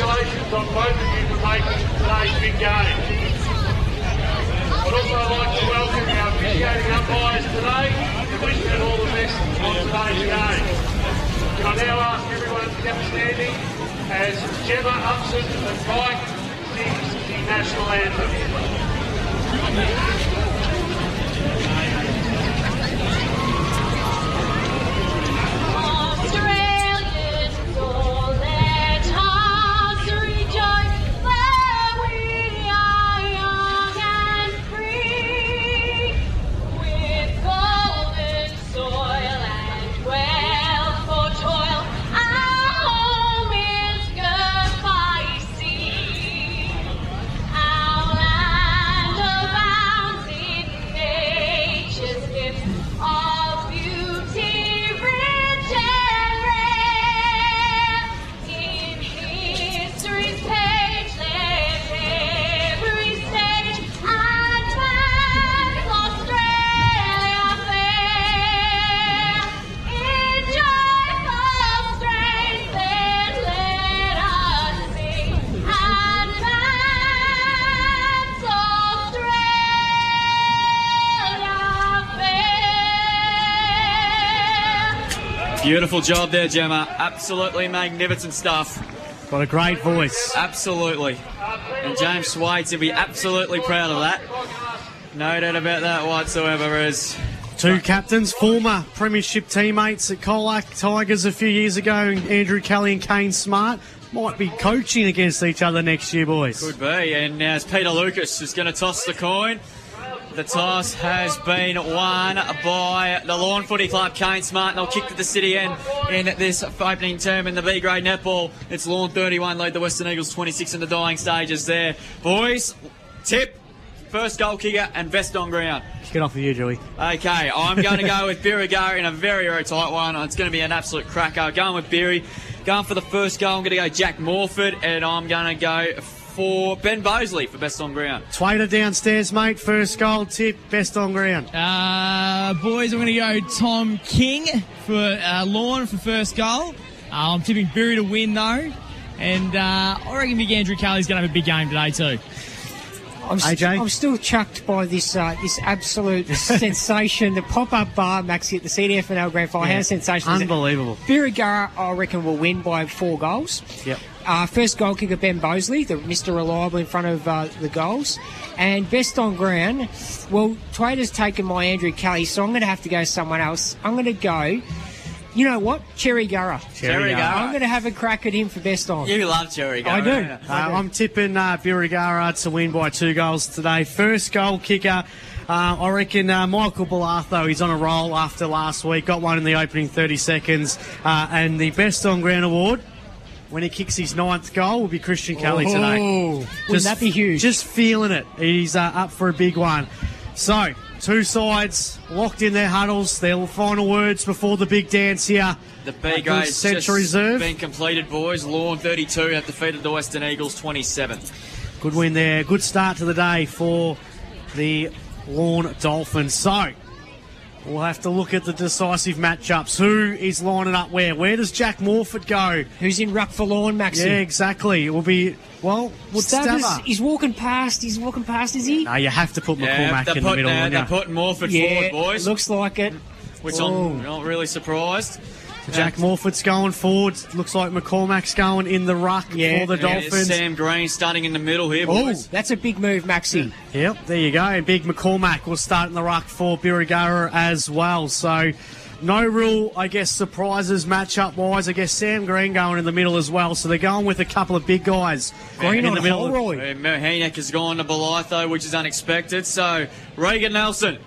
Congratulations on both of you for making today's big game. I'd also like to welcome our officiating umpires today and wish them all the best on today's game. Can I now ask everyone to keep standing as Gemma Upson and Mike sings the National Anthem. Beautiful job there, Gemma. Absolutely magnificent stuff. What a great voice. Absolutely. And James Swades will be absolutely proud of that. No doubt about that whatsoever. As two captains, former premiership teammates at Colac Tigers a few years ago, Andrew Kelly and Kane Smart, might be coaching against each other next year, boys. Could be. And now it's Peter Lucas who's going to toss the coin. The toss has been won by the Lawn Footy Club. Kane Smart, and they'll kick to the city end in this opening term in the B-grade netball. It's Lawn 31 lead the Western Eagles 26 in the dying stages there. Boys, tip, first goal kicker and vest on ground. Kick it off with you, Joey. Okay, I'm going to go with Birregurra in a very, very tight one. It's going to be an absolute cracker. Going with Birri. Going for the first goal, I'm going to go Jack Morford, and I'm going to go for Ben Bosley for best on ground. Twaiter downstairs, mate. First goal tip, best on ground. Boys, I'm going to go Tom King for Lawn for first goal. I'm tipping Birri to win, though. And I reckon big Andrew Kelly's going to have a big game today, too. I'm still chucked by this this absolute sensation. The pop-up bar, Maxi, at the CDFNL Grand Final. Yeah. How sensational is it? Unbelievable. Birregurra, I reckon, will win by 4 goals. Yep. First goal kicker, Ben Bosley, the Mr. Reliable in front of the goals. And best on ground, well, Twaiter's taken my Andrew Kelly, so I'm going to have to go someone else. I'm going to go, you know what, Cherrygurra. I'm going to have a crack at him for best on. You love Cherrygurra. I do. I'm tipping Birregurra to win by 2 goals today. First goal kicker, I reckon Michael Balartho, he's on a roll after last week. Got one in the opening 30 seconds. And the best on ground award, when he kicks his 9th goal, will be Christian Kelly today. Wouldn't that be huge? Just feeling it. He's up for a big one. So, two sides locked in their huddles. Their final words before the big dance here. The B grade's just been completed, boys. Lawn 32 at the feet of the Western Eagles 27. Good win there. Good start to the day for the Lawn Dolphins. So, we'll have to look at the decisive matchups. Who is lining up where? Where does Jack Morford go? Who's in ruck for Lawn, Maxie? Yeah, exactly. It will be, well, Stabbers. He's walking past, is he? No, you have to put McCormack in the middle. They're putting Morford forward, boys. Looks like it. Which I'm not really surprised. Jack Morford's going forward. Looks like McCormack's going in the ruck for the Dolphins. Sam Green starting in the middle here, boys. That's a big move, Maxie. Yep, there you go. And big McCormack will start in the ruck for Birregurra as well. So no real, I guess, surprises matchup-wise. I guess Sam Green going in the middle as well. So they're going with a couple of big guys. Green in the middle. Merhenek has gone to Belitho, which is unexpected. So Regan Nelson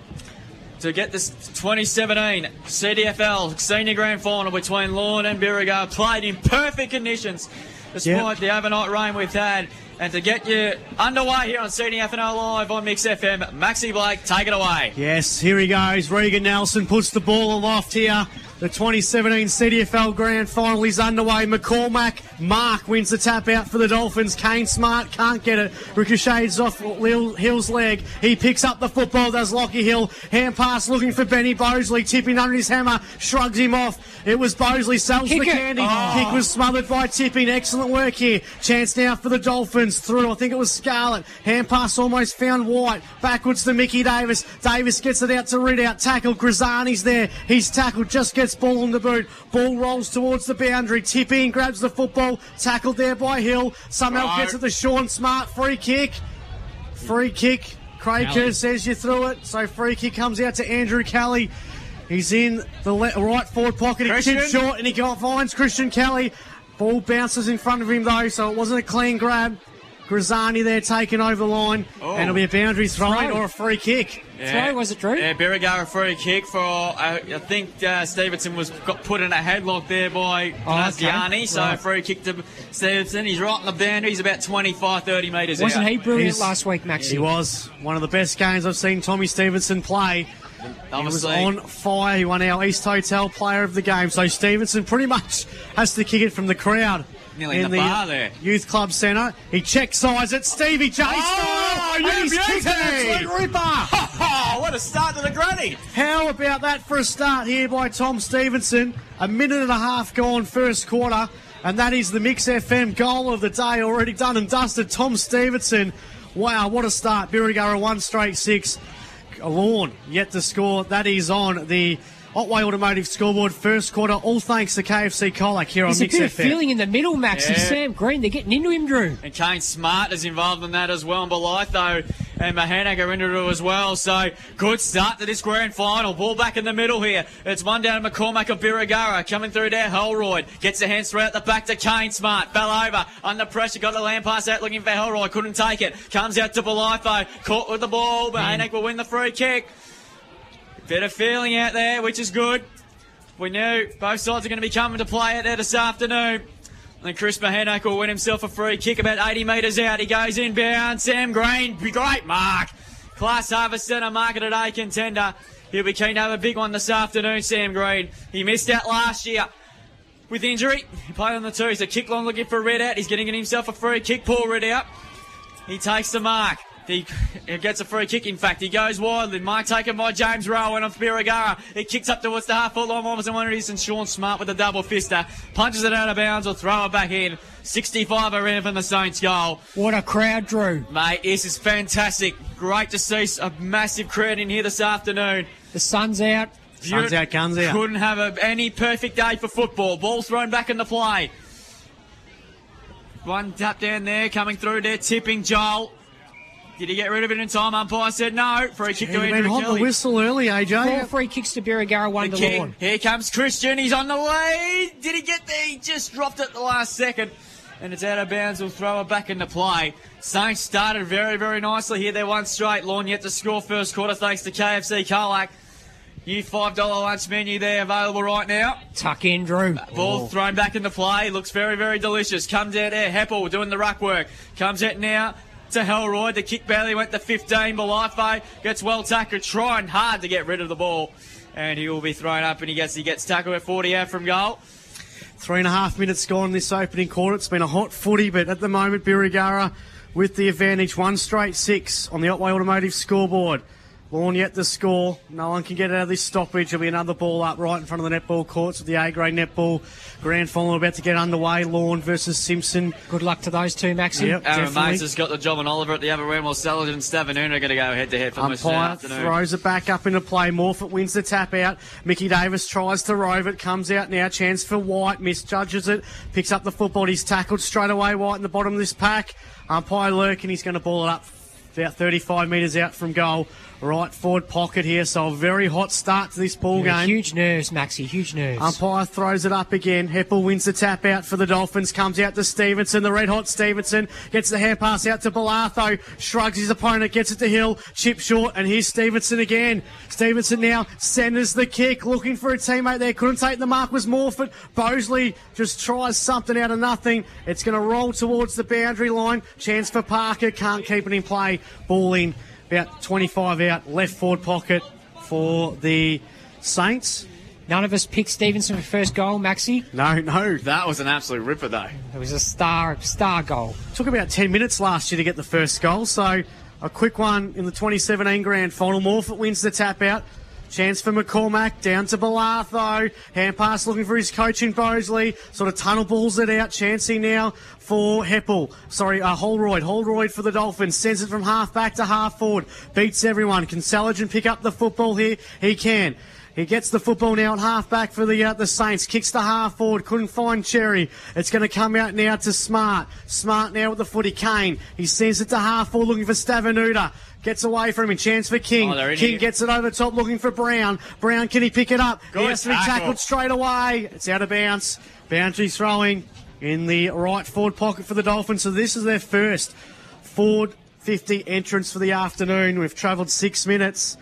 to get this 2017 CDFL Senior Grand Final between Lawn and Birregurra played in perfect conditions despite the overnight rain we've had. And to get you underway here on CDFNL Live on Mix FM, Maxi Blake, take it away. Yes, here he goes. Regan Nelson puts the ball aloft here. The 2017 CDFL Grand Final is underway. McCormack Mark wins the tap out for the Dolphins. Kane Smart can't get it. Ricochets off Lil Hill's leg. He picks up the football, does Lockie Hill. Hand pass looking for Benny Bosley. Tipping under his hammer. Shrugs him off. It was Bosley. Sells the candy. Kick was smothered by Tipping. Excellent work here. Chance now for the Dolphins. Through, I think it was Scarlett. Hand pass almost found White. Backwards to Mickey Davis. Davis gets it out to Ridout. Tackle. Grisani's there. He's tackled. Just gets ball on the boot. Ball rolls towards the boundary. Tipping grabs the football. Tackled there by Hill. Somehow gets it to Sean Smart. Free kick. Free kick. Craig Kerr says you threw it. So free kick comes out to Andrew Kelly. He's in the right forward pocket. He tips short and he finds Christian Kelly. Ball bounces in front of him though, so it wasn't a clean grab. Grisani there taking over the line, and it'll be a boundary throw or a free kick. Yeah. Throw, was it, Drew? Yeah, Berrigar a free kick for, I think Stevenson got put in a headlock there by Graziani, so a free kick to Stevenson. He's right in the boundary, he's about 25, 30 metres out. Wasn't he brilliant last week, Maxie? He was. One of the best games I've seen Tommy Stevenson play. He was on fire. He won our East Hotel player of the game. So Stevenson pretty much has to kick it from the crowd. Nearly in the bar there. Youth Club Centre. He check-sides it. Stevie J style. And he's kicked an absolute ripper. What a start to the granny. How about that for a start here by Tom Stevenson? 1.5 minutes gone first quarter. And that is the Mix FM goal of the day already done and dusted. Tom Stevenson. Wow, what a start. Birregurra 1 straight 6. Lawn yet to score. That is on the Otway Automotive scoreboard first quarter, all thanks to KFC Colac here on Mix FM. There's a bit of feeling in the middle, Max, and Sam Green, they're getting into him, Drew. And Kane Smart is involved in that as well, and Belitho and Mahanak are into it as well, so good start to this grand final. Ball back in the middle here. It's one down to McCormack of Birregurra, coming through there, Holroyd. Gets the hands throughout the back to Kane Smart, fell over, under pressure, got the land pass out looking for Holroyd, couldn't take it. Comes out to Belitho, caught with the ball, Mahanak will win the free kick. Bit of feeling out there, which is good. We knew both sides are going to be coming to play out there this afternoon. And Chris Mahanak will win himself a free kick about 80 metres out. He goes inbound. Sam Green, great mark. Class Harvest Centre Market at A contender. He'll be keen to have a big one this afternoon, Sam Green. He missed out last year with injury. He played on the 2. He's a kick long looking for Ridout. He's getting himself a free kick. Paul Ridout. He takes the mark. He gets a free kick, in fact. He goes wildly. Mark taken by James Rowan of Birregurra. It kicks up towards the half-foot line. Almost in one of these, and Sean Smart with a double-fister. Punches it out of bounds or throw it back in. 65 around from the Saints goal. What a crowd, Drew. Mate, this is fantastic. Great to see a massive crowd in here this afternoon. The sun's out. Sun's out, guns out. Couldn't have any perfect day for football. Ball thrown back in the play. One tap down there, coming through there, tipping Joel. Did he get rid of it in time? Umpire said no. Free kick to Andrew Kelly. On the whistle early, AJ. 4 free kicks to Birregurra, 1 to Lorne. Here comes Christian. He's on the lead. Did he get there? He just dropped it at the last second. And it's out of bounds. We'll throw it back into play. Saints started very, very nicely here. They're 1 straight. Lorne yet to score first quarter thanks to KFC Colac. New $5 lunch menu there available right now. Tuck in, Drew. Ball thrown back into play. Looks very, very delicious. Comes out there. Heppel doing the ruck work. Comes out now to Holroyd. The kick barely went to 15. Belifo gets well tackled, trying hard to get rid of the ball, and he will be thrown up, and he gets tackled at 40 out from goal. 3.5 minutes gone in this opening quarter. It's been a hot footy, but at the moment Birregurra with the advantage. 1 straight 6 on the Otway Automotive scoreboard. Lorne yet to score. No one can get out of this stoppage. There'll be another ball up right in front of the netball courts with the A-grade netball grand final about to get underway. Lorne versus Simpson. Good luck to those two, Maxie. Yep, Aaron Mace has got the job, and Oliver at the other end, while Saladin and Stavenuna are going to go head-to-head for the most of the afternoon. Umpire throws it back up into play. Morfitt wins the tap out. Mickey Davis tries to rove it. Comes out now. Chance for White. Misjudges it. Picks up the football. He's tackled straight away. White in the bottom of this pack. Umpire Lurkin. He's going to ball it up about 35 metres out from goal. Right forward pocket here, so a very hot start to this ball game. Huge nerves, Maxie, huge nerves. Umpire throws it up again. Heppel wins the tap out for the Dolphins, comes out to Stevenson, the red-hot Stevenson, gets the hand pass out to Belitho, shrugs his opponent, gets it to Hill, chip short, and here's Stevenson again. Stevenson now centres the kick, looking for a teammate there, couldn't take the mark, was Morfitt. Bosley just tries something out of nothing. It's going to roll towards the boundary line. Chance for Parker, can't keep it in play. Ball in. About 25 out, left forward pocket for the Saints. None of us picked Stevenson for first goal, Maxi. No, that was an absolute ripper, though. It was a star goal. Took about 10 minutes last year to get the first goal, so a quick one in the 2017 grand final. Morfitt wins the tap out. Chance for McCormack, down to Belartho. Hand pass looking for his coach in Bosley. Sort of tunnel balls it out. Chancey now for Heppel. Holroyd. Holroyd for the Dolphins. Sends it from half back to half forward. Beats everyone. Can Saligen pick up the football here? He can. He gets the football now at half-back for the Saints. Kicks the half-forward. Couldn't find Cherry. It's going to come out now to Smart. Smart now with the footy. Kane. He sends it to half-forward looking for Stavanuta. Gets away from him. Chance for King. King gets it over top looking for Brown. Brown, can he pick it up? He has to be tackled straight away. It's out of bounds. Boundary throwing in the right forward pocket for the Dolphins. So this is their first forward 50 entrance for the afternoon. We've travelled 6 minutes.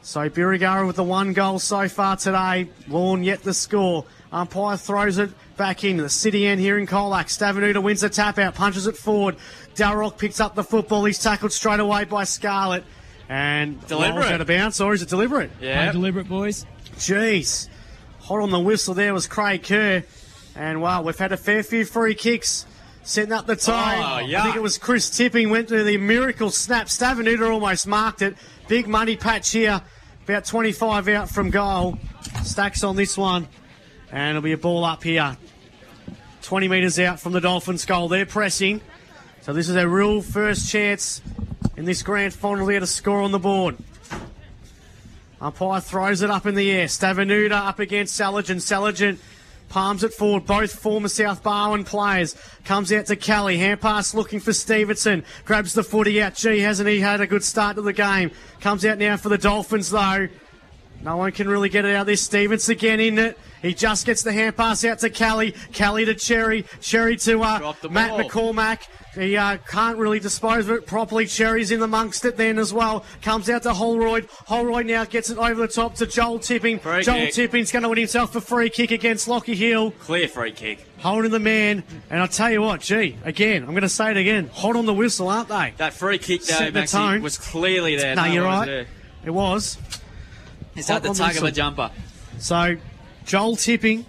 So Birregurra with the one goal so far today. Lorne yet to score. Umpire throws it back in. The city end here in Colac. Stavanuta wins the tap out, punches it forward. Dalrock picks up the football. He's tackled straight away by Scarlett. And deliberate. Out of bounds, or is it deliberate? Yeah, deliberate, boys. Jeez. Hot on the whistle there was Craig Kerr. And wow, we've had a fair few free kicks. Setting up the tie. I think it was Chris Tipping went to the miracle snap. Stavanuta almost marked it. Big money patch here. About 25 out from goal. Stacks on this one. And it'll be a ball up here. 20 metres out from the Dolphins' goal. They're pressing. So this is their real first chance in this grand final here to score on the board. Umpire throws it up in the air. Stavanuta up against Saligen. Saligen palms it forward, both former South Barwon players. Comes out to Kelly, hand pass looking for Stevenson. Grabs the footy out. Gee, hasn't he had a good start to the game. Comes out now for the Dolphins, though. No one can really get it out of this. Stevens again in it. He just gets the hand pass out to Kelly. Kelly to Cherry. Cherry to Matt McCormack. He can't really dispose of it properly. Cherry's in amongst it then as well. Comes out to Holroyd. Holroyd now gets it over the top to Joel Tipping. Tipping's going to win himself a free kick against Lockie Hill. Clear free kick. Holding the man. And I'll tell you what, I'm going to say it again. Hot on the whistle, aren't they? That free kick, though, Maxi, was clearly there. No, you're right. It was. It's at the tug of a jumper. So Joel Tipping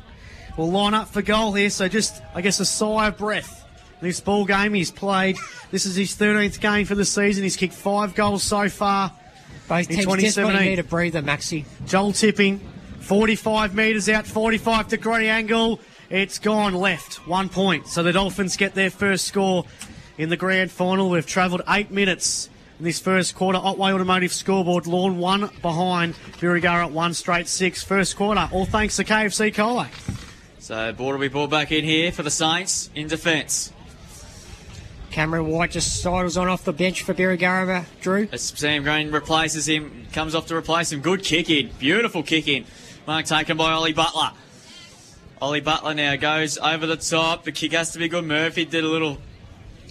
will line up for goal here. So just, I guess, a sigh of breath. This ball game he's played. This is his 13th game for the season. He's kicked 5 goals so far in 2017. Just got to need a breather, Maxi. Joel Tipping, 45 metres out, 45-degree angle. It's gone left, 1 point. So the Dolphins get their first score in the grand final. We've travelled 8 minutes. In this first quarter, Otway Automotive scoreboard, Lorne 1 behind, Birregurra 1 straight 6. First quarter, all thanks to KFC Colac. So, ball will be brought back in here for the Saints in defence. Cameron White just sidles on off the bench for Birregurra, Drew. As Sam Green replaces him, comes off to replace him. Good kick in, beautiful kick in. Mark taken by Ollie Butler. Ollie Butler now goes over the top. The kick has to be good. Murphy did a little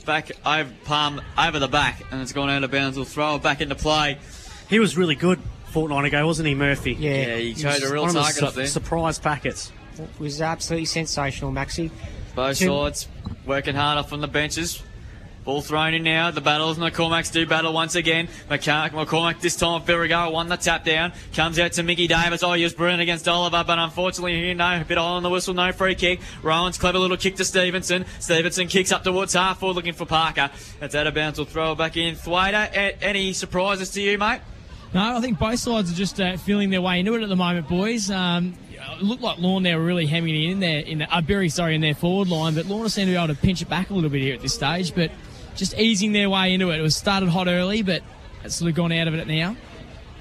back over, palm over the back, and it's gone out of bounds. We'll throw it back into play. He was really good a fortnight ago, wasn't he, Murphy? Yeah, he showed a real target up there. Surprise packets. It was absolutely sensational, Maxi. Both sides working hard up on the benches. Ball thrown in now. The battles, and the McCormacks do battle once again. McCormack this time, Birregurra won the tap down. Comes out to Mickey Davis. Oh, he was brilliant against Oliver, but unfortunately, a bit on the whistle, no free kick. Rowan's clever little kick to Stevenson. Stevenson kicks up towards half forward looking for Parker. That's out of bounds. We'll throw it back in. Thwaiter, any surprises to you, mate? No, I think both sides are just feeling their way into it at the moment, boys. It looked like Lorne there were really hemming it in their forward line, but Lorne seemed to be able to pinch it back a little bit here at this stage, but just easing their way into it. It was started hot early, but it's sort of gone out of it now.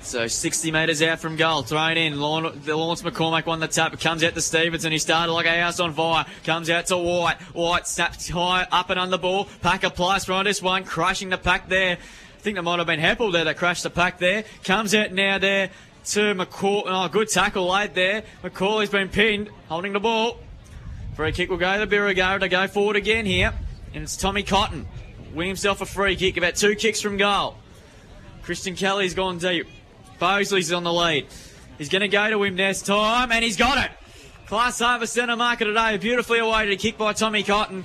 So 60 metres out from goal, thrown in. Lawrence McCormack won the tap. It comes out to Stevenson. He started like a house on fire. Comes out to White. White snaps high up and under the ball. Packer Plyce right this one, crushing the pack there. I think there might have been Heppel there that crashed the pack there. Comes out now there to McCall. Oh, good tackle laid there. McCauley's been pinned, holding the ball. Free kick will go to Birregurra to go forward again here. And it's Tommy Cotton. Win himself a free kick, about 2 kicks from goal. Christian Kelly's gone deep. Bosley's on the lead. He's going to go to him next time, and he's got it. Class Harbour Centre marker today, beautifully awaited a kick by Tommy Cotton.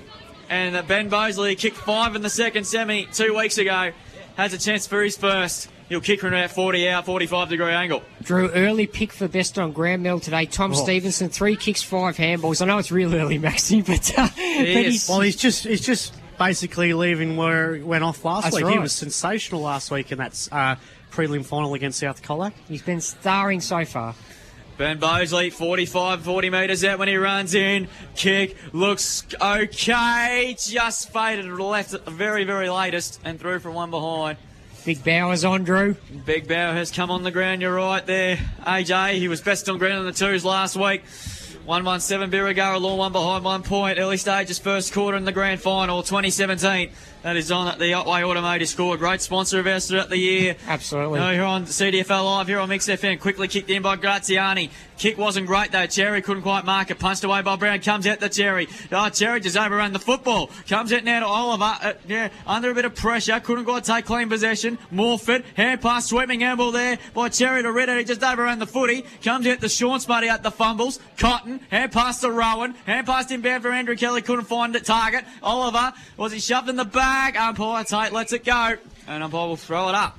And Ben Bosley kicked 5 in the second semi 2 weeks ago. Has a chance for his first. He'll kick from about 40 out, 45-degree angle. Drew, early pick for best on Graham Nell today. Tom Stevenson, 3 kicks, 5 handballs. I know it's real early, Maxie, but he's just basically leaving where he went off last week. Right. He was sensational last week in that prelim final against South Colac. He's been starring so far. Ben Bosley, 40 metres out when he runs in. Kick looks okay. Just faded to the left at the very, very latest and through from one behind. Big Bauer's on, Drew. Big Bauer has come on the ground. You're right there, AJ. He was best on ground in the twos last week. 117 Birregurra Law, one behind 1 point. Early stages, first quarter in the grand final, 2017. That is on at the Otway Automotive Score. Great sponsor of ours throughout the year. Absolutely. No, here on CDFL Live, here on Mix FM. Quickly kicked in by Graziani. Kick wasn't great, though. Cherry couldn't quite mark it. Punched away by Brown. Comes out to Cherry. Oh, Cherry just overran the football. Comes out now to Oliver. Under a bit of pressure. Couldn't quite take clean possession. Morford. Hand pass. Sweeping handball there by Cherry to Ritter. He just overran the footy. Comes out to Sean Smuddy at the fumbles. Cotton. Hand pass to Rowan. Hand pass inbound for Andrew Kelly. Couldn't find the target. Oliver. Was he shoved in the back? Umpire Tate lets it go, and umpire will throw it up.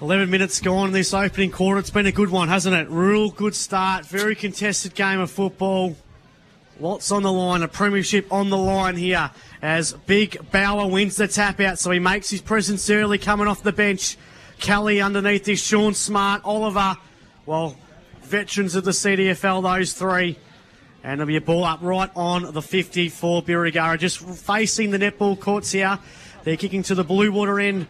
11 minutes gone in this opening quarter. It's been a good one, hasn't it? Real good start. Very contested game of football. Lots on the line. A premiership on the line here as Big Bauer wins the tap out, so he makes his presence early coming off the bench. Kelly underneath this. Sean Smart, Oliver. Well, veterans of the CDFL, those three. And it'll be a ball up right on the 50 for Birregurra. Just facing the netball courts here. They're kicking to the blue water end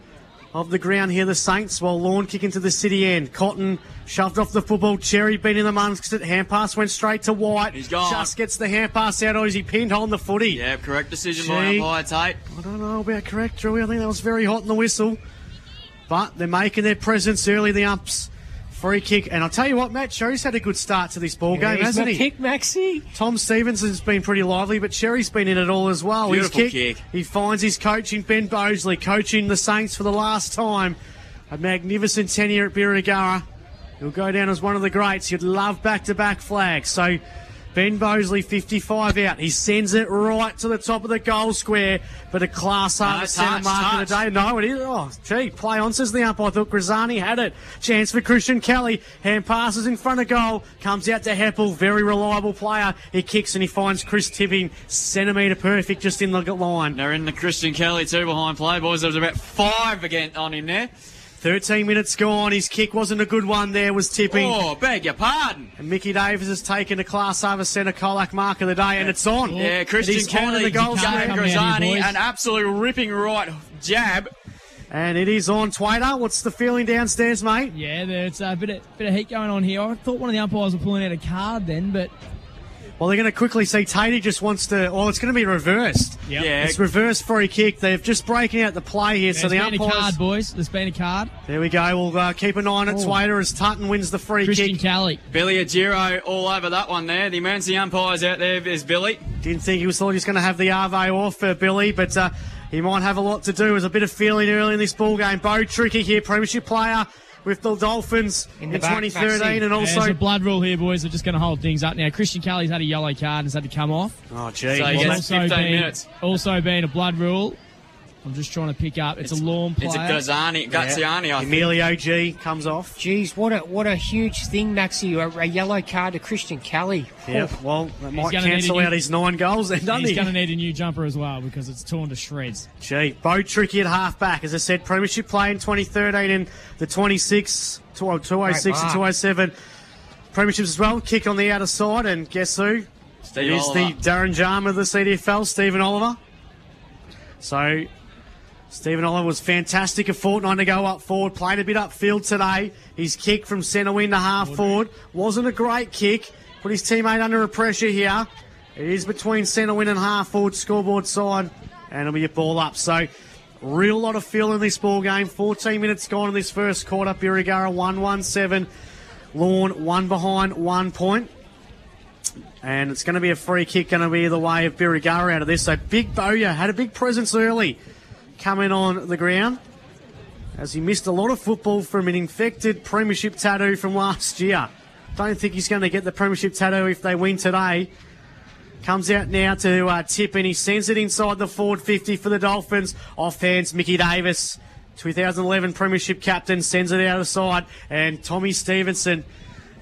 of the ground here, the Saints, while Lawn kicking to the city end. Cotton shoved off the football. Cherry beat in amongst it. Hand pass went straight to White. He's gone. Just gets the hand pass out, or is he pinned on the footy? Yeah, correct decision by umpire Tate. I don't know about correct, Drew. I think that was very hot in the whistle. But they're making their presence early, the umps. Free kick, and I'll tell you what, Matt Cherry's had a good start to this ball game, hasn't he? Kick, Maxie. Tom Stevenson's been pretty lively, but Cherry's been in it all as well. Beautiful his kick. He finds his coach in Ben Bosley, coaching the Saints for the last time. A magnificent tenure at Birregurra. He'll go down as one of the greats. You'd love back-to-back flags. So Ben Bosley, 55 out. He sends it right to the top of the goal square, but a class hard centre mark of the day. No, it is. Oh, gee, play on, says the umpire. I thought Graziani had it. Chance for Christian Kelly. Hand passes in front of goal. Comes out to Heppel. Very reliable player. He kicks and he finds Chris Tipping. Centimetre perfect just in the line. They're in the Christian Kelly two behind play, boys. There was about five again on him there. 13 minutes gone. His kick wasn't a good one there, was Tipping. Oh, beg your pardon. And Mickey Davies has taken a class harvest centre Colac mark of the day, and it's on. Yeah, Christian Kelly gave Graziani an absolute ripping right jab. And it is on. Twaiter, what's the feeling downstairs, mate? Yeah, there's a bit of heat going on here. I thought one of the umpires were pulling out a card then, but... Well, they're going to quickly see Tatey just wants to... Oh, it's going to be reversed. Yep. Yeah, it's reverse free kick. They've just breaking out the play here. Yeah, so the umpires... There's been a card, boys. There's been a card. There we go. We'll keep an eye on it. Twaiter as Tutton wins the free kick. Christian Kelly. Billy Ajiro all over that one there. The emergency umpires out there is Billy. Didn't think he was going to have the Arvo off for Billy, but he might have a lot to do. There's a bit of feeling early in this ball game. Bo Tricky here, premiership player with the Dolphins in 2013, and also... There's a blood rule here, boys. They're just going to hold things up now. Christian Kelly's had a yellow card and has had to come off. Oh, gee. So he gets 15 minutes. Also been a blood rule. I'm just trying to pick up. It's a Lawn player. It's a Graziani, I think. Emilio G comes off. Geez, what a huge thing, Maxie. A yellow card to Christian Kelly. Yeah, well, that might cancel out his 9 goals then, doesn't he? He's going to need a new jumper as well because it's torn to shreds. Gee, Bo Tricky at half-back. As I said, premiership play in 2013 and the 206 and 207 premierships as well. Kick on the outer side, and guess who? Steve Oliver. It is the Darren Jarman of the CDFL, Stephen Oliver. So... Stephen Oliver was fantastic a fortnight ago up forward, played a bit upfield today. His kick from centre wing to half forward wasn't a great kick, put his teammate under a pressure here. It is between centre wing and half forward, scoreboard side, and it'll be a ball up. So, real lot of feel in this ball game. 14 minutes gone in this first quarter. Birregurra 117, Lawn 1 behind 1 point. And it's going to be a free kick, going to be the way of Birregurra out of this. So, Big Bowyer had a big presence early, coming on the ground as he missed a lot of football from an infected premiership tattoo from last year. Don't think he's going to get the premiership tattoo if they win today. Comes out now to Tip, and he sends it inside the forward 50 for the Dolphins. Off hands Mickey Davies. 2011 Premiership captain sends it out of side, and Tommy Stevenson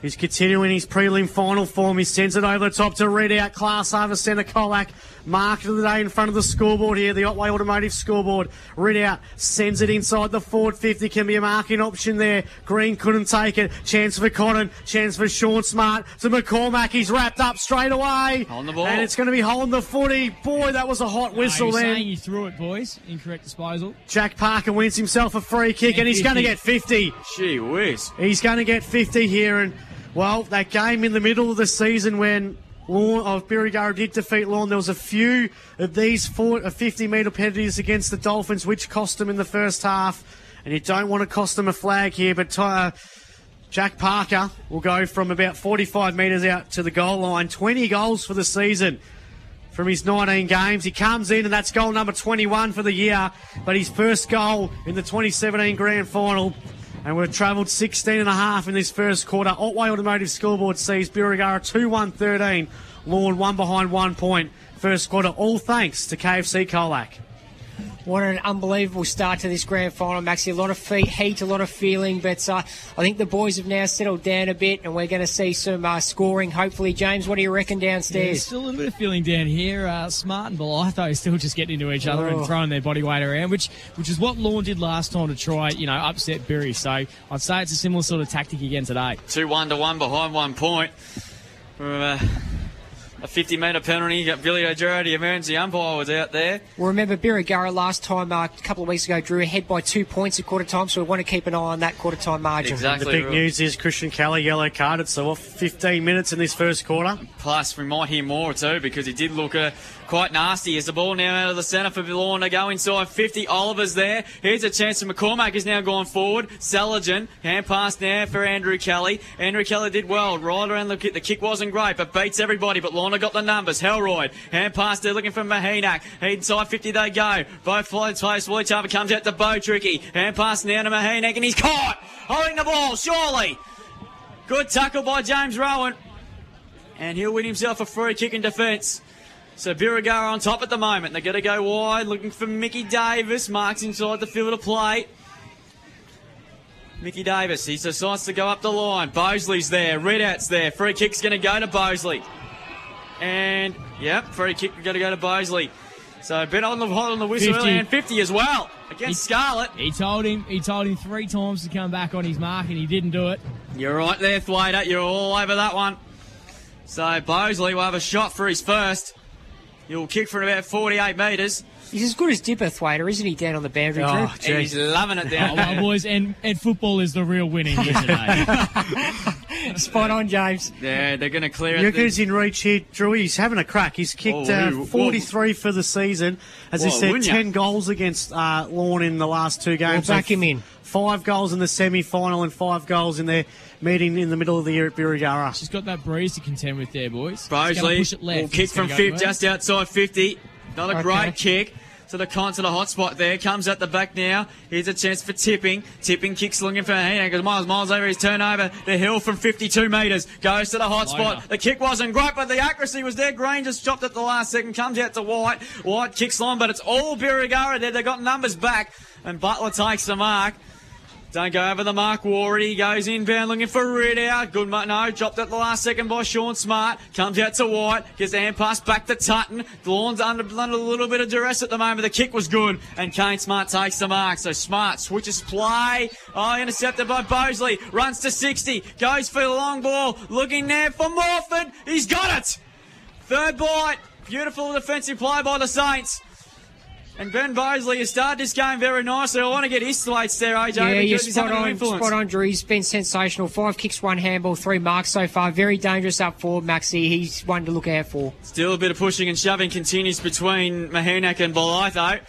is continuing his prelim final form. He sends it over the top to read out class over centre Colac. Mark of the day in front of the scoreboard here, the Otway Automotive scoreboard. Ridout sends it inside the forward 50. Can be a marking option there. Green couldn't take it. Chance for Cotton. Chance for Sean Smart to McCormack. He's wrapped up straight away. Holding the ball. And it's going to be holding the footy. Boy, that was a hot whistle no, then. Saying you threw it, boys. Incorrect disposal. Jack Parker wins himself a free kick, and he's going to get 50. Gee whiz. He's going to get 50 here. And, well, that game in the middle of the season when Lawn of Birregurra did defeat Lawn. There was a few of these 50-metre penalties against the Dolphins, which cost them in the first half. And you don't want to cost them a flag here, but Jack Parker will go from about 45 metres out to the goal line. 20 goals for the season from his 19 games. He comes in, and that's goal number 21 for the year, but his first goal in the 2017 Grand Final. And we've travelled 16 and a half in this first quarter. Otway Automotive scoreboard sees Birregurra 2-1-13. Lawn one behind 1 point. First quarter, all thanks to KFC Colac. What an unbelievable start to this grand final, Maxie. A lot of heat, a lot of feeling, but I think the boys have now settled down a bit, and we're going to see some scoring, hopefully. James, what do you reckon downstairs? Yeah, still a little bit of feeling down here. Smart and Belitho still just getting into each other and throwing their body weight around, which is what Lawn did last time to try, upset Birri. So I'd say it's a similar sort of tactic again today. 2-1 to 1 behind 1 point. A 50-metre penalty. You got Billy O'Gerrard, the emergency umpire, was out there. Well, remember, Birregurra last time, a couple of weeks ago, drew ahead by 2 points at quarter time, so we want to keep an eye on that quarter time margin. Exactly. The big news is Christian Kelly yellow carded, so off 15 minutes in this first quarter. Plus, we might hear more too, because he did look quite nasty. Is the ball now out of the centre for Lawn to go inside 50. Oliver's there. Here's a chance for McCormack. Is now gone forward. Saligan, hand pass now for Andrew Kelly. Andrew Kelly did well. Right around the kick. The kick wasn't great, but beats everybody, but Lawn got the numbers. Helroyd, hand pass there looking for Mahinak. Inside 50 they go. Both flights place. Willie Tarver comes out to Bo Tricky. Hand pass now to Mahinak, and he's caught. Holding the ball, surely. Good tackle by James Rowan. And he'll win himself a free kick in defence. So Birregurra on top at the moment. They're going to go wide, looking for Mickey Davis. Marks inside the field of play. Mickey Davis, he decides to go up the line. Bosley's there. Ridout's there. Free kick's going to go to Bosley. And, yep, free kick, we've got to go to Bosley. So a bit on the whistle 50. Early, and 50 as well against Scarlett. He told him three times to come back on his mark, and he didn't do it. You're right there, Thwaiter. You're all over that one. So Bosley will have a shot for his first. He'll kick from about 48 metres. He's as good as Dipper, Thwaiter, isn't he, down on the boundary? Oh, he's loving it down there. Well, boys, and football is the real winning here today. Spot on, James. Yeah, they're going to clear it. Yuka's in reach here, Drew. He's having a crack. He's kicked 43 for the season. As he said, 10 goals against Lawn in the last two games. We'll back him in. 5 goals in the semi-final and 5 goals in their meeting in the middle of the year at Birregurra. She's got that breeze to contend with there, boys. Bosley will kick from just outside 50. Not a great kick. So the constant hot spot there comes at the back now. Here's a chance for Tipping. Tipping kicks looking for Mahinak because Miles over his turnover. The hill from 52 metres goes to the hot spot. The kick wasn't great, but the accuracy was there. Green just stopped at the last second. Comes out to White. White kicks long, but it's all Birregurra there. They've got numbers back, and Butler takes the mark. Don't go over the mark, Wardy. He goes inbound looking for Ridout. Good, no, dropped at the last second by Sean Smart. Comes out to White. Gets the hand pass back to Tutton. Lawn's under a little bit of duress at the moment. The kick was good. And Kane Smart takes the mark. So Smart switches play. Oh, intercepted by Bosley. Runs to 60. Goes for the long ball. Looking there for Morford. He's got it. Third bite. Beautiful defensive play by the Saints. And Ben Bosley has started this game very nicely. I want to get his slates there, AJ. Yeah, you're spot on, Drew. He's been sensational. 5 kicks, 1 handball, 3 marks so far. Very dangerous up forward, Maxie. He's one to look out for. Still a bit of pushing and shoving continues between Mahinak and Belitho.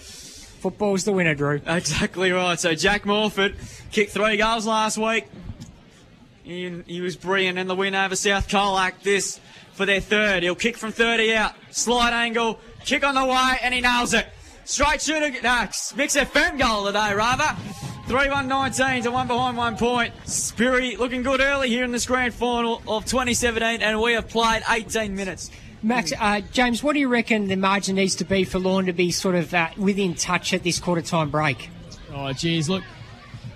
Football's the winner, Drew. Exactly right. So Jack Morford kicked 3 goals last week. He was brilliant in the win over South Colac. This for their third. He'll kick from 30 out. Slight angle. Kick on the way, and he nails it. Straight shooter, Mix FM goal today, rather. 3-1-19 to 1 behind 1 point. Spiri looking good early here in this grand final of 2017, and we have played 18 minutes. Max, James, what do you reckon the margin needs to be for Lawn to be sort of within touch at this quarter-time break? Oh, geez, look.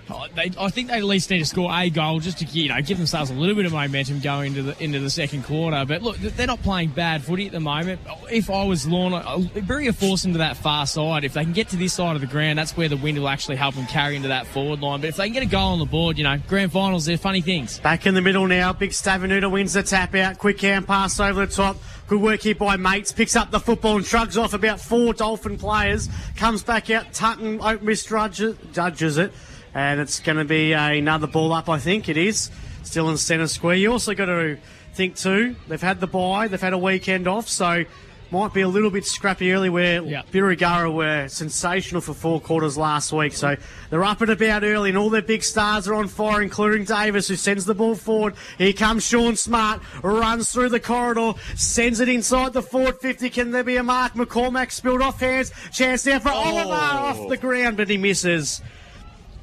I think they at least need to score a goal just to, you know, give themselves a little bit of momentum going into the second quarter. But look, they're not playing bad footy at the moment. If I was Lorna, I'd force them to that far side. If they can get to this side of the ground, that's where the wind will actually help them carry into that forward line. But if they can get a goal on the board, you know, grand finals, they're funny things. Back in the middle now, Big Stavenuta wins the tap out. Quick hand pass over the top. Good work here by Mates. Picks up the football and shrugs off about four Dolphin players. Comes back out. Tutton misjudges it. And it's going to be another ball up, I think it is. Still in centre square. You also got to think, too, they've had the bye, they've had a weekend off, so might be a little bit scrappy early where Birregurra were sensational for four quarters last week. So they're up and about early, and all their big stars are on fire, including Davis, who sends the ball forward. Here comes Sean Smart, runs through the corridor, sends it inside the forward 50. Can there be a mark? McCormack spilled off hands. Chance there for Oliver off the ground, but he misses.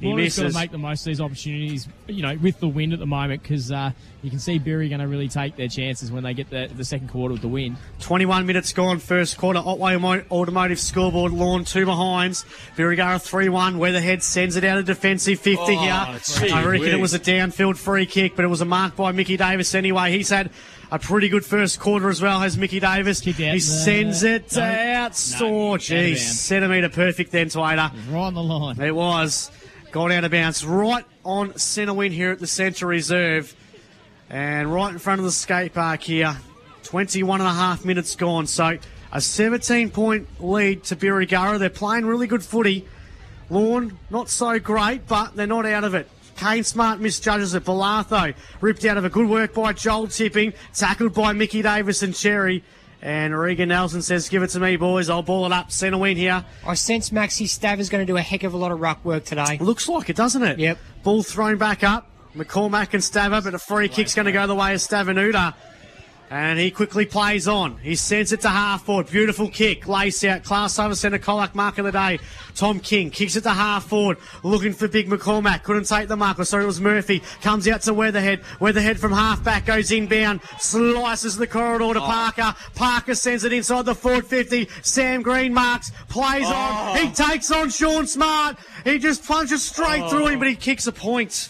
He's got to make the most of these opportunities, you know, with the wind at the moment, because you can see Birri going to really take their chances when they get the second quarter with the win. 21 minutes gone, first quarter. Otway Automotive scoreboard, Lawn two behinds. Birregurra 3-1. Weatherhead sends it out of defensive 50 here. Gee, I reckon it was a downfield free kick, but it was a mark by Mickey Davis anyway. He's had a pretty good first quarter as well, has Mickey Davis. He sends it out. Centimetre perfect then, Twaiter. Right on the line. It was. Gone out of bounds, right on centre wing here at the Centre Reserve. And right in front of the skate park here. 21 and a half minutes gone. So a 17-point lead to Birregurra. They're playing really good footy. Lawn, not so great, but they're not out of it. Kane Smart misjudges it. Belartho ripped out of a good work by Joel Tipping. Tackled by Mickey Davis and Cherry. And Regan Nelson says, give it to me, boys. I'll ball it up. Centre wing here. I sense Maxi Stav is going to do a heck of a lot of ruck work today. Looks like it, doesn't it? Yep. Ball thrown back up. McCormack and Staver, but a free kick's going to go the way of Stavenuta. And he quickly plays on. He sends it to half-forward. Beautiful kick. Lace out. Class over centre. Colac mark of the day. Tom King kicks it to half-forward. Looking for Big McCormack. Couldn't take the mark. Sorry, it was Murphy. Comes out to Weatherhead. Weatherhead from half-back goes inbound. Slices the corridor to Parker. Parker sends it inside the forward 50. Sam Green marks. Plays on. He takes on Sean Smart. He just punches straight through him, but he kicks a point.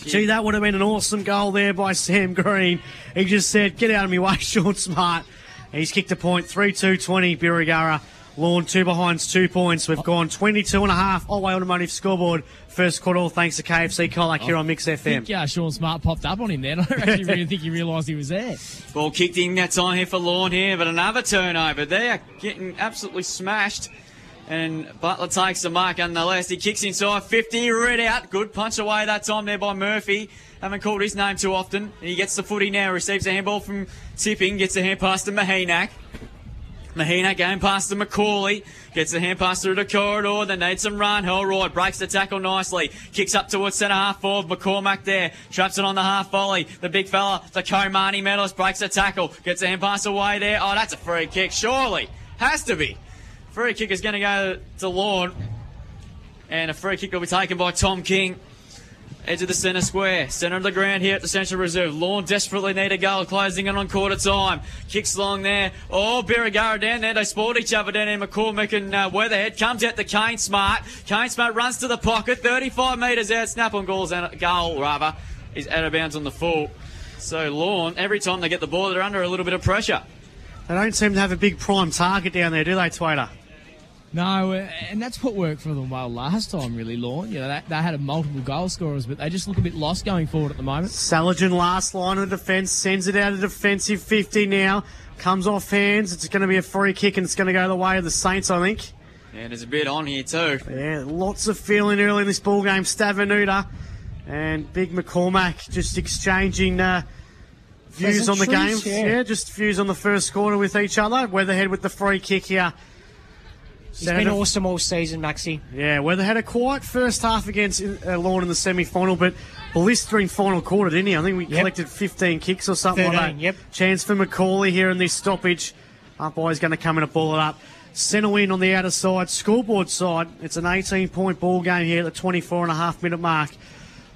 Gee, that would have been an awesome goal there by Sam Green. He just said, get out of my way, Sean Smart. He's kicked a point, 3-2-20, Birregurra. Lawn two behinds, 2 points. We've gone 22 and a half. Otway Automotive scoreboard. First quarter, all thanks to KFC Colac here on Mix FM. I think Sean Smart popped up on him there. I actually really think he realised he was there. Ball kicked in, that's on here for Lawn here, but another turnover. They are getting absolutely smashed. And Butler takes the mark nonetheless. He kicks inside 50, red out. Good punch away that time there by Murphy. Haven't called his name too often. He gets the footy now. Receives a handball from Tipping. Gets a hand pass to Mahinak. Mahinak going past to McCauley. Gets the hand pass through the corridor. They need some run. Holroyd breaks the tackle nicely. Kicks up towards centre half forward. McCormack there. Traps it on the half volley. The big fella, the Komani medalist, breaks the tackle. Gets a hand pass away there. Oh, that's a free kick. Surely. Has to be. Free kick is going to go to Lorne. And a free kick will be taken by Tom King. Edge of the centre square. Centre of the ground here at the Central Reserve. Lorne desperately need a goal. Closing in on quarter time. Kicks long there. Oh, Birregurra down there. They sport each other down there. McCormack and Weatherhead. Comes out to Kane Smart. Kane Smart runs to the pocket. 35 metres out. Snap on goal. He's out of bounds on the full. So Lorne, every time they get the ball, they're under a little bit of pressure. They don't seem to have a big prime target down there, do they, Twaiter? No, and that's what worked for them well last time, really, Lorne. You know, they had a multiple goal scorers, but they just look a bit lost going forward at the moment. Saligen, last line of defence, sends it out of defensive 50 now. Comes off hands. It's going to be a free kick, and it's going to go the way of the Saints, I think. Yeah, there's a bit on here too. Yeah, lots of feeling early in this ball game. Stavenuta and Big McCormack just exchanging views on the game. Yeah, just views on the first quarter with each other. Weatherhead with the free kick here. He's been awesome all season, Maxi. Yeah, well, they had a quiet first half against Lorne in the semi-final, but blistering final quarter, didn't he? I think we collected 15 kicks or something 13, like that. Chance for McCauley here in this stoppage. Umpire's going to come in and ball it up. Centre win on the outer side, scoreboard side. It's an 18-point ball game here at the 24-and-a-half-minute mark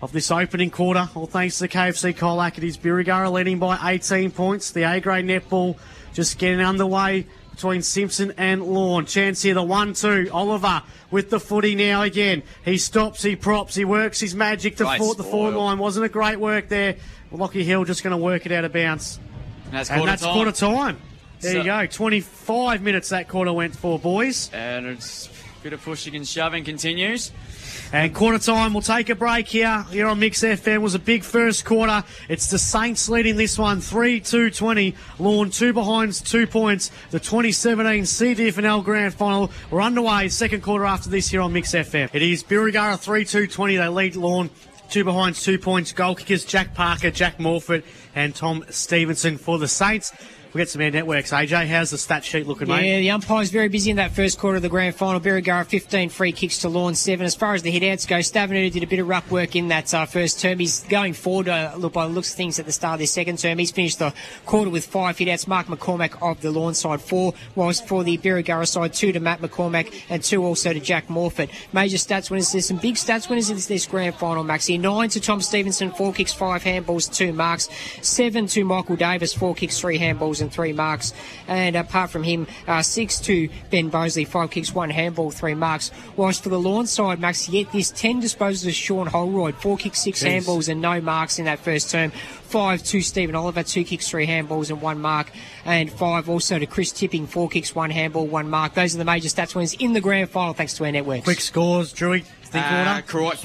of this opening quarter. All thanks to the KFC Colac. It is Birregurra leading by 18 points. The A-grade netball just getting underway between Simpson and Lorne. Chance here, the 1-2. Oliver with the footy now again. He stops, he props, he works his magic to the forward line. Wasn't it great work there? Well, Lockie Hill just going to work it out of bounds. And that's quarter time. There you go. 25 minutes that quarter went for, boys. And it's a bit of pushing and shoving continues. And quarter time, we'll take a break here on Mix FM. It was a big first quarter. It's the Saints leading this one, 3-2-20. Lorne 2 behinds, 2 points. The 2017 CDFNL Grand Final. We're underway, second quarter after this here on Mix FM. It is Birregurra 3-2-20. They lead Lorne 2 behinds, 2 points. Goal kickers, Jack Parker, Jack Morford, and Tom Stevenson for the Saints. We get some air networks. AJ, how's the stat sheet looking, mate? Yeah, the umpire's very busy in that first quarter of the grand final. Birregurra 15 free kicks to Lorne 7. As far as the hit-outs go, Stavenard did a bit of ruck work in that first term. He's going forward, by the looks of things, at the start of this second term. He's finished the quarter with 5 hit-outs. Mark McCormack of the Lorne side 4, whilst for the Birregurra side 2 to Matt McCormack and 2 also to Jack Morford. Major stats winners. There's some big stats winners in this grand final, Maxie. 9 to Tom Stevenson, 4 kicks, 5 handballs, 2 marks. 7 to Michael Davis, 4 kicks, 3 handballs, and 3 marks. And apart from him, 6 to Ben Bosley, 5 kicks, 1 handball, 3 marks. Whilst for the Lorne side, Max, yet this 10 disposals of Sean Holroyd, 4 kicks, 6 handballs and no marks in that first term. 5 to Stephen Oliver, 2 kicks, 3 handballs and 1 mark. And 5 also to Chris Tipping, 4 kicks, 1 handball, 1 mark. Those are the major stats winners in the grand final, thanks to our networks. Quick scores, Drewy. Koroit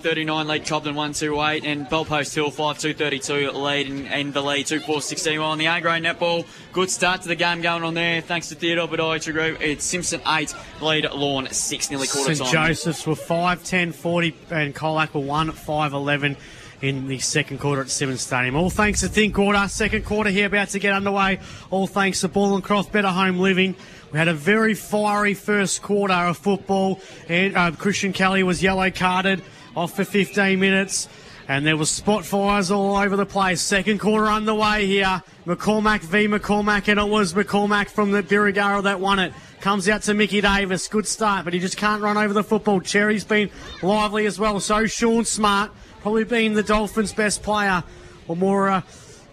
5-9-39 lead Cobden 1-2-8, and Bellpost Hill 5-2-32 lead and the lead 2-4-16. Well, on the A-grade netball, good start to the game going on there thanks to Theodore Bedoya Group. It's Simpson 8 lead Lorne 6, nearly quarter time. St Joseph's were 5-10-40 and Colac were 1-5-11 in the second quarter at Simmons Stadium. All thanks to Thin Quarter. Second quarter here about to get underway. All thanks to Ball and Croft Better Home Living. We had a very fiery first quarter of football, and Christian Kelly was yellow carded off for 15 minutes, and there was spot fires all over the place. Second quarter underway here. McCormack v McCormack, and it was McCormack from the Birregurra that won it. Comes out to Mickey Davis. Good start, but he just can't run over the football. Cherry's been lively as well. So Sean Smart, probably being the Dolphins' best player or more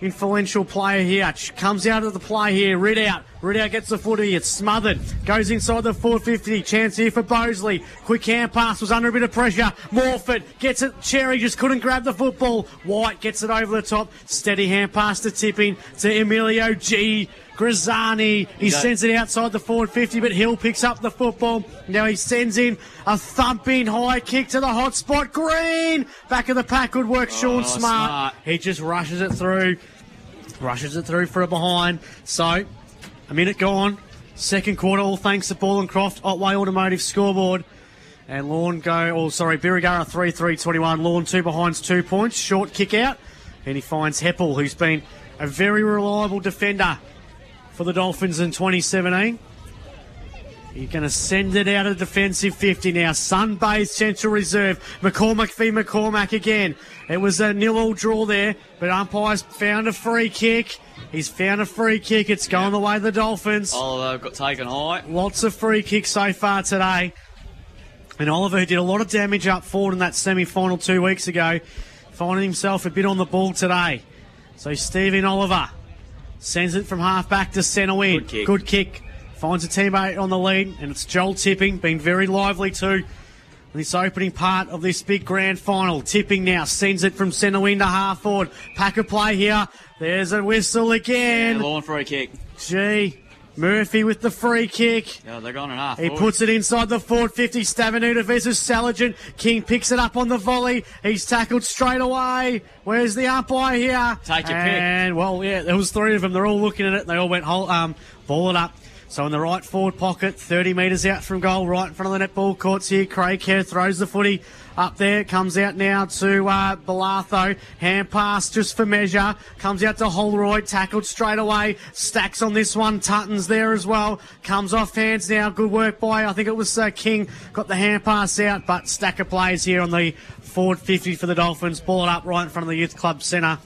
influential player here. Comes out of the play here. Ridout gets the footy. It's smothered. Goes inside the 450. Chance here for Bosley. Quick hand pass. Was under a bit of pressure. Morford gets it. Cherry just couldn't grab the football. White gets it over the top. Steady hand pass to Tipping to Emilio G. Grazzani. He sends it outside the 450, but Hill picks up the football. Now he sends in a thumping high kick to the hot spot. Green. Back of the pack. Good work, Sean Smart. He just rushes it through. Rushes it through for a behind. So, a minute gone. Second quarter, all thanks to Ball and Croft, Otway Automotive scoreboard. And Birregurra 3-3-21. Lorne 2 behinds, 2 points. Short kick out. And he finds Heppel, who's been a very reliable defender for the Dolphins in 2017. You're going to send it out of defensive 50 now. Sunbay Central Reserve. McCormack v McCormack again. It was a 0-0 draw there, but umpire's found a free kick. He's found a free kick. It's going the way of the Dolphins. Oliver got taken high. Lots of free kicks so far today. And Oliver, who did a lot of damage up forward in that semi-final 2 weeks ago, finding himself a bit on the ball today. So Stephen Oliver sends it from half back to centre wing. Good kick. Finds a teammate on the lead, and it's Joel Tipping, been very lively too in this opening part of this big grand final. Tipping now sends it from centre wing to half forward. Pack of play here. There's a whistle again. Yeah, Lorne free kick. Murphy with the free kick. Yeah, they're going and half. He puts it inside the 450. Stavenuta versus Saligin. King picks it up on the volley. He's tackled straight away. Where's the umpire here? Take your pick. And, there was 3 of them. They're all looking at it. They all went ball it up. So in the right forward pocket, 30 metres out from goal, right in front of the netball courts here. Craig Hare throws the footy up there. Comes out now to Belartho. Hand pass just for measure. Comes out to Holroyd. Tackled straight away. Stacks on this one. Tutton's there as well. Comes off hands now. Good work by, I think it was King. Got the hand pass out, but stack of plays here on the forward 50 for the Dolphins. Ball it up right in front of the Youth Club Centre.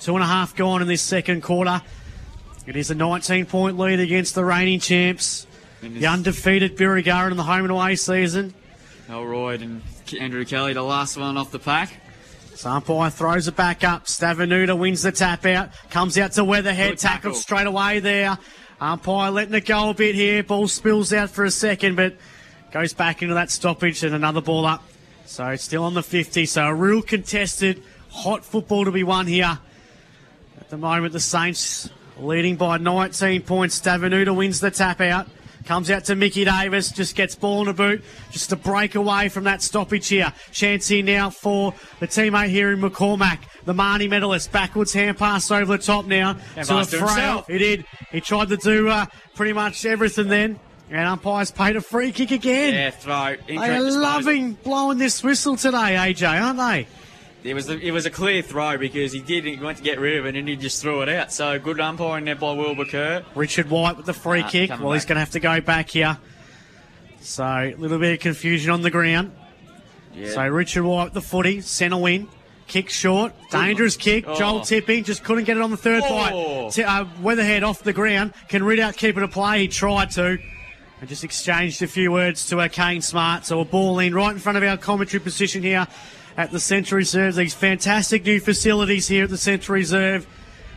2.5 gone in this second quarter. It is a 19-point lead against the reigning champs, the undefeated Birregurra in the home and away season. Elroyd and Andrew Kelly, the last one off the pack. Umpire throws it back up. Stavenuta wins the tap out. Comes out to Weatherhead. Tackled straight away there. Umpire letting it go a bit here. Ball spills out for a second, but goes back into that stoppage and another ball up. So it's still on the 50. So a real contested, hot football to be won here. At the moment, the Saints leading by 19 points. Davenuta wins the tap out. Comes out to Mickey Davis, just gets ball in a boot, just a break away from that stoppage here. Chance here now for the teammate here in McCormack, the Marnie medalist. Backwards hand pass over the top now. So frail. He did. He tried to do pretty much everything then. And umpires paid a free kick again. Yeah, throw. They're loving blowing this whistle today, AJ, aren't they? It was a clear throw because he went to get rid of it and he just threw it out. So good umpiring there by Wilbur Kerr. Richard White with the free kick. Well, he's going to have to go back here. So a little bit of confusion on the ground. Yeah. So Richard White with the footy, centre win. Kick short, dangerous kick. Oh. Joel tipping, just couldn't get it on the third bite. Weatherhead off the ground. Can read out, keep it a play. He tried to. And just exchanged a few words to Kane Smart. So a ball in right in front of our commentary position here at the Centre Reserve. These fantastic new facilities here at the Centre Reserve.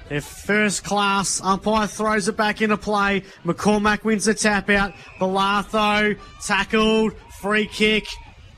They're first class. Umpire throws it back into play. McCormack wins the tap out. Belartho tackled. Free kick.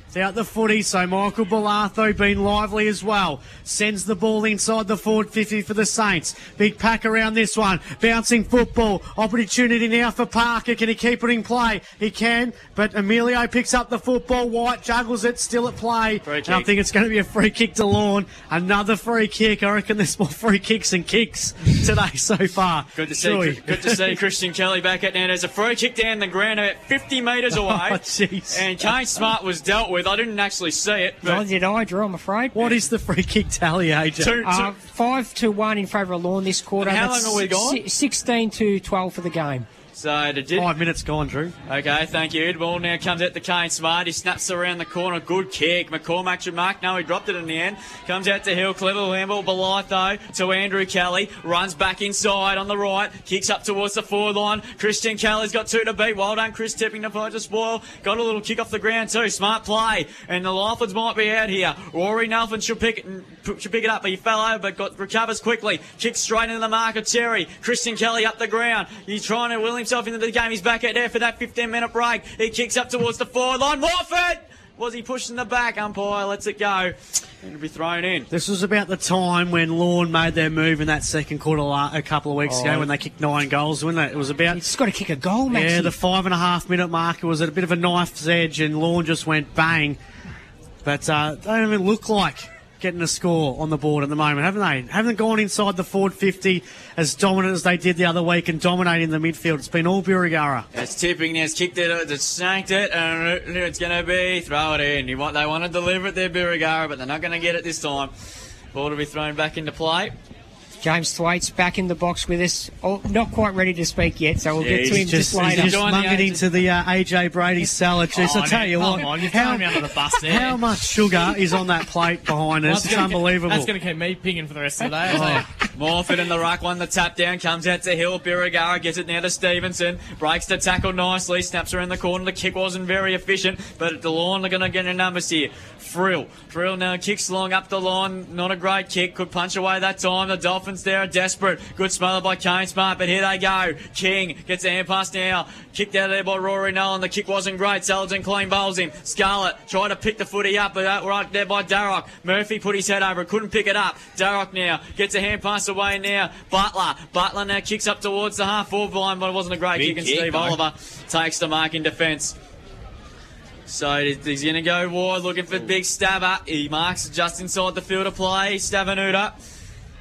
It's out the footy. So Michael Belartho being lively as well. Sends the ball inside the forward 50 for the Saints. Big pack around this one. Bouncing football. Opportunity now for Parker. Can he keep it in play? He can. But Emilio picks up the football. White juggles it. Still at play. And I think it's going to be a free kick to Lorne. Another free kick. I reckon there's more free kicks and kicks today so far. Good to see Christian Kelly back at now. There's a free kick down the ground about 50 metres away. Oh, jeez. And Kane Smart was dealt with. I didn't actually see it. Neither did I, Drew, I'm afraid. What is the free kick tally, AJ? 5-1 in favour of Lorne this quarter. And how long are we gone? 16-12 for the game. So 5 minutes gone, Drew. Okay, thank you. The ball now comes out to Kane Smart. He snaps around the corner. Good kick. McCormack should mark. No, he dropped it in the end. Comes out to Hill. Clever handball. Belartho to Andrew Kelly. Runs back inside on the right. Kicks up towards the forward line. Christian Kelly's got two to beat. Well done, Chris, tipping the point to spoil. Got a little kick off the ground too. Smart play. And the Liffords might be out here. Rory Nelson should pick it up, but he fell over, but recovers quickly. Kicks straight into the mark of Terry. Christian Kelly up the ground. He's trying to will himself into the game. He's back out there for that 15-minute break. He kicks up towards the forward line. Morford! Was he pushed in the back? Umpire lets it go. It'll be thrown in. This was about the time when Lorne made their move in that second quarter a couple of weeks ago when they kicked 9 goals, wasn't it? It was about... He's got to kick a goal, Maxie. Yeah, the 5.5-minute mark. It was at a bit of a knife's edge and Lorne just went bang. But they don't even look like getting a score on the board at the moment, haven't they? Haven't gone inside the forward 50 as dominant as they did the other week and dominating the midfield. It's been all Burigara. It's tipping. It's kicked it. It's snanked it. And it's going to be throw it in. They want to deliver it there, Burigara, but they're not going to get it this time. Ball to be thrown back into play. James Thwaites back in the box with us. Oh, not quite ready to speak yet, so we'll get to him just later. He's just munging into the AJ Brady salad. Jeez, I'll tell you what. How much sugar is on that plate behind us? It's unbelievable. That's going to keep me pinging for the rest of the day. Morford in the ruck won the tap down, comes out to Hill. Birregara gets it now to Stevenson. Breaks the tackle nicely, snaps around the corner. The kick wasn't very efficient, but the line are going to get a numbers here. Frill now kicks long up the line. Not a great kick. Could punch away that time. The Dolphins there are desperate. Good smother by Kane Smart, but here they go. King gets the hand pass now. Kicked out of there by Rory Nolan. The kick wasn't great. Saladin clean bowls him. Scarlett tried to pick the footy up, but that right there by Darrock. Murphy put his head over it. Couldn't pick it up. Darrock now gets a hand pass away now. Butler now kicks up towards the half forward line, but it wasn't a great kick. And Steve Oliver takes the mark in defence. So he's going to go wide, looking for big Stabber. He marks just inside the field of play. Stavenuta.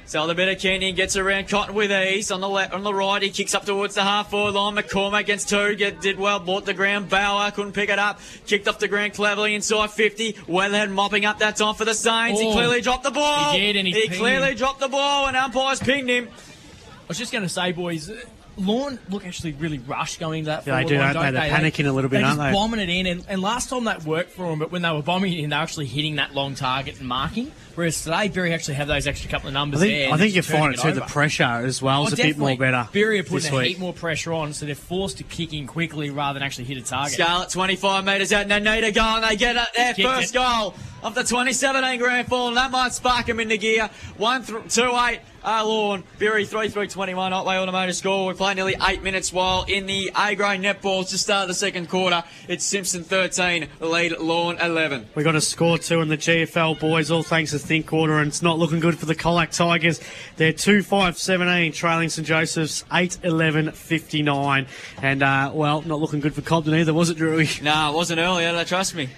So the better Kenyon gets around Cotton with ease on the left, on the right. He kicks up towards the half forward line. McCormack against two. Did well. Bought the ground. Bauer couldn't pick it up. Kicked off the ground cleverly inside 50. Weatherhead mopping up that time for the Saints. He clearly dropped the ball. He clearly dropped the ball and umpires pinged him. I was just going to say, boys, Lorne look actually really rushed going into that forward line. They're panicking a little bit, aren't they? They're bombing it in. And last time that worked for them, but when they were bombing it in, they were actually hitting that long target and marking. Whereas today, Berry actually have those extra couple of numbers there. I think you're finding too the pressure as well is a bit more better. Berry are putting a heap more pressure on, so they're forced to kick in quickly rather than actually hit a target. Scarlett 25 metres out, and they need a goal, and they get it. Their first goal. of the 2017 Grand Final. And that might spark him into gear. 1-2-8. Lawn, Bury 3-3-21, Otway Automotive score. We play nearly 8 minutes while in the A-grade netballs to start the second quarter. It's Simpson 13, lead Lawn 11. We've got a score too in the GFL, boys, all thanks to Think Quarter, and it's not looking good for the Colac Tigers. They're 2-5-17, trailing St Joseph's 8-11-59. And, well, not looking good for Cobden either, was it, Drewy? No, it wasn't earlier, trust me.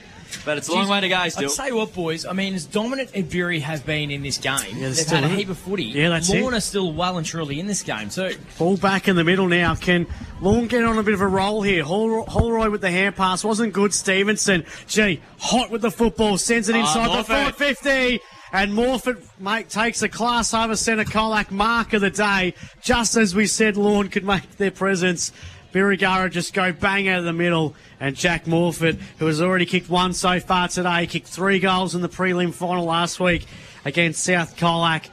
But it's a long way to go still. I'd say what, boys, I mean, as dominant as Bury have been in this game, yeah, they've had a heap of footy. Yeah, that's Lawn are still well and truly in this game too. Ball back in the middle now. Can Lawn get on a bit of a roll here? Holroyd with the hand pass. Wasn't good. Stevenson, gee, hot with the football. Sends it inside the 450. And Morford, mate, takes a class over centre Colac mark of the day. Just as we said, Lawn could make their presence. Birregurra just go bang out of the middle, and Jack Morford, who has already kicked one so far today, kicked 3 goals in the prelim final last week against South Colac.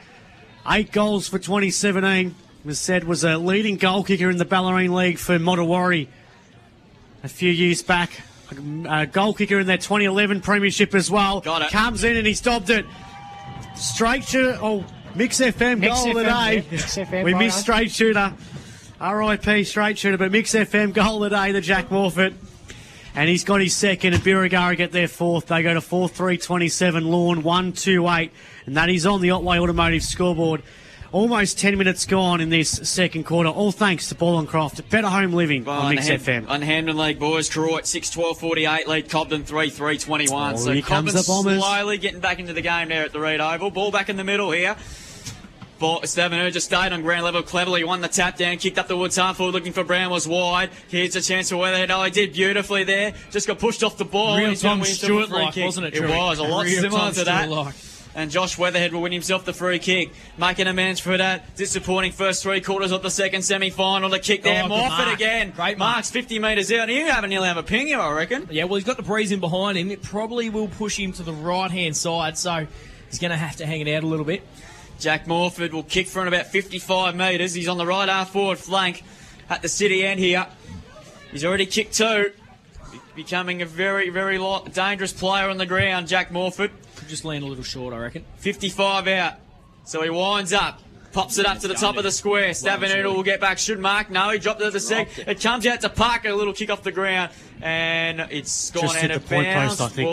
8 goals for 2017. Was said was a leading goal kicker in the Ballerine League for Motowari a few years back. A goal kicker in their 2011 premiership as well. Got it. Comes in and he's dobbed it. Straight shooter. Oh, Mix FM Mix goal FM, today. Yeah. We missed straight shooter. RIP straight shooter, but Mix FM goal today, the Jack Morford. And he's got his second, and Birregurra get their fourth. They go to 4-3-27, Lawn 1-2-8, and that is on the Otway Automotive scoreboard. Almost 10 minutes gone in this second quarter. All thanks to Ball and Croft. Better home living on Mix FM. On Hamden League, boys, Troy 6-12-48, lead Cobden 3-3-21. So Cobden slowly getting back into the game there at the Reed Oval. Ball back in the middle here. Stavener just stayed on ground level cleverly, won the tap down, kicked up the woods half forward looking for Brown, was wide. Here's a chance for Weatherhead. Oh, he did beautifully there. Just got pushed off the ball. Real Tom Stewart-like, wasn't it? It was a lot similar to that. And Josh Weatherhead will win himself the free kick, making amends for that disappointing first 3 quarters of the second semi-final. The kick there, Morford again. Great marks, 50 metres out. He'll nearly have a ping here, I reckon. Yeah, well, he's got the breeze in behind him. It probably will push him to the right-hand side, so he's going to have to hang it out a little bit. Jack Morford will kick from about 55 metres. He's on the right half-forward flank at the city end here. He's already kicked two. Becoming a very, very dangerous player on the ground, Jack Morford. Could just land a little short, I reckon. 55 out. So he winds up. Pops it up to the top of the square. Stavenuta will get back. Should mark. No, he dropped it at the sec. It comes out to Parker. A little kick off the ground. And it's gone just out of bounds. Just hit the point post, I think,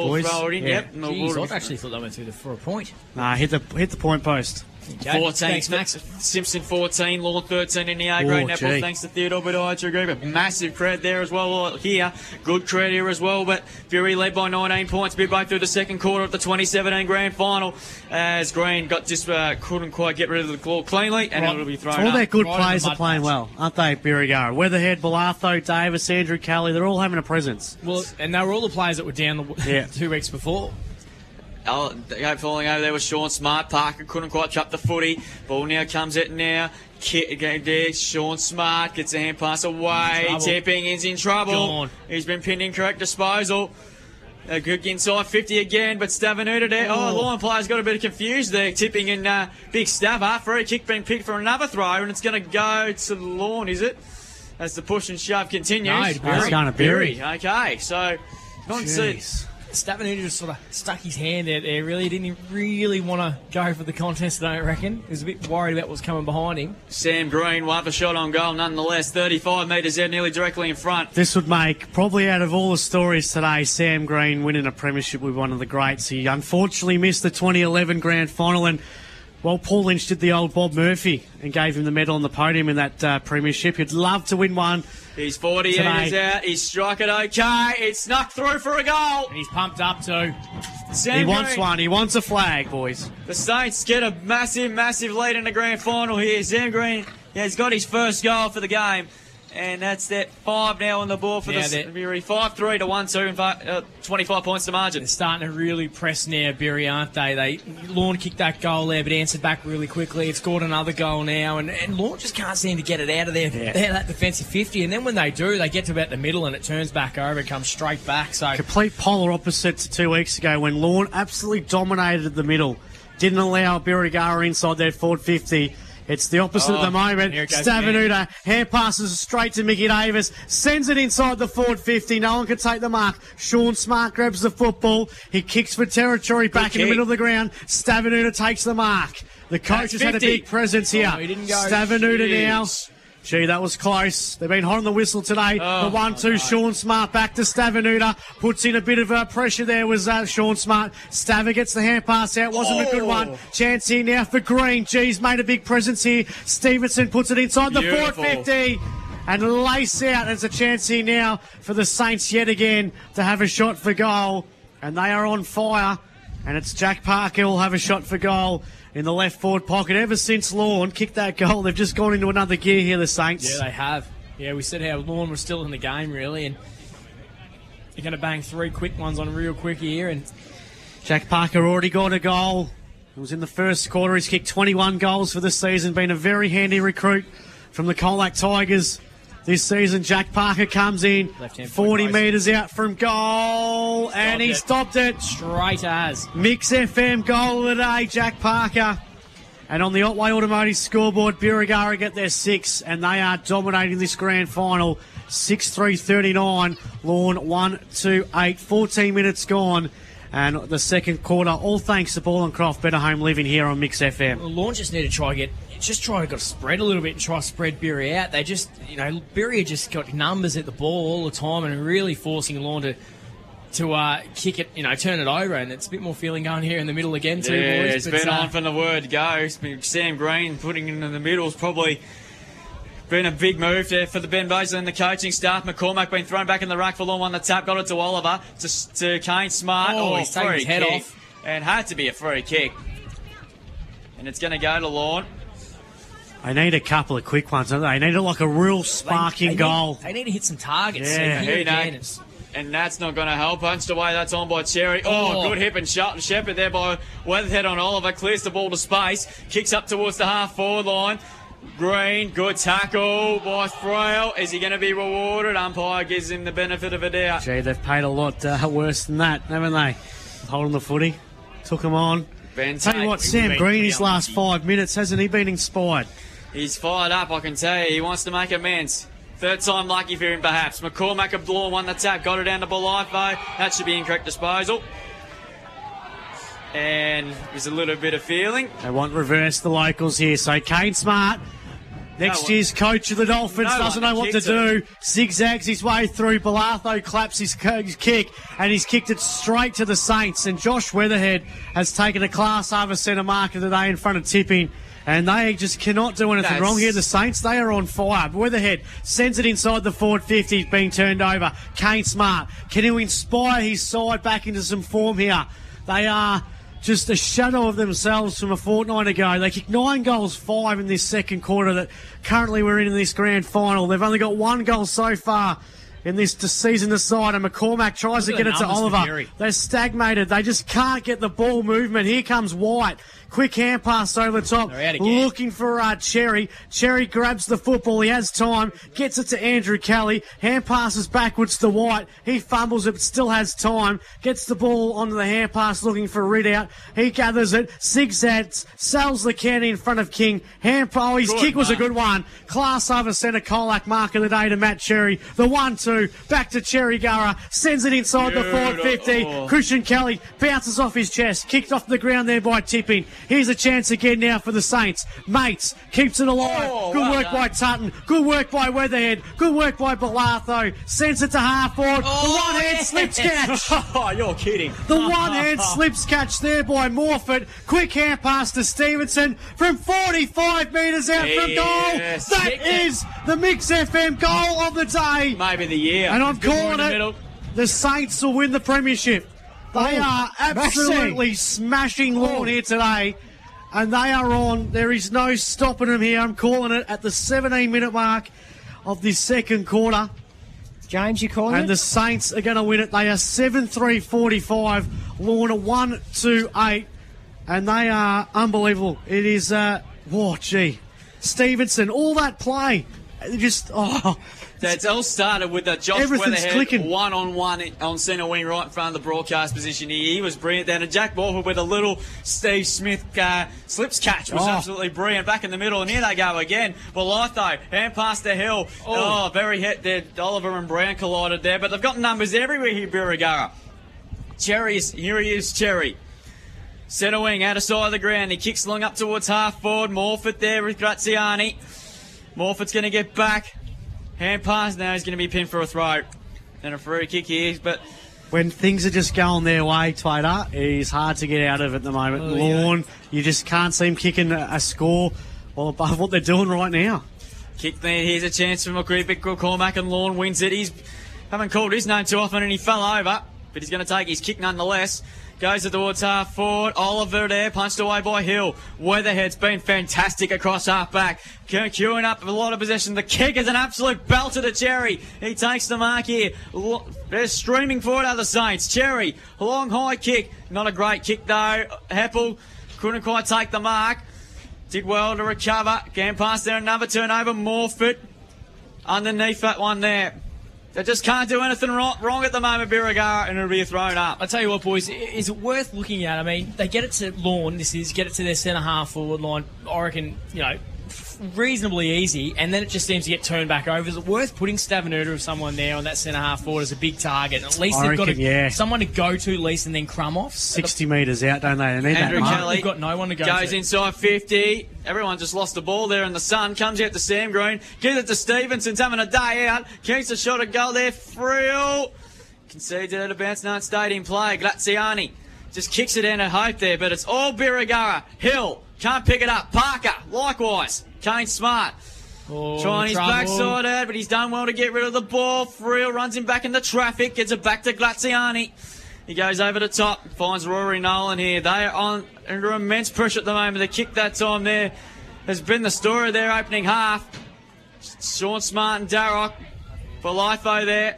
boys. Yep. Jeez, I actually thought that went through for a point. Nah, hit the point post. 14. Thanks, Max. Simpson 14, Lawn 13 in the A-grade netball. Thanks to Theodore Bodiatri Group. Massive credit there as well here. Good credit here as well, but Fury led by 19 points midway through the second quarter of the 2017 Grand Final as Green got just couldn't quite get rid of the claw cleanly, and it'll be thrown up. All their good players are playing well, aren't they, Birregurra? Weatherhead, Balatho, Davis, Andrew Kelly, they're all having a presence. Well, and they were all the players that were down the 2 weeks before. Oh, falling over there was Sean Smart. Parker couldn't quite chuck the footy. Ball now comes in now. Sean Smart gets a hand pass away. Tipping is in trouble. He's been pinned in correct disposal. A good inside 50 again, but Stavenuta there. Oh, Lawn player's got a bit of confused there. Tipping in Big Staver. Free kick being picked for another throw, and it's going to go to Lawn, is it? As the push and shove continues. No, it's going to Bury. Okay, so... Stavenuta just sort of stuck his hand out there, really. He didn't really want to go for the contest, I don't reckon. He was a bit worried about what was coming behind him. Sam Green, half a shot on goal nonetheless. 35 metres out, nearly directly in front. This would make, probably out of all the stories today, Sam Green winning a premiership with one of the greats. He unfortunately missed the 2011 grand final, and, well, Paul Lynch did the old Bob Murphy and gave him the medal on the podium in that premiership. He'd love to win one. He's 40 metres out. He's struck it okay. It's snuck through for a goal. And he's pumped up too. He wants one. He wants a flag, boys. The Saints get a massive, massive lead in the grand final here. Sam Green has got his first goal for the game. And that's that 5 now on the board for the Bury. 5-3 to 1-2 and 25 points to margin. They're starting to really press now, Bury, aren't they? Lawn kicked that goal there but answered back really quickly. It's scored another goal now, and Lawn just can't seem to get it out of there. Yeah. They're that defensive 50, and then when they do, they get to about the middle and it turns back over, comes straight back. So complete polar opposite to 2 weeks ago when Lawn absolutely dominated the middle. Didn't allow Birregurra inside their forward 50. It's the opposite at the moment. Stavenuta hand passes straight to Mickey Davis, sends it inside the forward 50. No one can take the mark. Sean Smart grabs the football. He kicks for territory back in the middle of the ground. Stavenuta takes the mark. The coach has had a big presence here. Stavenuta now. Gee, that was close. They've been hot on the whistle today. The 1-2, Sean Smart back to Stavenuta. Puts in a bit of pressure there was Sean Smart. Staver gets the hand pass out. Wasn't a good one. Chance here now for Green. Gee's made a big presence here. Stevenson puts it inside the 450. And lace out. There's a chance here now for the Saints yet again to have a shot for goal. And they are on fire. And it's Jack Parker who will have a shot for goal in the left forward pocket. Ever since Lorne kicked that goal, they've just gone into another gear here, the Saints. Yeah, they have. Yeah, we said how Lorne was still in the game, really, and they're going to bang three quick ones on real quick here. And Jack Parker already got a goal. It was in the first quarter. He's kicked 21 goals for the season. Been a very handy recruit from the Colac Tigers this season. Jack Parker comes in 40 metres out from goal, and he stopped it. Straight as. Mix FM goal of the day, Jack Parker. And on the Otway Automotive scoreboard, Birregurra get their 6, and they are dominating this grand final. 6-3-39, Lorne 1-2-8, 14 minutes gone. And the second quarter, all thanks to Ball and Croft, Better Home Living here on Mix FM. Well, Lorne just need to try to spread a little bit and try to spread Birri out. They just, Birri just got numbers at the ball all the time and really forcing Lorne to kick it, turn it over. And it's a bit more feeling going here in the middle again too, yeah, boys. It's been on from the word go. It's been Sam Green putting it in the middle has probably been a big move there for the Ben Basil and the coaching staff. McCormack been thrown back in the ruck for Lorne, won the tap, got it to Oliver, to Kane Smart. He's taking his head off. And had to be a free kick. And it's going to go to Lorne. They need a couple of quick ones, don't they? They need a real sparking goal. They need to hit some targets. Yeah, and that's not going to help. Punched away, that's on by Cherry. Good hip and shot and Shepherd there by Weatherhead on Oliver. Clears the ball to space. Kicks up towards the half-forward line. Green, good tackle by Frail. Is he going to be rewarded? Umpire gives him the benefit of a doubt. Gee, they've paid a lot worse than that, haven't they? Holding the footy. Took him on. Tell you what, Sam Green, his last 5 minutes, hasn't he been inspired? He's fired up, I can tell you. He wants to make amends. Third time lucky for him, perhaps. McCormack of Lorne won the tap. Got it down to Bolifo. That should be incorrect disposal. And there's a little bit of feeling. They want reverse the locals here. So Kane Smart, next year's coach of the Dolphins, doesn't know what to do. Zigzags his way through. Bolatho claps his kick, and he's kicked it straight to the Saints. And Josh Weatherhead has taken a class over centre marker today in front of Tipping. And they just cannot do anything wrong here. The Saints, they are on fire. Weatherhead sends it inside the forward 50, being turned over. Kane Smart, can he inspire his side back into some form here? They are just a shadow of themselves from a fortnight ago. They kicked 9 goals 5 in this second quarter that currently we're in this grand final. They've only got 1 goal so far in this season aside, and McCormack tries to get it to Oliver. They're stagnated. They just can't get the ball movement. Here comes White. Quick hand pass over the top. Looking for Cherry. Cherry grabs the football. He has time. Gets it to Andrew Kelly. Hand passes backwards to White. He fumbles it, but still has time. Gets the ball onto the hand pass, looking for a readout. He gathers it. Zigzags. Sells the candy in front of King. His kick was a good one. Class over centre. Colac mark of the day to Matt Cherry. The 1-2. Back to Cherrygurra. Sends it inside the forward 50. Christian Kelly bounces off his chest. Kicked off the ground there by Tipping. Here's a chance again now for the Saints. Mates keeps it alive. Good work by Tutton. Good work by Weatherhead. Good work by Bolatho. Sends it to half forward. The one-hand slips catch. Oh, you're kidding. The one-hand slips catch there by Morford. Quick hand pass to Stevenson from 45 metres out from goal. That is the Mix FM goal of the day. Maybe the year. And I'm calling it. The Saints will win the premiership. They are absolutely smashing Lorne here today, and they are on. There is no stopping them here. I'm calling it at the 17-minute mark of this second quarter. James, you calling it? And the Saints are going to win it. They are 7-3-45, Lorne 1-2-8, and they are unbelievable. It is, Stevenson, all that play Just, oh. That's all started with a Josh Weatherhead one-on-one on centre wing right in front of the broadcast position. He was brilliant then. And Jack Morford with a little Steve Smith slips catch was absolutely brilliant. Back in the middle, and here they go again. Velitho, hand past the hill. Oh, very hit there. Oliver and Brown collided there. But they've got numbers everywhere here, Birregurra. Here he is, Cherry. Centre wing, out of side of the ground. He kicks long up towards half forward. Morford there with Graziani. Morford's going to get back. Hand pass now. He's going to be pinned for a throw. And a free kick here. But when things are just going their way, Twitter, it's hard to get out of at the moment. Lorne, you just can't see him kicking a score well above what they're doing right now. Kick there. Here's a chance for McGreevy. Cormack and Lorne wins it. He's haven't called his name too often and he fell over. But he's going to take his kick nonetheless. Goes towards half forward. Oliver there, punched away by Hill. Weatherhead's been fantastic across half back. Queuing up a lot of possession. The kick is an absolute belter to Cherry. He takes the mark here. They're streaming forward, other Saints. Cherry, long high kick. Not a great kick though. Heppel couldn't quite take the mark. Did well to recover. Game pass there, another turnover. Morford underneath that one there. They just can't do anything wrong at the moment, Birregurra, and it'll be thrown up. I tell you what, boys, is it worth looking at? I mean, they get it to Lorne, get it to their centre-half forward line, I reckon, you know, reasonably easy, and then it just seems to get turned back over. Is it worth putting Stavenuta or someone there on that centre-half forward as a big target? At least they've got someone to go to, at least, and then crumb off. 60 metres out, don't they? They need Andrew Kelly. They've got no one to go to. Goes inside 50. Everyone just lost the ball there in the sun. Comes out to Sam Green. Gives it to Stevenson's having a day out. Keeps a shot at goal there. Friel. Concedes it at a bounce. No, it stayed in play. Graziani just kicks it in at hope there, but it's all Birregurra. Hill can't pick it up. Parker, likewise. Kane Smart trying his backside out, but he's done well to get rid of the ball. Friel runs him back into traffic, gets it back to Graziani. He goes over the top, finds Rory Nolan here. They are under immense pressure at the moment. The kick that time there has been the story of their opening half. Sean Smart and Darrock. Velitho there.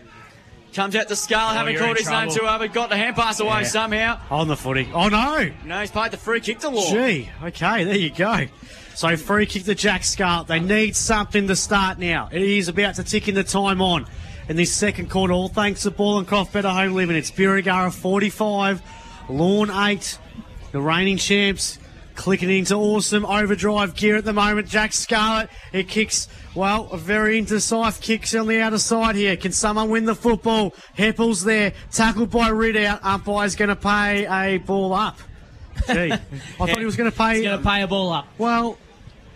Comes out to Scarlett, haven't called his name too hard, but got the hand pass away somehow. On the footy. Oh, no. No, he's paid the free kick to Law. Gee, okay, there you go. So free kick to Jack Scarlett. They need something to start now. It is about to tick in the time on in this second quarter. All thanks to Ball and Croft Better Home Living. It's Birregurra 45, Lorne 8, the reigning champs. Clicking into awesome overdrive gear at the moment. Jack Scarlett, he kicks, well, a very indecisive kicks on the outer side here. Can someone win the football? Heppel's there, tackled by Ridout. Umpire's going to pay a ball up. Gee, I thought he was going to pay... He's going to pay a ball up. Well,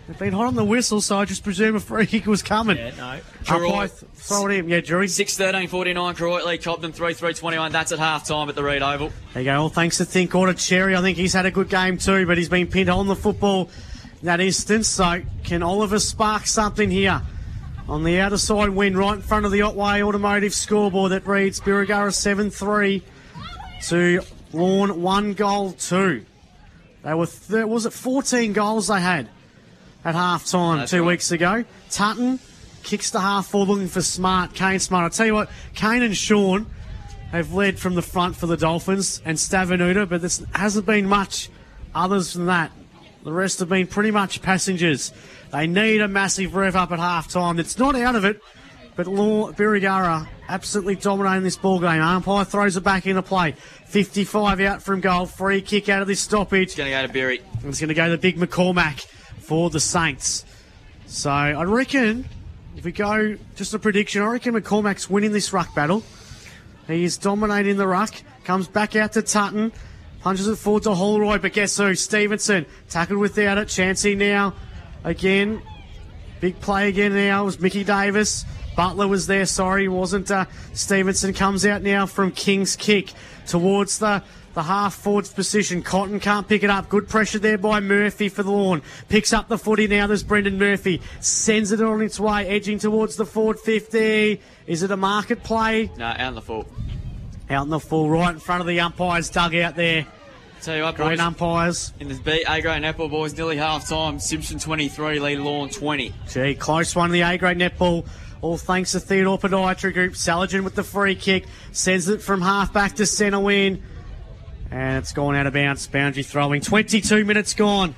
they've been hot on the whistle, so I just presume a free kick was coming. Yeah, no. Umpire throw it in. Yeah, Drury. 6-13-49, Croydon, Cobden 3-3-21. That's at half-time at the Reed Oval. There you go. All thanks to Think Order Cherry. I think he's had a good game too, but he's been pinned on the football in that instance. So can Oliver spark something here? On the outer side win, right in front of the Otway Automotive scoreboard that reads Birregurra 7-3 to Lorne 1-2. They were, was it 14 goals they had? At half-time weeks ago. Tutton kicks to half-forward looking for Smart, Kane Smart. I'll tell you what, Kane and Sean have led from the front for the Dolphins and Stavenuta, but this hasn't been much others than that. The rest have been pretty much passengers. They need a massive rev-up at half-time. It's not out of it, but Birregurra absolutely dominating this ballgame. Umpire throws it back into play. 55 out from goal, free kick out of this stoppage. It's going to go to Birry. It's going to go to Big McCormack for the Saints. So I reckon, if we go just a prediction, I reckon McCormack's winning this ruck battle. He is dominating the ruck, comes back out to Tutton, punches it forward to Holroyd, but guess who? Stevenson, tackled without it, Chansey now, again, big play again now, it was Mickey Davis, Butler was there, sorry, he wasn't, Stevenson comes out now from King's kick towards the half-forward's position. Cotton can't pick it up. Good pressure there by Murphy for the Lorne. Picks up the footy now. There's Brendan Murphy. Sends it on its way, edging towards the forward 50. Is it a market play? No, out in the full. Out in the full, right in front of the umpires dug out there. Tell you what, great boys, umpires. In the A-grade netball, boys, nearly half-time. Simpson 23, Lee Lorne 20. Gee, close one in the A-grade netball. All thanks to Theodore Podiatry Group. Saligen with the free kick. Sends it from half-back to centre wing. And it's gone out of bounds, boundary throwing. 22 minutes gone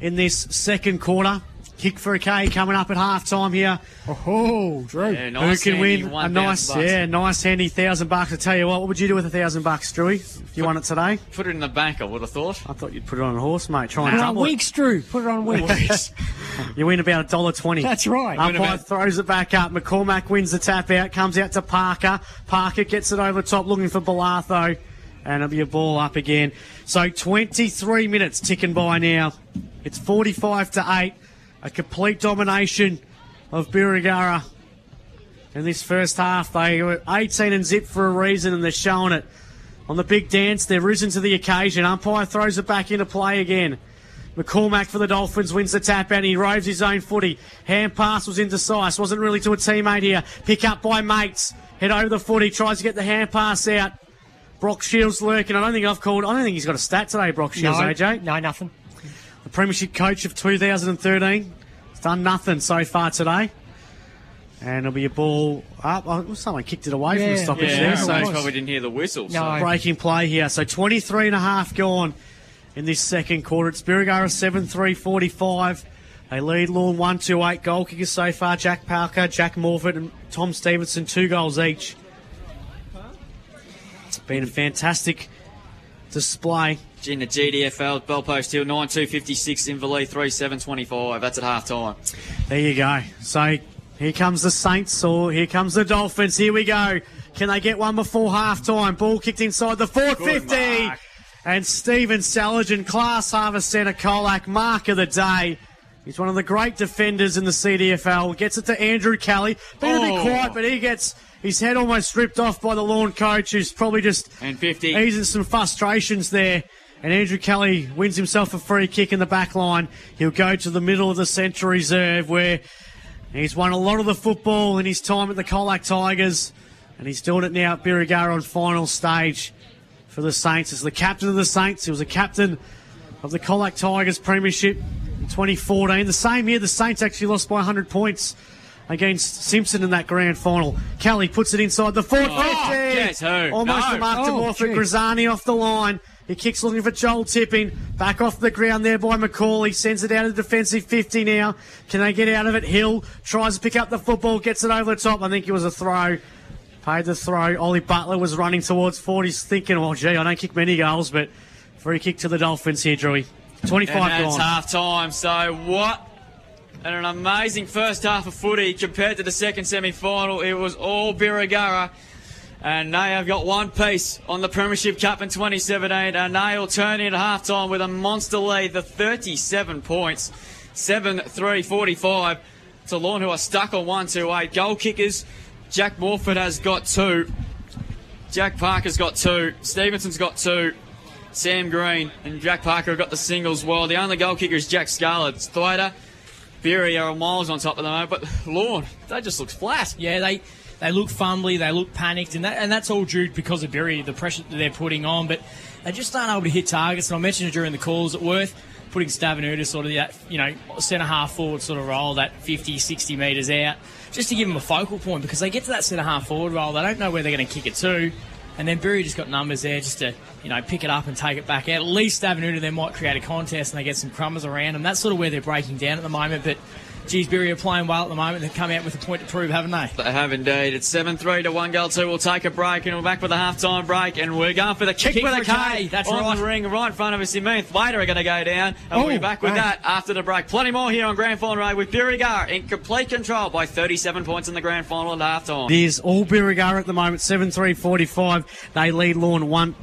in this second quarter. Kick for a K coming up at halftime here. Oh, Drew. Yeah, nice. Who can win a nice, nice handy $1,000? I tell you what would you do with $1,000, Drewy? If you won it today? Put it in the bank, I would have thought. I thought you'd put it on a horse, mate. Try and double it. Weeks, Drew. Put it on weeks. You win about $1.20. That's right. Umpire throws it back up. McCormack wins the tap out, comes out to Parker. Parker gets it over the top, looking for Belartho. And it'll be a ball up again. So 23 minutes ticking by now. It's 45-8. A complete domination of Birregurra. In this first half, they were 18 and zip for a reason, and they're showing it. On the big dance, they've risen to the occasion. Umpire throws it back into play again. McCormack for the Dolphins wins the tap out. He roves his own footy. Hand pass was indecisive. Wasn't really to a teammate here. Pick up by Mates. Head over the footy. Tries to get the hand pass out. Brock Shields lurking. I don't think he's got a stat today, Brock Shields, AJ. No, nothing. The Premiership coach of 2013 has done nothing so far today. And it'll be a ball up. Oh, someone kicked it away from the stoppage there. So he probably didn't hear the whistle. No. So. Breaking play here. So 23 and a half gone in this second quarter. It's Birregurra 7-3-45. They lead Lorne 1-2-8. Goal kickers so far, Jack Parker, Jack Morford and Tom Stevenson, 2 goals each. It's been a fantastic display. In the GDFL, Bellpost Hill 9-2-56, Inverleigh 3-7-25. That's at half time. There you go. So here comes the Saints, or here comes the Dolphins. Here we go. Can they get one before half time? Ball kicked inside the 450. And Stephen Saligan, class Harvest Centre Colac, mark of the day. He's one of the great defenders in the CDFL. Gets it to Andrew Kelly. Been a bit quiet, but he gets his head almost ripped off by the Lorne coach, who's probably just easing some frustrations there. And Andrew Kelly wins himself a free kick in the back line. He'll go to the middle of the Central Reserve, where he's won a lot of the football in his time at the Colac Tigers. And he's doing it now at Birregurra on final stage for the Saints. As the captain of the Saints, he was a captain of the Colac Tigers Premiership in 2014. The same year, the Saints actually lost by 100 points against Simpson in that grand final. Kelly puts it inside the 450. Almost a mark to Morford. Grisani off the line. He kicks looking for Joel Tipping. Back off the ground there by McCauley. Sends it out of the defensive 50 now. Can they get out of it? Hill tries to pick up the football. Gets it over the top. I think it was a throw. Paid the throw. Ollie Butler was running towards 40s thinking, well, gee, I don't kick many goals, but free kick to the Dolphins here, Drewy. 25 gone. And it's half time, so what? And an amazing first half of footy compared to the second semi-final. It was all Birregurra. And they have got one piece on the Premiership Cup in 2017. And they will turn in at halftime with a monster lead, the 37 points, 7-3-45 to Lorne, who are stuck on 1-2-8. Goal kickers, Jack Morford has got 2. Jack Parker's got 2. Stevenson's got 2. Sam Green and Jack Parker have got the singles. Well, the only goal kicker is Jack Scarlett. It's Thwaitter. Birregurra miles on top of the moment, but Lorne, they just look flat. Yeah, they look fumbly, they look panicked, and that's all due because of Birregurra, the pressure that they're putting on, but they just aren't able to hit targets. And I mentioned it during the calls at Worth, putting Stavenuta sort of that, centre-half forward sort of role, that 50, 60 metres out, just to give them a focal point, because they get to that centre-half forward role, they don't know where they're going to kick it to, and then Birregurra just got numbers there just to, pick it up and take it back out. At least Stavenuta then might create a contest and they get some crumbers around them. That's sort of where they're breaking down at the moment. But, geez, Birregurra are playing well at the moment. They've come out with a point to prove, haven't they? They have indeed. It's 7-3 to 1-2. We'll take a break and we're back for the halftime break. And we're going for the kick with a K. That's on the ring right in front of us. Me and Thwaitter are going to go down. And we'll be back with that after the break. Plenty more here on Grand Final Day with Birregurra in complete control by 37 points in the Grand Final at halftime. It is all Birregurra at the moment, 7-3-45. They lead Lorne 1-2-8.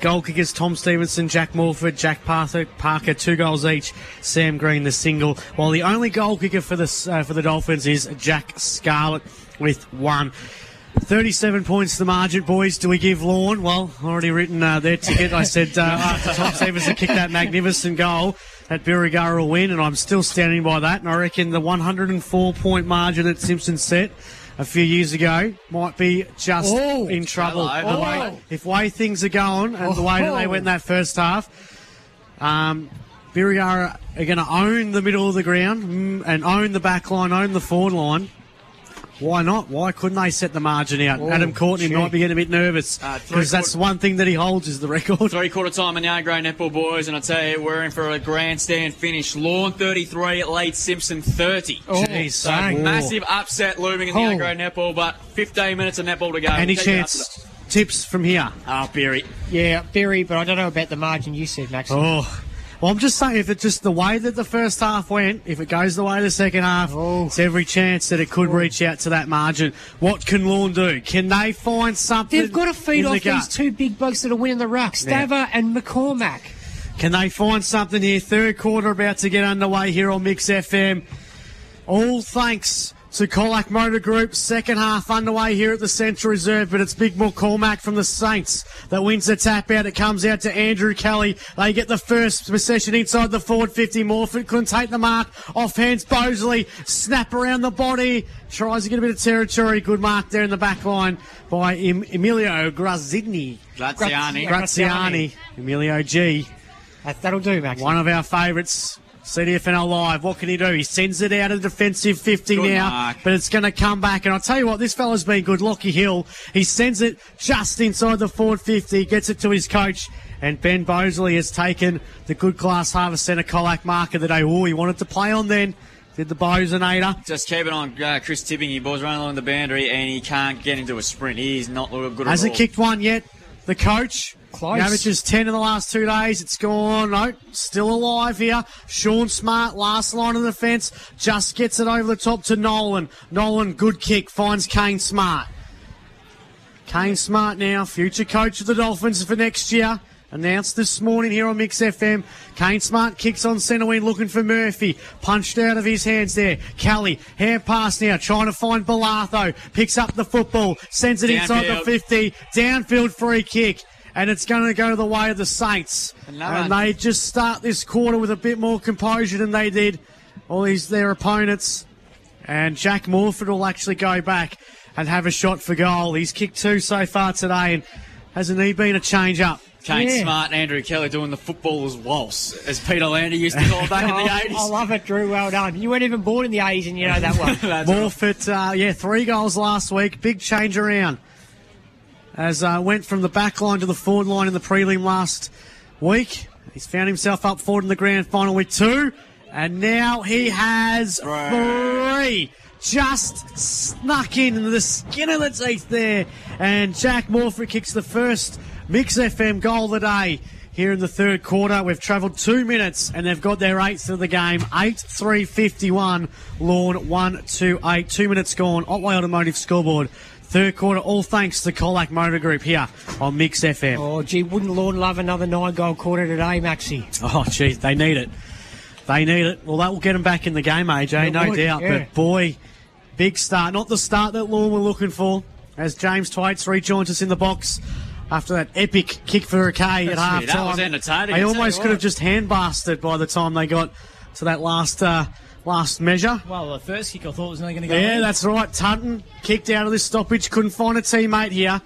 Goal kickers Tom Stevenson, Jack Morford, Jack Parker, 2 goals each. Sam Green the single. While the only goal kicker for the Dolphins is Jack Scarlett with 1. 37 points the margin, boys. Do we give Lorne? Well, already written their ticket. I said after Tom Stevenson kicked that magnificent goal, that Birregurra will win, and I'm still standing by that. And I reckon the 104-point margin that Simpson set a few years ago might be just in trouble. If way things are going and the way that they went that first half, Birregurra are going to own the middle of the ground and own the back line, own the forward line. Why not? Why couldn't they set the margin out? Oh, Adam Courtney might be getting a bit nervous because that's one thing that he holds is the record. Three-quarter time in the Argo Netball, boys, and I tell you, we're in for a grandstand finish. Lorne 33, Lade Simpson 30. Oh, geez, so massive upset looming in the Argo Netball, but 15 minutes of netball to go. Any chance? Tips from here? Berry. Yeah, Berry, but I don't know about the margin you said, Max. Oh. Well, I'm just saying, if it's just the way that the first half went, if it goes the way the second half, it's every chance that it could reach out to that margin. What can Lorne do? Can they find something? They've got to feed off these two big bugs that are winning the ruck, Staver and McCormack. Can they find something here? Third quarter about to get underway here on Mix FM. All thanks to Colac Motor Group, second half underway here at the Central Reserve, but it's Big McCormack from the Saints that wins the tap out. It comes out to Andrew Kelly. They get the first possession inside the forward 50. Morford couldn't take the mark. Off hands Bosley. Snap around the body. Tries to get a bit of territory. Good mark there in the back line by Emilio Graziani. Graziani. Emilio G. That'll do, Max. One of our favourites. CDFNL Live, what can he do? He sends it out of the defensive 50 now, but it's going to come back. And I'll tell you what, this fella's been good. Lockie Hill, he sends it just inside the forward 50, gets it to his coach, and Ben Bosley has taken the Good Glass Harvest Centre Colac marker that he wanted to play on then. Did the Bozenator. Just keep it on Chris Tipping. He balls running along the boundary, and he can't get into a sprint. He's not looking good at all. Hasn't kicked one yet. The coach. Close. The average is 10 in the last 2 days. It's gone. No, still alive here. Sean Smart, last line of the fence, just gets it over the top to Nolan. Nolan, good kick, finds Kane Smart. Kane Smart now, future coach of the Dolphins for next year. Announced this morning here on Mix FM. Kane Smart kicks on centre wing looking for Murphy. Punched out of his hands there. Kelly, hand pass now, trying to find Belatho. Picks up the football, sends it inside the 50. Downfield free kick. And it's going to go the way of the Saints. And they just start this quarter with a bit more composure than they did their opponents. And Jack Morford will actually go back and have a shot for goal. He's kicked two so far today, and hasn't he been a change-up? Kane Smart and Andrew Kelly doing the footballer's waltz, as Peter Lander used to call back in the 80s. I love it, Drew. Well done. You weren't even born in the 80s, and you know that one. Morford, three goals last week. Big change around. As went from the back line to the forward line in the prelim last week. He's found himself up forward in the grand final with two. And now he has three. Just snuck in the skin of the teeth there. And Jack Morford kicks the first Mix FM goal of the day here in the third quarter. We've travelled 2 minutes and they've got their eighth of the game. 8-3-51. Lorne 1-2-8. 2 minutes gone. Otway Automotive scoreboard. Third quarter, all thanks to Colac Motor Group here on Mix FM. Oh, gee, wouldn't Lorne love another nine-goal quarter today, Maxie? Oh, geez, they need it. They need it. Well, that will get them back in the game, AJ, no doubt. Yeah. But, boy, big start. Not the start that Lorne were looking for, as James Twaits rejoins us in the box after that epic kick for a K at half-time. That was entertaining. They almost could have just hand-blasted by the time they got to that last measure. Well, the first kick I thought was only going to go. Yeah, that's right. Tunton kicked out of this stoppage. Couldn't find a teammate here.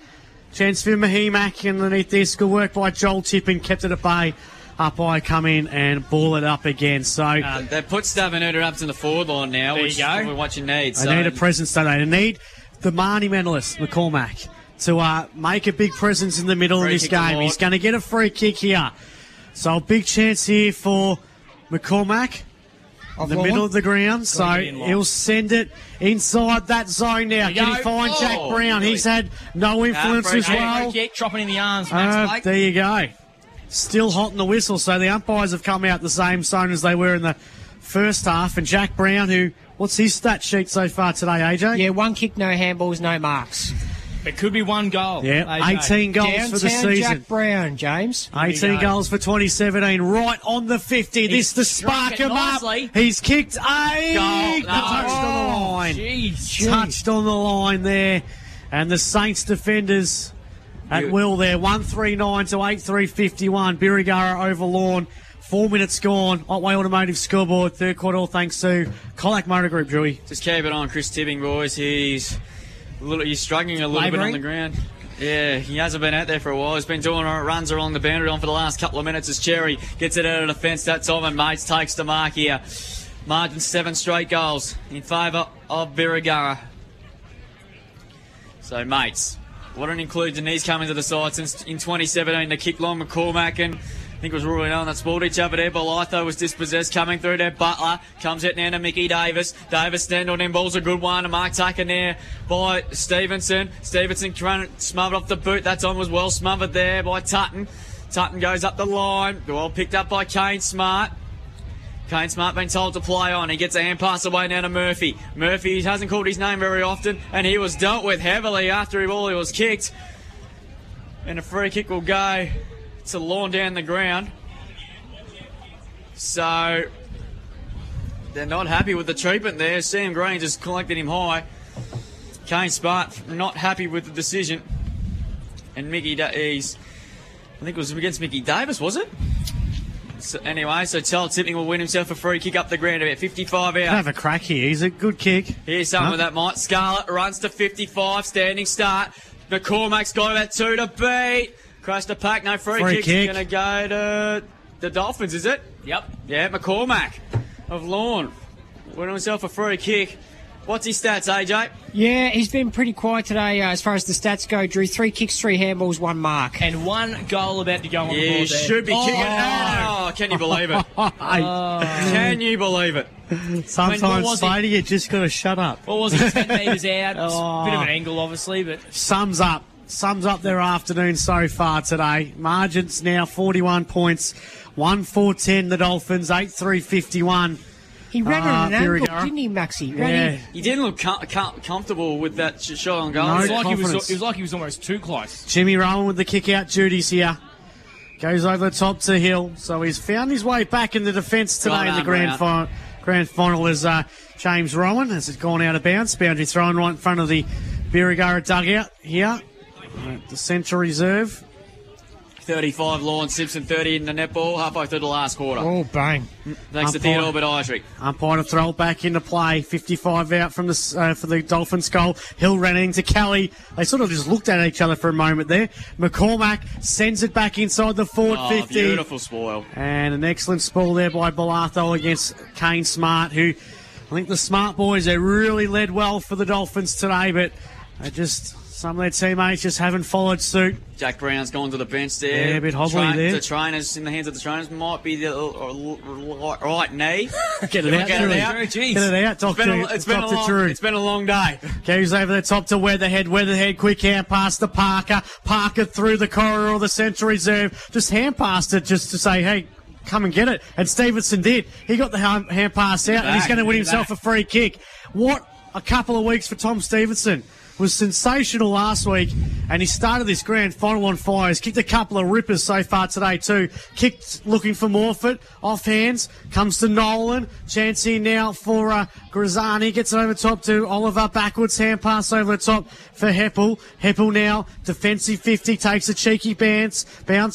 Chance for Mahimak underneath this. Good work by Joel Tippin. Kept it at bay. Upi come in and ball it up again. So they put Stavenuta up to the forward line now. There you go. We're watching needs. They need a presence today. They need the Marnie medalist, McCormack, to make a big presence in the middle of this game. He's going to get a free kick here. So a big chance here for McCormack. In the middle of the ground, so he'll send it inside that zone now. Can he find Jack Brown? He's had no influence as well. Dropping in the arms, Max. There you go. Still hot in the whistle, so the umpires have come out the same zone as they were in the first half. And Jack Brown, what's his stat sheet so far today, AJ? Yeah, one kick, no handballs, no marks. It could be one goal. Yeah, AJ. 18 goals for the season. Jack Brown, James. 18 goals for 2017, right on the 50. This to spark him up. He's kicked a goal. Touched on the line. Touched on the line there. And the Saints defenders at will there. 139 to 8-3-51. Birregurra over Lorne. 4 minutes gone. Otway Automotive scoreboard. Third quarter, all thanks to Colac Motor Group, Dewey. Just keep it on, Chris Tipping, boys. He's struggling a little bit on the ground. Yeah, he hasn't been out there for a while. He's been doing runs along the boundary for the last couple of minutes as Cherry gets it out of the fence that time, and Mates takes the mark here. Margin 7 straight goals in favour of Birregurra. So, mates, what an inclusion he's come into the side since in 2017. The kick long, McCormack, and I think it was ruling on that sprawled each other there. Belitho was dispossessed, coming through there. Butler comes out now to Mickey Davis. Davis stand on him. Ball's a good one. A mark taken there by Stevenson. Stevenson smothered off the boot. That time was well smothered there by Tutton. Tutton goes up the line. Well picked up by Kane Smart. Kane Smart been told to play on. He gets a hand pass away now to Murphy. Murphy hasn't called his name very often, and he was dealt with heavily after he was kicked. And a free kick will go to Lawn down the ground. So they're not happy with the treatment there. Sam Green just collected him high. Kane Smart not happy with the decision. And Mickey Davies, I think it was against Mickey Davis, was it? So anyway, so Charles Tipping will win himself a free kick up the ground about 55 out. Can I have a crack here? He's a good kick. Here's something with that, Mike. Scarlett runs to 55, standing start. McCormack's got about two to beat. Crashed the pack, no free kick. Going to go to the Dolphins, is it? Yep. Yeah, McCormack of Lorne winning himself a free kick. What's his stats, AJ? Yeah, he's been pretty quiet today as far as the stats go, Drew. 3 kicks, 3 handballs, 1 mark. And 1 goal about to go on the board there. Should be kicking. Oh, can you believe it? Can you believe it? Sometimes, Spady, you just got to shut up. What was it? 10 metres out. Bit of an angle, obviously, but... Sums up their afternoon so far today. Margins now 41 points. 1-4-10, the Dolphins. 8-3-51. He ran at an angle, didn't he, Maxie? Yeah. He didn't look comfortable with that shot on goal. No, it was like he was almost too close. Jimmy Rowan with the kick-out duties here. Goes over the top to Hill. So he's found his way back in the defence today in the grand final as James Rowan has gone out of bounds. Boundary thrown right in front of the Birregurra dugout here. The central reserve. 35, Lorne Simpson, 30 in the netball, halfway through the last quarter. Oh, bang. Thanks to Theodore Bediatric. Umpire to throw it back into play. 55 out from the for the Dolphins goal. Hill ran into Kelly. They sort of just looked at each other for a moment there. McCormack sends it back inside the forward 50. Beautiful spoil. And an excellent spoil there by Bellatho against Kane Smart, who I think the Smart boys, they really led well for the Dolphins today, but they just... Some of their teammates just haven't followed suit. Jack Brown's gone to the bench there. Yeah, a bit hobbly there. The trainers, in the hands of the trainers, might be the right knee. Get it out. Get it out, Doctor. It's been a long day. Goes over the top to Weatherhead. Weatherhead, quick hand pass to Parker. Parker through the corridor of the central reserve. Just hand passed it just to say, hey, come and get it. And Stevenson did. He got the hand pass out, and he's going to win himself a free kick. What a couple of weeks for Tom Stevenson. Was sensational last week, and he started this grand final on fire. He's kicked a couple of rippers so far today too. Kicked looking for Morfitt, off hands, comes to Nolan. Chance here now for Grazzani, gets it over top to Oliver, backwards hand pass over the top for Heppel. Heppel now, defensive 50, takes a cheeky bounce,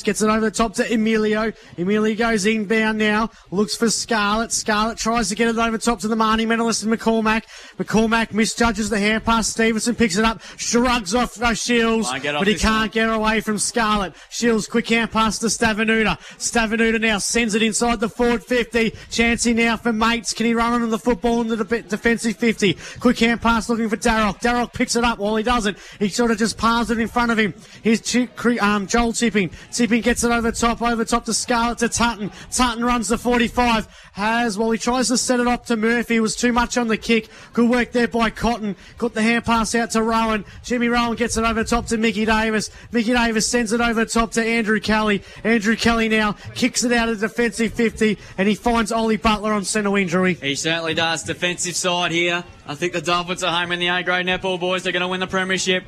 gets it over the top to Emilio. Emilio goes inbound now, looks for Scarlett. Scarlett tries to get it over top to the Marnie medalist and McCormack. McCormack misjudges the hand pass, Stevenson picks it up, shrugs off Shields, but he can't get away from Scarlett. Shields, quick hand pass to Stavanuta. Stavanuta now sends it inside the forward 50. Chancey now for Mates. Can he run on the football in the defensive 50? Quick hand pass looking for Darroch. Darroch picks it up. While he doesn't, he sort of just palms it in front of him. Here's Joel Tipping. Tipping gets it over top to Scarlett to Tutton. Tutton runs the 45. He tries to set it up to Murphy. It was too much on the kick. Good work there by Cotton. Got the hand pass out to Rowan. Jimmy Rowan gets it over top to Mickey Davis. Mickey Davis sends it over top to Andrew Kelly. Andrew Kelly now kicks it out of defensive 50, and he finds Ollie Butler on centre injury. He certainly does. Defensive side here. I think the Dolphins are home in the A-grade netball, boys. They're going to win the premiership.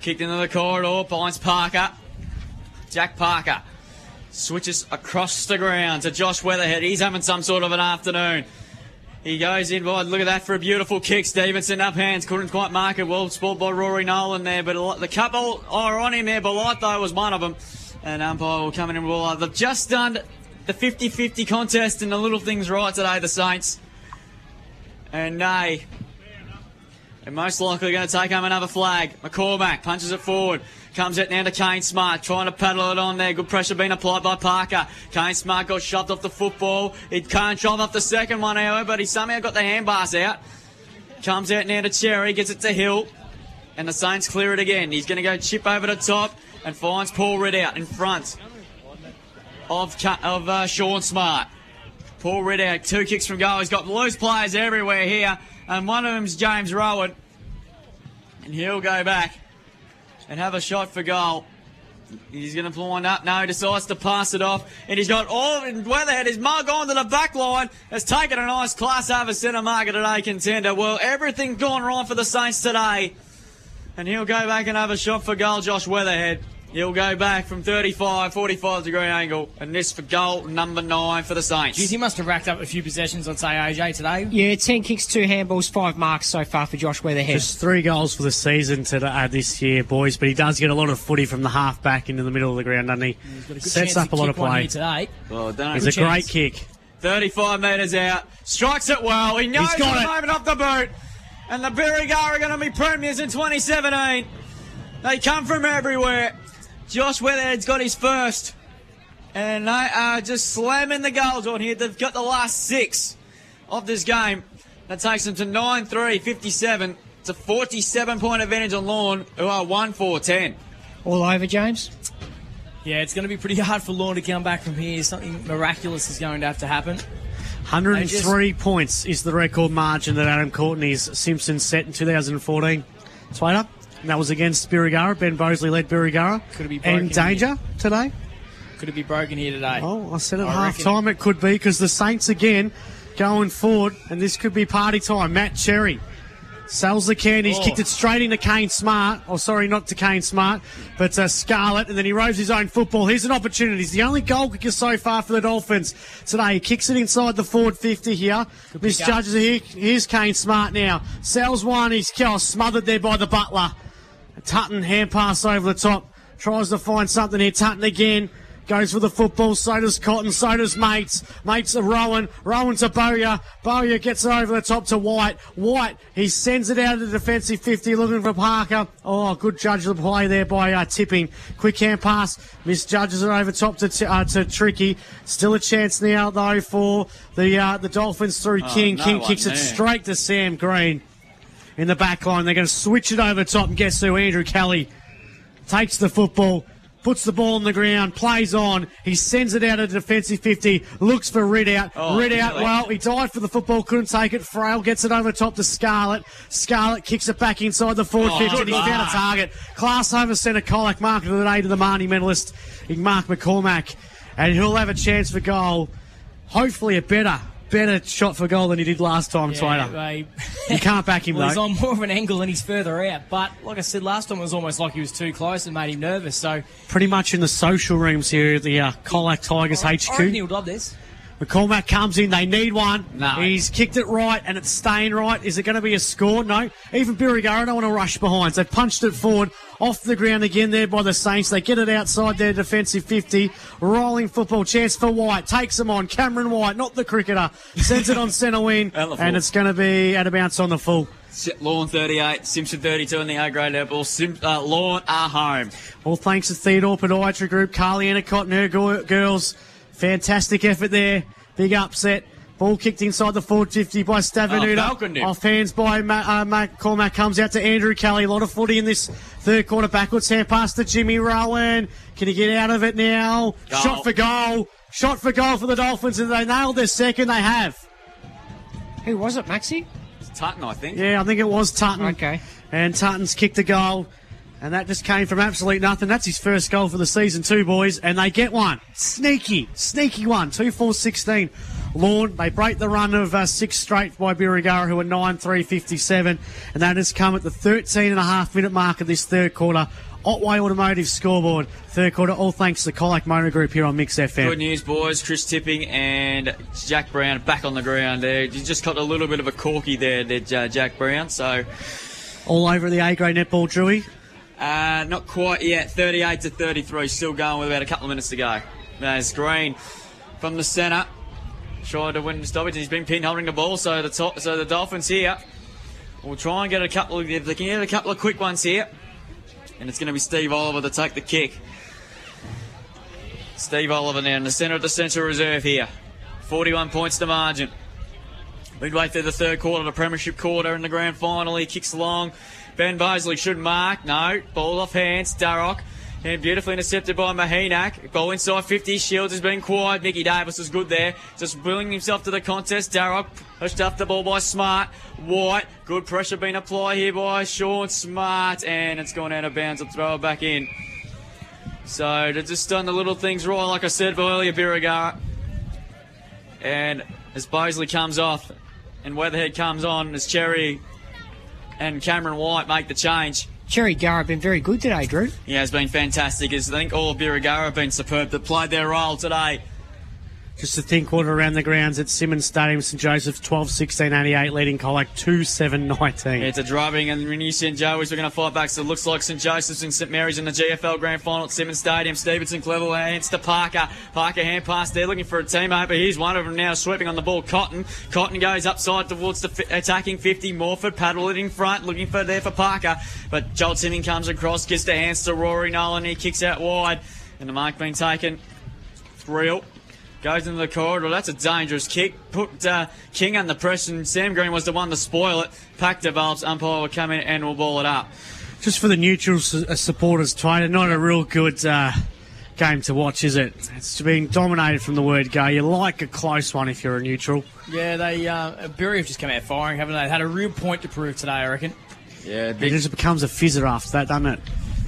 Kicked into the corridor. Finds Parker. Jack Parker switches across the ground to Josh Weatherhead. He's having some sort of an afternoon. He goes in wide. Look at that for a beautiful kick. Stevenson up hands. Couldn't quite mark it. Well sport by Rory Nolan there. But the couple are on him there. Belitho was one of them. And umpire will come in and roll out. They've just done the 50-50 contest and the little things right today, the Saints. And they are most likely going to take home another flag. McCormack punches it forward. Comes out now to Kane Smart, trying to paddle it on there. Good pressure being applied by Parker. Kane Smart got shoved off the football. He can't shove off the second one, however, but he somehow got the handbars out. Comes out now to Cherry, gets it to Hill. and the Saints clear it again. He's going to go chip over the top and finds Paul Ridd out in front of Sean Smart. Paul Ridd, 2 kicks from goal. He's got loose players everywhere here, and one of them's James Rowan. And he'll go back and have a shot for goal. He's going to line up. No, he decides to pass it off. And he's got all in Weatherhead. His mug onto the back line. Has taken a nice class over centre market today, contender. Well, everything's gone wrong for the Saints today. And he'll go back and have a shot for goal, Josh Weatherhead. He'll go back from 35, 45-degree angle. And this for goal number 9 for the Saints. Geez, he must have racked up a few possessions on, say, AJ today. Yeah, 10 kicks, 2 handballs, 5 marks so far for Josh Weatherhead. Just 3 goals for the season today, this year, boys. But he does get a lot of footy from the half-back into the middle of the ground, doesn't he? Sets up a lot of play. Today. Well, it's a great kick. 35 metres out. Strikes it well. He knows the moment off the boot. And the Birregurra are going to be premiers in 2017. They come from everywhere. Josh Weatherhead's got his first. And they are just slamming the goals on here. They've got the last 6 of this game. That takes them to 9-3, 57. It's a 47-point advantage on Lorne, who are 1-4-10. All over, James? Yeah, it's going to be pretty hard for Lorne to come back from here. Something miraculous is going to have to happen. 103 points is the record margin that Adam Courtney's Simpson set in 2014. Twainer. And that was against Birregurra. Ben Bosley led Birregurra. Could it be broken? And danger here today? Could it be broken here today? Oh, I said at half-time it could be, because the Saints again going forward, and this could be party time. Matt Cherry sells the can. He's kicked it straight into Kane Smart. Oh, sorry, not to Kane Smart, but Scarlett. And then he roves his own football. Here's an opportunity. He's the only goal kicker so far for the Dolphins today. He kicks it inside the forward 50 here. Misjudges it. Here's Kane Smart now. Sells one. He's smothered there by the Butler. Tutton, hand pass over the top, tries to find something here. Tutton again, goes for the football, so does Cotton, so does Mates. Mates to Rowan, Rowan to Bowyer. Bowyer gets it over the top to White. White, he sends it out of the defensive 50, looking for Parker. Oh, good judge of the play there by Tipping. Quick hand pass, misjudges it over top to Tricky. Still a chance now, though, for the Dolphins through King. King kicks it straight to Sam Green. In the back line, they're going to switch it over top, and guess who? Andrew Kelly takes the football, puts the ball on the ground, plays on. He sends it out at the defensive 50, looks for Ridd out. Well, he died for the football, couldn't take it. Frail gets it over top to Scarlett. Scarlett kicks it back inside the forward 50, and he's down a target. Class over centre, Colac, mark of the day to the Marnie medalist, Mark McCormack, and he'll have a chance for goal. Hopefully a better shot for goal than he did last time, Twainer. You can't back him, though. He's on more of an angle and he's further out. But, like I said, last time it was almost like he was too close and made him nervous. So pretty much in the social rooms here at the Colac Tigers HQ. I reckon he'll love this. McCormack comes in. They need one. No. He's kicked it right and it's staying right. Is it going to be a score? No. Even Birregurra don't want to rush behind. They punched it forward. Off the ground again there by the Saints. They get it outside their defensive 50. Rolling football. Chance for White. Takes him on. Cameron White, not the cricketer. Sends it on centre wing. And it's going to be out of bounds on the full. Lorne 38, Simpson 32 in the A-grade level. Lorne are home. All thanks to Theodore Podiatry Group. Carly Annacott and her girls. Fantastic effort there. Big upset. Ball kicked inside the 450 by Stavanuta. Off hands by McCormack. Comes out to Andrew Kelly. A lot of footy in this third quarter. Backwards hand pass to Jimmy Rowan. Can he get out of it now? Goal. Shot for goal. Shot for goal for the Dolphins. And they nailed their second. They have. Who was it, Maxie? It's Tutton, I think. Yeah, I think it was Tutton. Okay. And Tutton's kicked a goal. And that just came from absolute nothing. That's his first goal for the season too, boys. And they get one. Sneaky one. 2-4-16. Lorne, they break the run of 6 straight by Birregurra, who are 9-3-57. And that has come at the 13.5-minute mark of this third quarter. Otway Automotive scoreboard, third quarter. All thanks to Colac Motor Group here on Mix FM. Good news, boys. Chris Tipping and Jack Brown back on the ground there. You just got a little bit of a corky there, did Jack Brown. So all over the A-grade netball, Drewy. Not quite yet. 38-33. Still going with about a couple of minutes to go. There's Green from the centre. Tried to win the stoppage. He's been pinholding the ball. So the Dolphins here will try and get a couple of. If they can get a couple of quick ones here, and it's going to be Steve Oliver to take the kick. Steve Oliver now in the centre of the Central Reserve here. 41 points to margin. Midway through the third quarter, the Premiership quarter, in the grand final, he kicks long. Ben Bosley should mark. No. Ball off hands. Darroch. And beautifully intercepted by Mahinak. Ball inside 50. Shields has been quiet. Mickey Davis was good there. Just willing himself to the contest. Darroch pushed off the ball by Smart. White. Good pressure being applied here by Sean Smart. And it's gone out of bounds. I'll throw it back in. So they've just done the little things right, like I said earlier, Birregurra. And as Bosley comes off and Weatherhead comes on, as Cherry and Cameron White make the change. Cherry Garrett been very good today, Drew. Yeah, it's been fantastic. I think all of Birregurra have been superb. They played their role today. Just to think, quarter around the grounds at Simmons Stadium, St Joseph's 12-16-88, leading Colac 2-7-19. It's a driving, and Renucci and Joey's are going to fight back, so it looks like St Joseph's and St Mary's in the GFL Grand Final at Simmons Stadium. Stevenson, Clevel, hands to Parker. Parker hand pass there, looking for a teammate, but here's one of them now, sweeping on the ball, Cotton. Cotton goes upside towards the attacking 50, Morford, paddle it in front, looking for there for Parker, but Joel Timming comes across, gives the hands to Rory Nolan, he kicks out wide, and the mark being taken. It's real. Goes into the corridor. That's a dangerous kick. Put King under pressure, and Sam Green was the one to spoil it. Pack develops. Umpire will come in and will ball it up. Just for the neutral supporters, Twain, not a real good game to watch, is it? It's been dominated from the word go. You like a close one if you're a neutral. Yeah, they Bury have just come out firing, haven't they? They had a real point to prove today, I reckon. Yeah, big... It just becomes a fizzer after that, doesn't it?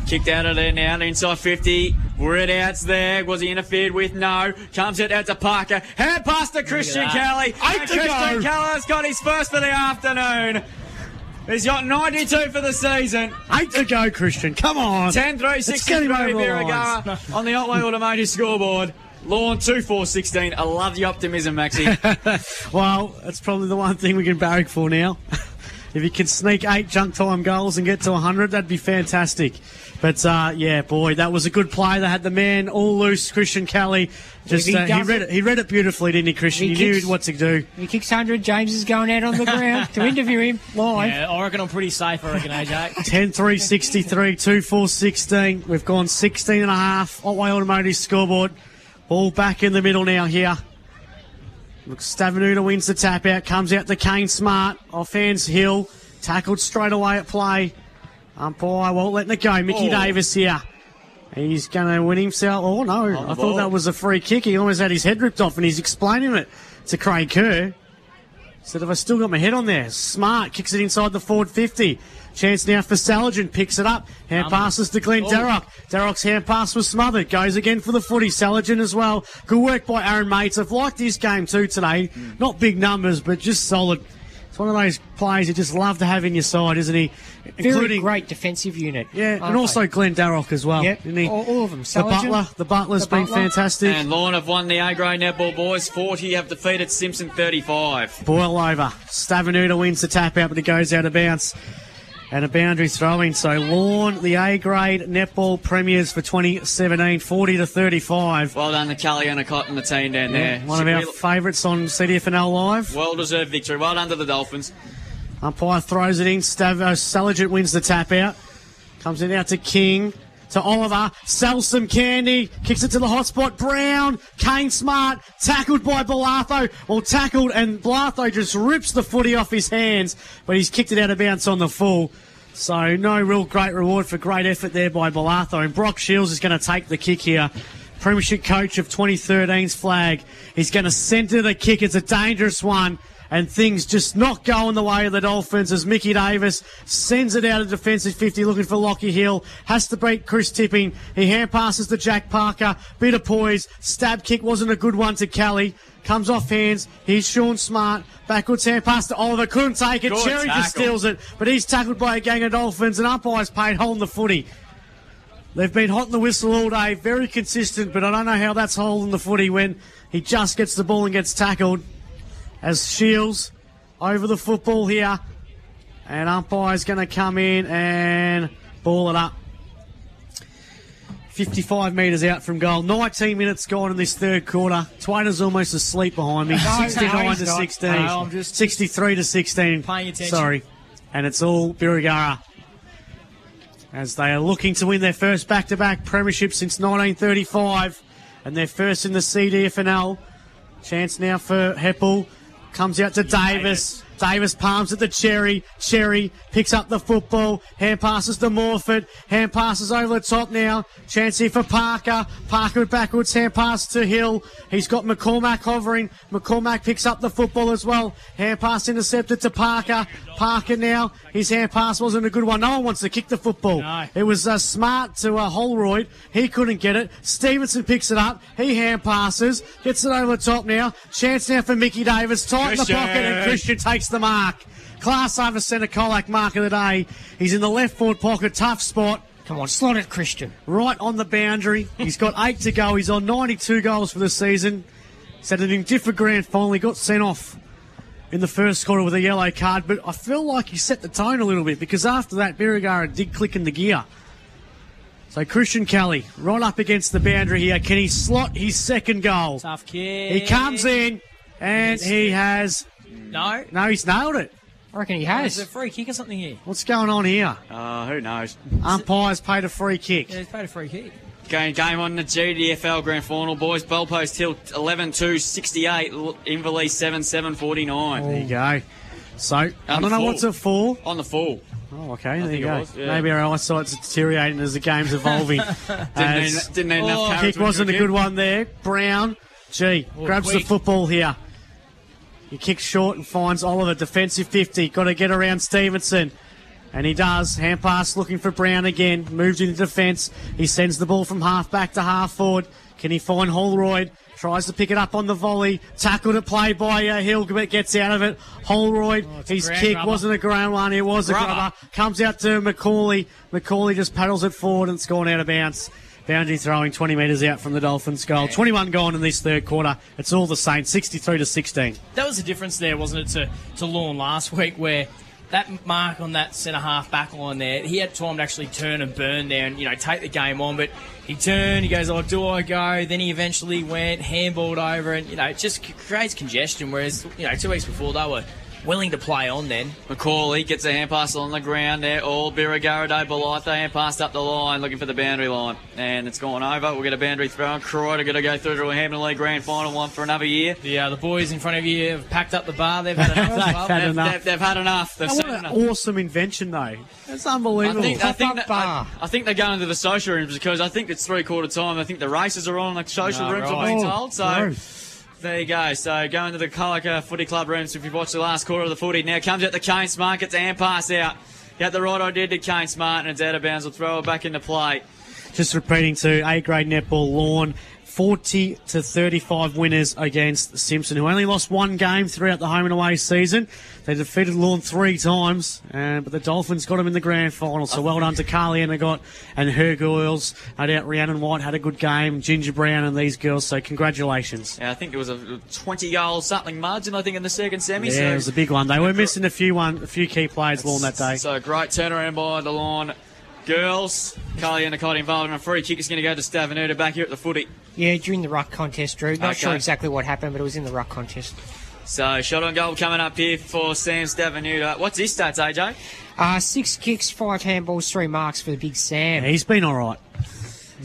Kicked out of there now, inside 50. Red out's there. Was he interfered with? No. Comes it out to Parker. Hand pass to Christian Kelly. Christian Kelly's got his first for the afternoon. He's got 92 for the season. 8 to go, Christian. Come on. 10-3-63 Birregurra on the Otway Automotive scoreboard. Lawn 2-4-16. I love the optimism, Maxi. Well, that's probably the one thing we can barrack for now. If you can sneak 8 junk time goals and get to 100, that'd be fantastic. But, yeah, boy, that was a good play. They had the man all loose, Christian Kelly. Just he read it beautifully, didn't he, Christian? He knew what to do. He kicks 100. James is going out on the ground to interview him live. Yeah, I reckon I'm pretty safe, I reckon, AJ. 10-3-63, 2-4-16. We've gone 16 and a half. Otway Automotive scoreboard. Ball back in the middle now here. Looks Stavenuta wins the tap out. Comes out to Kane Smart. Off hands Hill. Tackled straight away at play. Umpire won't let it go. Mickey Davis here. He's going to win himself. Oh, no. I thought that was a free kick. He almost had his head ripped off, and he's explaining it to Craig Kerr. Said, have I still got my head on there? Smart kicks it inside the forward 50. Chance now for Saligin. Picks it up. Hand passes to Glenn Darroch. Darroch's hand pass was smothered. Goes again for the footy. Saligin as well. Good work by Aaron Mates. I've liked this game too today. Not big numbers, but just solid. It's one of those players you just love to have in your side, isn't he? Very great defensive unit. Yeah, and also Glenn Darroch as well, yep. Isn't he? All of them. Saligin, the Butler's been fantastic. And Lorne have won the A-grade netball, boys. 40 have defeated Simpson 35. Boil over. Stavenuta wins the tap out, but it goes out of bounds. And a boundary throw-in. So Lorne, the A-grade netball premiers for 2017, 40-35. Well done to Kelly and Cotton, the team down there. One of our favourites on CDFNL Live. Well-deserved victory. Well done to the Dolphins. Umpire throws it in. Saligin wins the tap out. Comes in out to King. To Oliver. Sells some candy. Kicks it to the hot spot. Brown. Kane Smart. Tackled by Blatho. Well, tackled, and Blatho just rips the footy off his hands, but he's kicked it out of bounds on the full. So no real great reward for great effort there by Blatho. And Brock Shields is going to take the kick here. Premiership coach of 2013's flag. He's going to centre the kick. It's a dangerous one. And things just not going the way of the Dolphins as Mickey Davis sends it out of defensive 50 looking for Lockie Hill. Has to beat Chris Tipping. He hand passes to Jack Parker. Bit of poise. Stab kick wasn't a good one to Kelly. Comes off hands. Here's Sean Smart. Backwards hand pass to Oliver. Couldn't take it. Good Cherry tackle. Just steals it. But he's tackled by a gang of Dolphins and umpires paid holding the footy. They've been hot in the whistle all day. Very consistent, but I don't know how that's holding the footy when he just gets the ball and gets tackled. As Shields over the football here. And umpire's going to come in and ball it up. 55 metres out from goal. 19 minutes gone in this third quarter. Twainer's almost asleep behind me. 69-16. 63-16. Paying attention. Sorry. And it's all Birregurra. As they are looking to win their first back-to-back premiership since 1935. And their first in the CDFNL. Chance now for Heppel. Comes out to Davis. Davis palms at the Cherry. Cherry picks up the football. Hand passes to Morford. Hand passes over the top now. Chance here for Parker. Parker backwards. Hand pass to Hill. He's got McCormack hovering. McCormack picks up the football as well. Hand pass intercepted to Parker. Parker now. His hand pass wasn't a good one. No one wants to kick the football. No. It was smart to Holroyd. He couldn't get it. Stevenson picks it up. He hand passes. Gets it over the top now. Chance now for Mickey Davis. Tight in the pocket and Christian takes the mark. Class over centre, Colac mark of the day. He's in the left forward pocket, tough spot. Come on, slot it, Christian. Right on the boundary. He's got 8 to go. He's on 92 goals for the season. He's had an indifferent grand final. He got sent off in the first quarter with a yellow card, but I feel like he set the tone a little bit because after that, Birregurra did click in the gear. So Christian Kelly, right up against the boundary here. Can he slot his second goal? Tough kick. He comes in and he has... No. No, he's nailed it. I reckon he has. There's a free kick or something here. What's going on here? Who knows? Umpire's paid a free kick. Yeah, he's paid a free kick. Game on the GDFL Grand Final, boys. Belpost Hill 11-2-68, Inverleigh 7-7-49. There you go. So, I don't know what's a full. On the full. Oh, okay, there you go. Yeah. Maybe our eyesight's deteriorating as the game's evolving. didn't need enough courage. Kick wasn't a good one there. Brown, grabs the football here. He kicks short and finds Oliver. Defensive 50. Got to get around Stevenson. And he does. Hand pass looking for Brown again. Moved into defence. He sends the ball from half back to half forward. Can he find Holroyd? Tries to pick it up on the volley. Tackled at play by Hill. Gets out of it. Holroyd. His kick wasn't a grand one. It was a grubber. Comes out to McCauley. McCauley just paddles it forward and it's gone out of bounds. Boundary throwing 20 metres out from the Dolphins' goal. Yeah. 21 gone in this third quarter. It's all the same, 63-16. That was the difference there, wasn't it, to Lorne last week, where that mark on that centre-half back line there, he had time to actually turn and burn there and, take the game on. But he turned, he goes, do I go? Then he eventually went, handballed over, and, it just creates congestion, whereas, 2 weeks before they were willing to play on then. McCauley gets a hand pass on the ground there. All Birregurra Day Belitha hand passed up the line, looking for the boundary line. And it's gone over. We'll get a boundary throw. And Croydon are going to go through to a Hampton League Grand Final one for another year. Yeah, the boys in front of you have packed up the bar. They've had enough. They've had enough. Awesome invention, though. That's unbelievable. I think they're going to the social rooms because I think it's three-quarter time. I think the races are on. The social rooms are being told. So... Gross. There you go. So going to the Colac Footy Club rooms. If you watch the last quarter of the footy, now comes out the Kane Smart, gets a hand pass out. Got the right idea to Kane Smart, and it's out of bounds. We'll throw it back into play. Just repeating to 8th grade netball, Lorne 40-35 winners against Simpson, who only lost one game throughout the home and away season. They defeated Lorne 3 times, but the Dolphins got them in the grand final. So well done to Carly Ennigot and her girls. No doubt Rhiannon White had a good game, Ginger Brown and these girls, so congratulations. Yeah, I think it was a 20-goal something margin, I think, in the second semi. Yeah, so it was a big one. They were missing a few key players, Lorne, that day. So great turnaround by the Lorne girls. Carly Ennigot involved in a free kick. It's going to go to Stavenuta back here at the footy. Yeah, during the ruck contest, Drew. Not sure exactly what happened, but it was in the ruck contest. So, shot on goal coming up here for Sam Stavenuta. What's his stats, AJ? 6 kicks, 5 handballs, 3 marks for the big Sam. Yeah, he's been all right.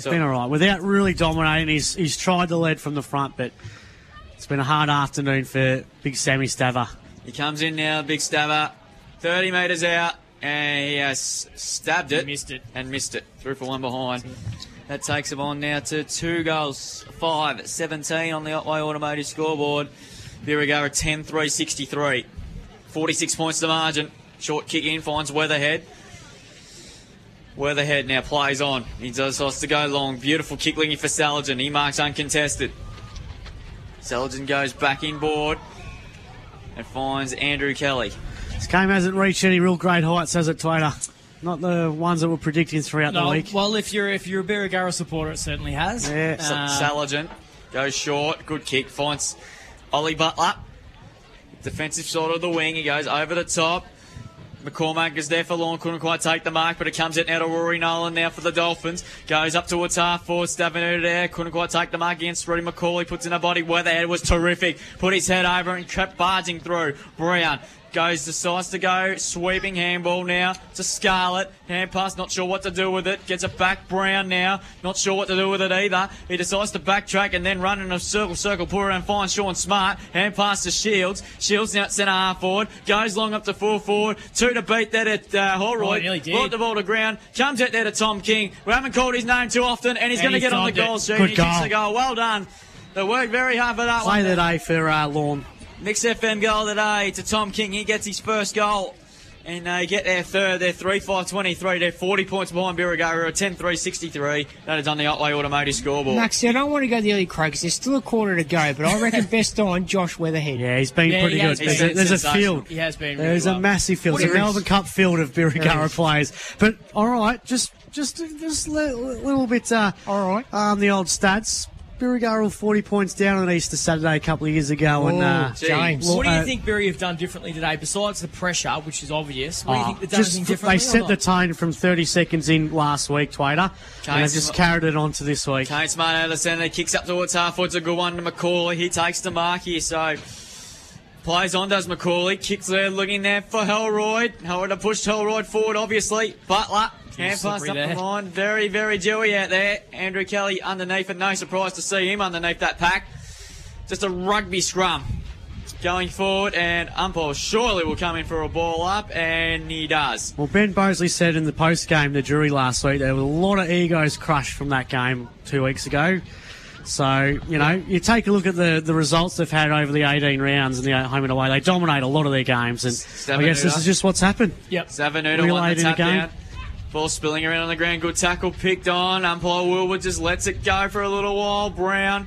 Been all right. Without really dominating, he's tried to lead from the front, but it's been a hard afternoon for big Sammy Staver. He comes in now, big Staver. 30 metres out, and he has stabbed it. Missed it. 3 for 1 behind. That takes him on now to 2 goals, 5-17 on the Otway Automotive scoreboard. Birregurra 10-3-63. 46 points to margin. Short kick in, finds Weatherhead. Weatherhead now plays on. He does has to go long. Beautiful kick linking for Saligin. He marks uncontested. Saligin goes back inboard and finds Andrew Kelly. This game hasn't reached any real great heights, has it, Taylor? Not the ones that we're predicting throughout the week. Well, if you're a Birregurra supporter, it certainly has. Yeah. Saligin goes short. Good kick. Finds Ollie Butler. Defensive side of the wing. He goes over the top. McCormack is there for Lorne. Couldn't quite take the mark, but it comes out now to Rory Nolan now for the Dolphins. Goes up towards half forward. Stavenuta there. Couldn't quite take the mark against Rudy McCauley. Puts in a body. Weatherhead was terrific. Put his head over and kept barging through. Brown Goes, decides to go. Sweeping handball now to Scarlett. Hand pass, not sure what to do with it. Gets it back. Brown now. Not sure what to do with it either. He decides to backtrack and then run in a circle, pull around, find Sean Smart. Hand pass to Shields. Shields now at centre half forward. Goes long up to full forward. Two to beat that at Holroyd. Brought the ball to ground. Comes out there to Tom King. We haven't called his name too often, and he's going to get on the goal sheet. He kicks the goal. Well done. They worked very hard for that one. Play the day for Lorne. Mix FM goal today to Tom King. He gets his first goal, and they get their third. They're 3-5-23. They're 40 points behind Birregurra, 10-3-63. That is on the Otway Automotive scoreboard. Max, I don't want to go the early crow because there's still a quarter to go, but I reckon best on Josh Weatherhead. Yeah, he's been pretty good. There's a field. He has been really There's well. A massive field. There's a Melbourne Cup field of Birregurra players. But, all right, just a little bit all right. The old stats. Birregurra 40 points down on Easter Saturday a couple of years ago. And James. What do you think Birregurra have done differently today, besides the pressure, which is obvious? What do you think they've done differently? They set the tone from 30 seconds in last week, Twader, and they've just carried it on to this week. Kane Smart out of the centre, kicks up towards half-forwards, a good one to McCauley. He takes the mark here, so... Plays on, does McCauley. Kicks there, looking there for Holroyd. Holroyd pushed Holroyd forward, obviously. Butler, hand pass up the line. Very, very dewy out there. Andrew Kelly underneath it. No surprise to see him underneath that pack. Just a rugby scrum. Going forward, and umpire surely will come in for a ball up, and he does. Well, Ben Bosley said in the post-game, the jury last week, there was a lot of egos crushed from that game 2 weeks ago. So, you know, you take a look at the results they've had over the 18 rounds in the home and away. They dominate a lot of their games, and I guess this is just what's happened. Yep. Savanuta won the tap down. Ball spilling around on the ground. Good tackle picked on. Umpire Wilwood just lets it go for a little while. Brown.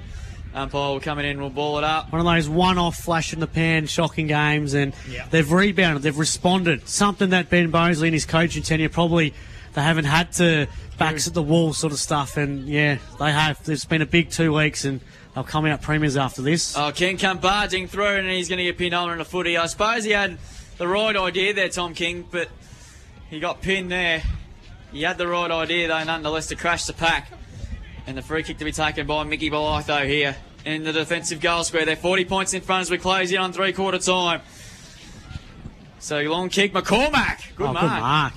Umpire coming in will ball it up. One of those one-off flash-in-the-pan shocking games, and they've rebounded. They've responded. Something that Ben Bosley and his coaching tenure probably... They haven't had to backs at the wall sort of stuff, and, yeah, they have. It's been a big 2 weeks, and they'll come out premiers after this. Oh, King come barging through, and he's going to get pinned on in a footy. I suppose he had the right idea there, Tom King, but he got pinned there. He had the right idea, though, nonetheless, to crash the pack. And the free kick to be taken by Mickey Bolitho here in the defensive goal square. They're 40 points in front as we close in on three-quarter time. So long kick, McCormack. Good mark.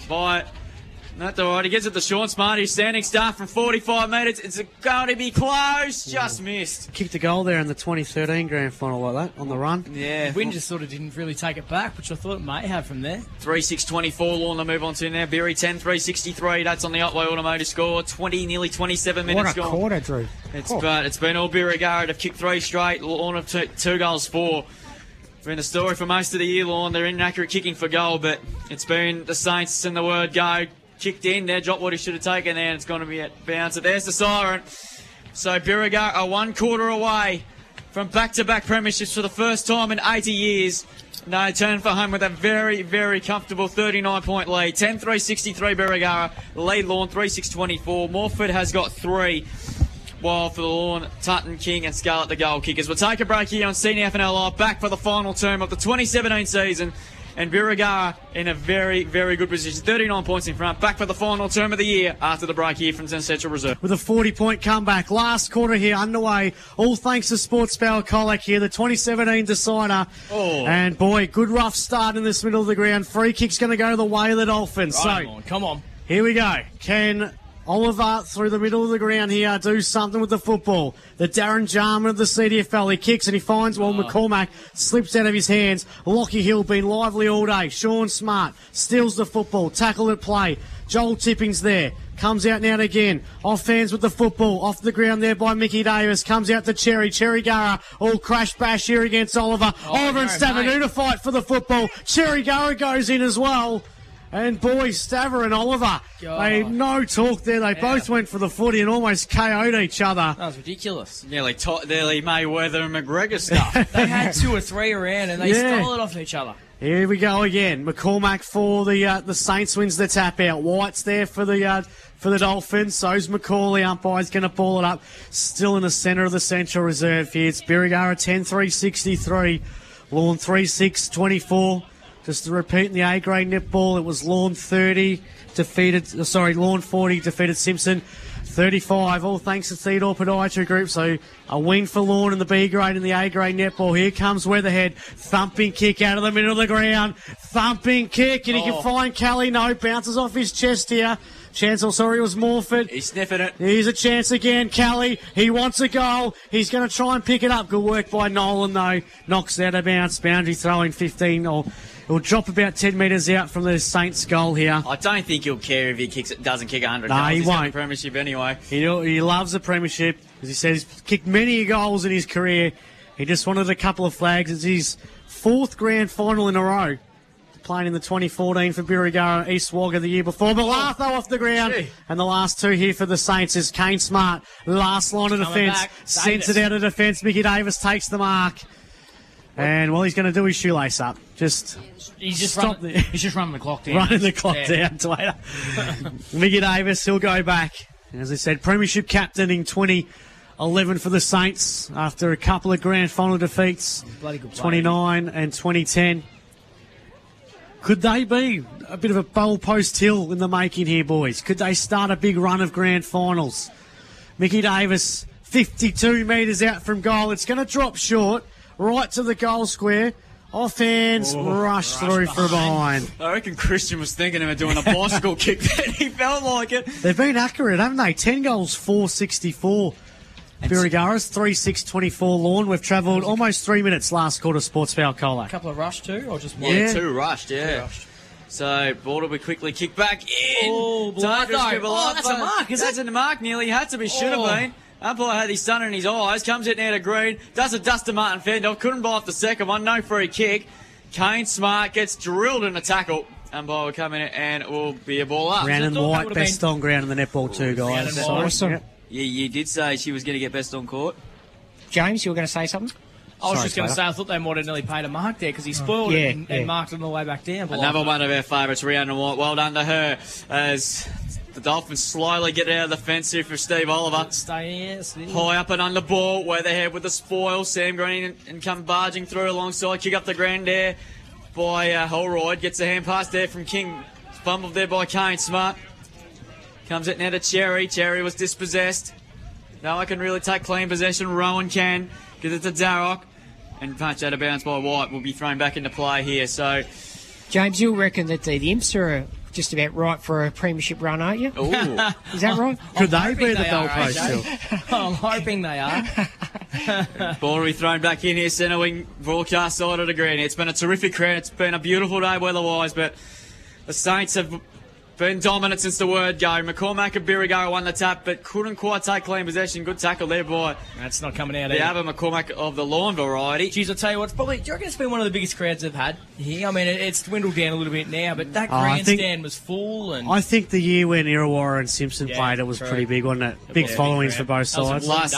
That's all right. He gets it to Sean Smart. He's standing start from 45 metres. It's going to be close. Just missed. Kicked a goal there in the 2013 grand final like that on the run. Yeah. The wind just sort of didn't really take it back, which I thought it may have from there. 3-6-24. Lorne to move on to now. Birregurra 10-3-63. That's on the Otway Automotive score. Nearly 27 minutes gone. What a quarter, Drew. It's been all Birregurra. They've kicked three straight. Lorne have two goals, four. Been the story for most of the year, Lorne. They're inaccurate kicking for goal, but it's been the Saints and the word go. Kicked in there, dropped what he should have taken there, and it's going to be at bounce. There's the siren. So Birregurra are 1 quarter away from back-to-back premierships for the first time in 80 years. And they turn for home with a very, very comfortable 39-point lead. 10-3-63 Birregurra, lead Lorne 3-6-24. Morford has got three, while for the Lorne, Tutton, King and Scarlett the goal kickers. We'll take a break here on CNFNL Live, back for the final term of the 2017 season. And Birregurra in a very, very good position. 39 points in front. Back for the final term of the year after the break here from Central Reserve. With a 40-point comeback. Last quarter here underway. All thanks to Sports Power Colac here, the 2017 decider. Oh. And, boy, good rough start in this middle of the ground. Free kick's going to go the way of the Dolphins. Right, so, come on. Here we go. Can Oliver through the middle of the ground here do something with the football? The Darren Jarman of the CDFL. He kicks and he finds McCormack slips out of his hands. Lockie Hill been lively all day. Sean Smart steals the football. Tackle at play. Joel Tipping's there. Comes out now and again. Off hands with the football. Off the ground there by Mickey Davis. Comes out to Cherry. Cherrygurra all crash bash here against Oliver. Oliver and Savanuta fight for the football. Cherrygurra goes in as well. And boy, Staver and Oliver, they no talk there. They both went for the footy and almost KO'd each other. That was ridiculous. Nearly Mayweather and McGregor stuff. They had two or three around and they stole it off each other. Here we go again. McCormack for the Saints wins the tap out. White's there for the Dolphins. So's McCauley. Umpire's going to ball it up. Still in the centre of the Central Reserve here. It's Birregurra 10-3-63. Lorne 3-6-24. Just to repeat in the A-grade netball, it was Lorne 40, defeated Simpson 35, all thanks to Theodore Podiatry Group. So a win for Lorne in the B grade and the A grade netball. Here comes Weatherhead. Thumping kick out of the middle of the ground. Thumping kick, and he can find Callie. No, bounces off his chest here. Chancel, sorry, it was Morford. He's sniffing it. Here's a chance again. Callie, he wants a goal. He's going to try and pick it up. Good work by Nolan, though. Knocks out of bounds. Boundary throwing 15, or he'll drop about 10 metres out from the Saints' goal here. I don't think he'll care if he kicks it, doesn't kick 100. No, he won't. He's got the premiership anyway. He loves the premiership. As he says, he's kicked many goals in his career. He just wanted a couple of flags. It's his fourth grand final in a row. Playing in the 2014 for Birregurra and East Wagga the year before. But Lartho off the ground. Gee. And the last two here for the Saints is Kane Smart. Last line of defence. Sends it out of defence. Mickey Davis takes the mark. And, well, he's going to do his shoelace up. He's just running the clock down. Running the clock down to later. Mickey Davis, he'll go back. And as I said, premiership captain in 2011 for the Saints after a couple of grand final defeats, 29 and 2010. Could they be a bit of a bowl post hill in the making here, boys? Could they start a big run of grand finals? Mickey Davis, 52 metres out from goal. It's going to drop short, right to the goal square. Off hands, rush through for behind. I reckon Christian was thinking of doing a bicycle kick, but he felt like it. They've been accurate, haven't they? 10 goals, 464. Birregurra's 3-6-24 Lorne. We've travelled almost 3 minutes last quarter, Sports Foul Colo. A couple of rushed too, or just one? Yeah, two rushed. So, ball will be quickly kicked back in. Oh, that's a mark, is it? That's a mark, nearly had to be, should have been. Umpire had his son in his eyes, comes it now to Green, does a Dustin Martin fend off, couldn't blow off the second one, no free kick. Kane Smart gets drilled in a tackle. Umpire will come in and it will be a ball up. Rhiannon White, best on ground in the netball too, guys. That's awesome. Yep. Yeah, you did say she was going to get best on court. James, you were going to say something? I was just going to say, I thought they might have nearly paid a mark there because he spoiled it and marked it on the way back down. Another one of our favourites, Rhiannon White. Well done to her as the Dolphins slowly get out of the fence here for Steve Oliver. High up and under ball, Weatherhead with the spoil. Sam Green and come barging through alongside. Kick up the ground there by Holroyd. Gets a hand pass there from King. Fumbled there by Kane Smart. Comes it now to Cherry. Cherry was dispossessed. No one can really take clean possession. Rowan can. Gives it to Darrock. And punched out of bounds by White. Will be thrown back into play here. So, James, you'll reckon that the Imps are just about right for a premiership run, aren't you? Ooh. Is that right? Could they be the goalpost still? I'm hoping they are. Ball will be thrown back in here. Centre wing broadcast side of the green. It's been a terrific crowd. It's been a beautiful day weather-wise. But the Saints have been dominant since the word go. McCormack and Birregurra won the tap, but couldn't quite take clean possession. Good tackle there by... That's not coming out either. The other McCormack of the Lorne variety. Jeez, I'll tell you what, do you reckon it's been one of the biggest crowds they've had here? I mean, it's dwindled down a little bit now, but that grandstand was full. And I think the year when Illawarra and Simpson played, it was pretty big, wasn't it? Big followings for both sides. Last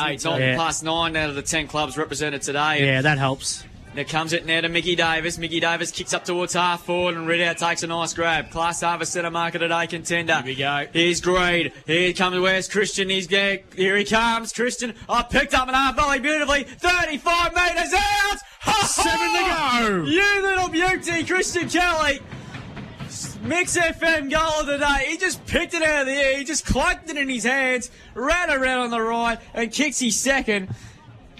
9 out of the 10 clubs represented today. Yeah, that helps. There comes it now to Mickey Davis. Mickey Davis kicks up towards half forward and Ridout takes a nice grab. Class Harvest Centre Market today contender. Here we go. Here's Greed. Here comes, where's Christian? He's there. Here he comes. Christian. Oh, picked up an arm volley beautifully. 35 metres out. Oh, 7 to go. You little beauty, Christian Kelly. Mix FM goal of the day. He just picked it out of the air. He just clunked it in his hands. Ran around on the right and kicks his second.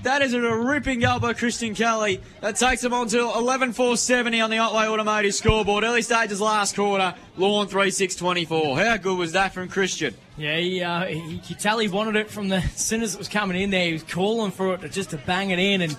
That is a ripping goal by Christian Kelly. That takes him on to 11.470 on the Otway Automotive scoreboard. Early stages last quarter, Lorne 3-6-24. How good was that from Christian? Yeah, he tally wanted it from the sinners that was coming in there. He was calling for it just to bang it in and...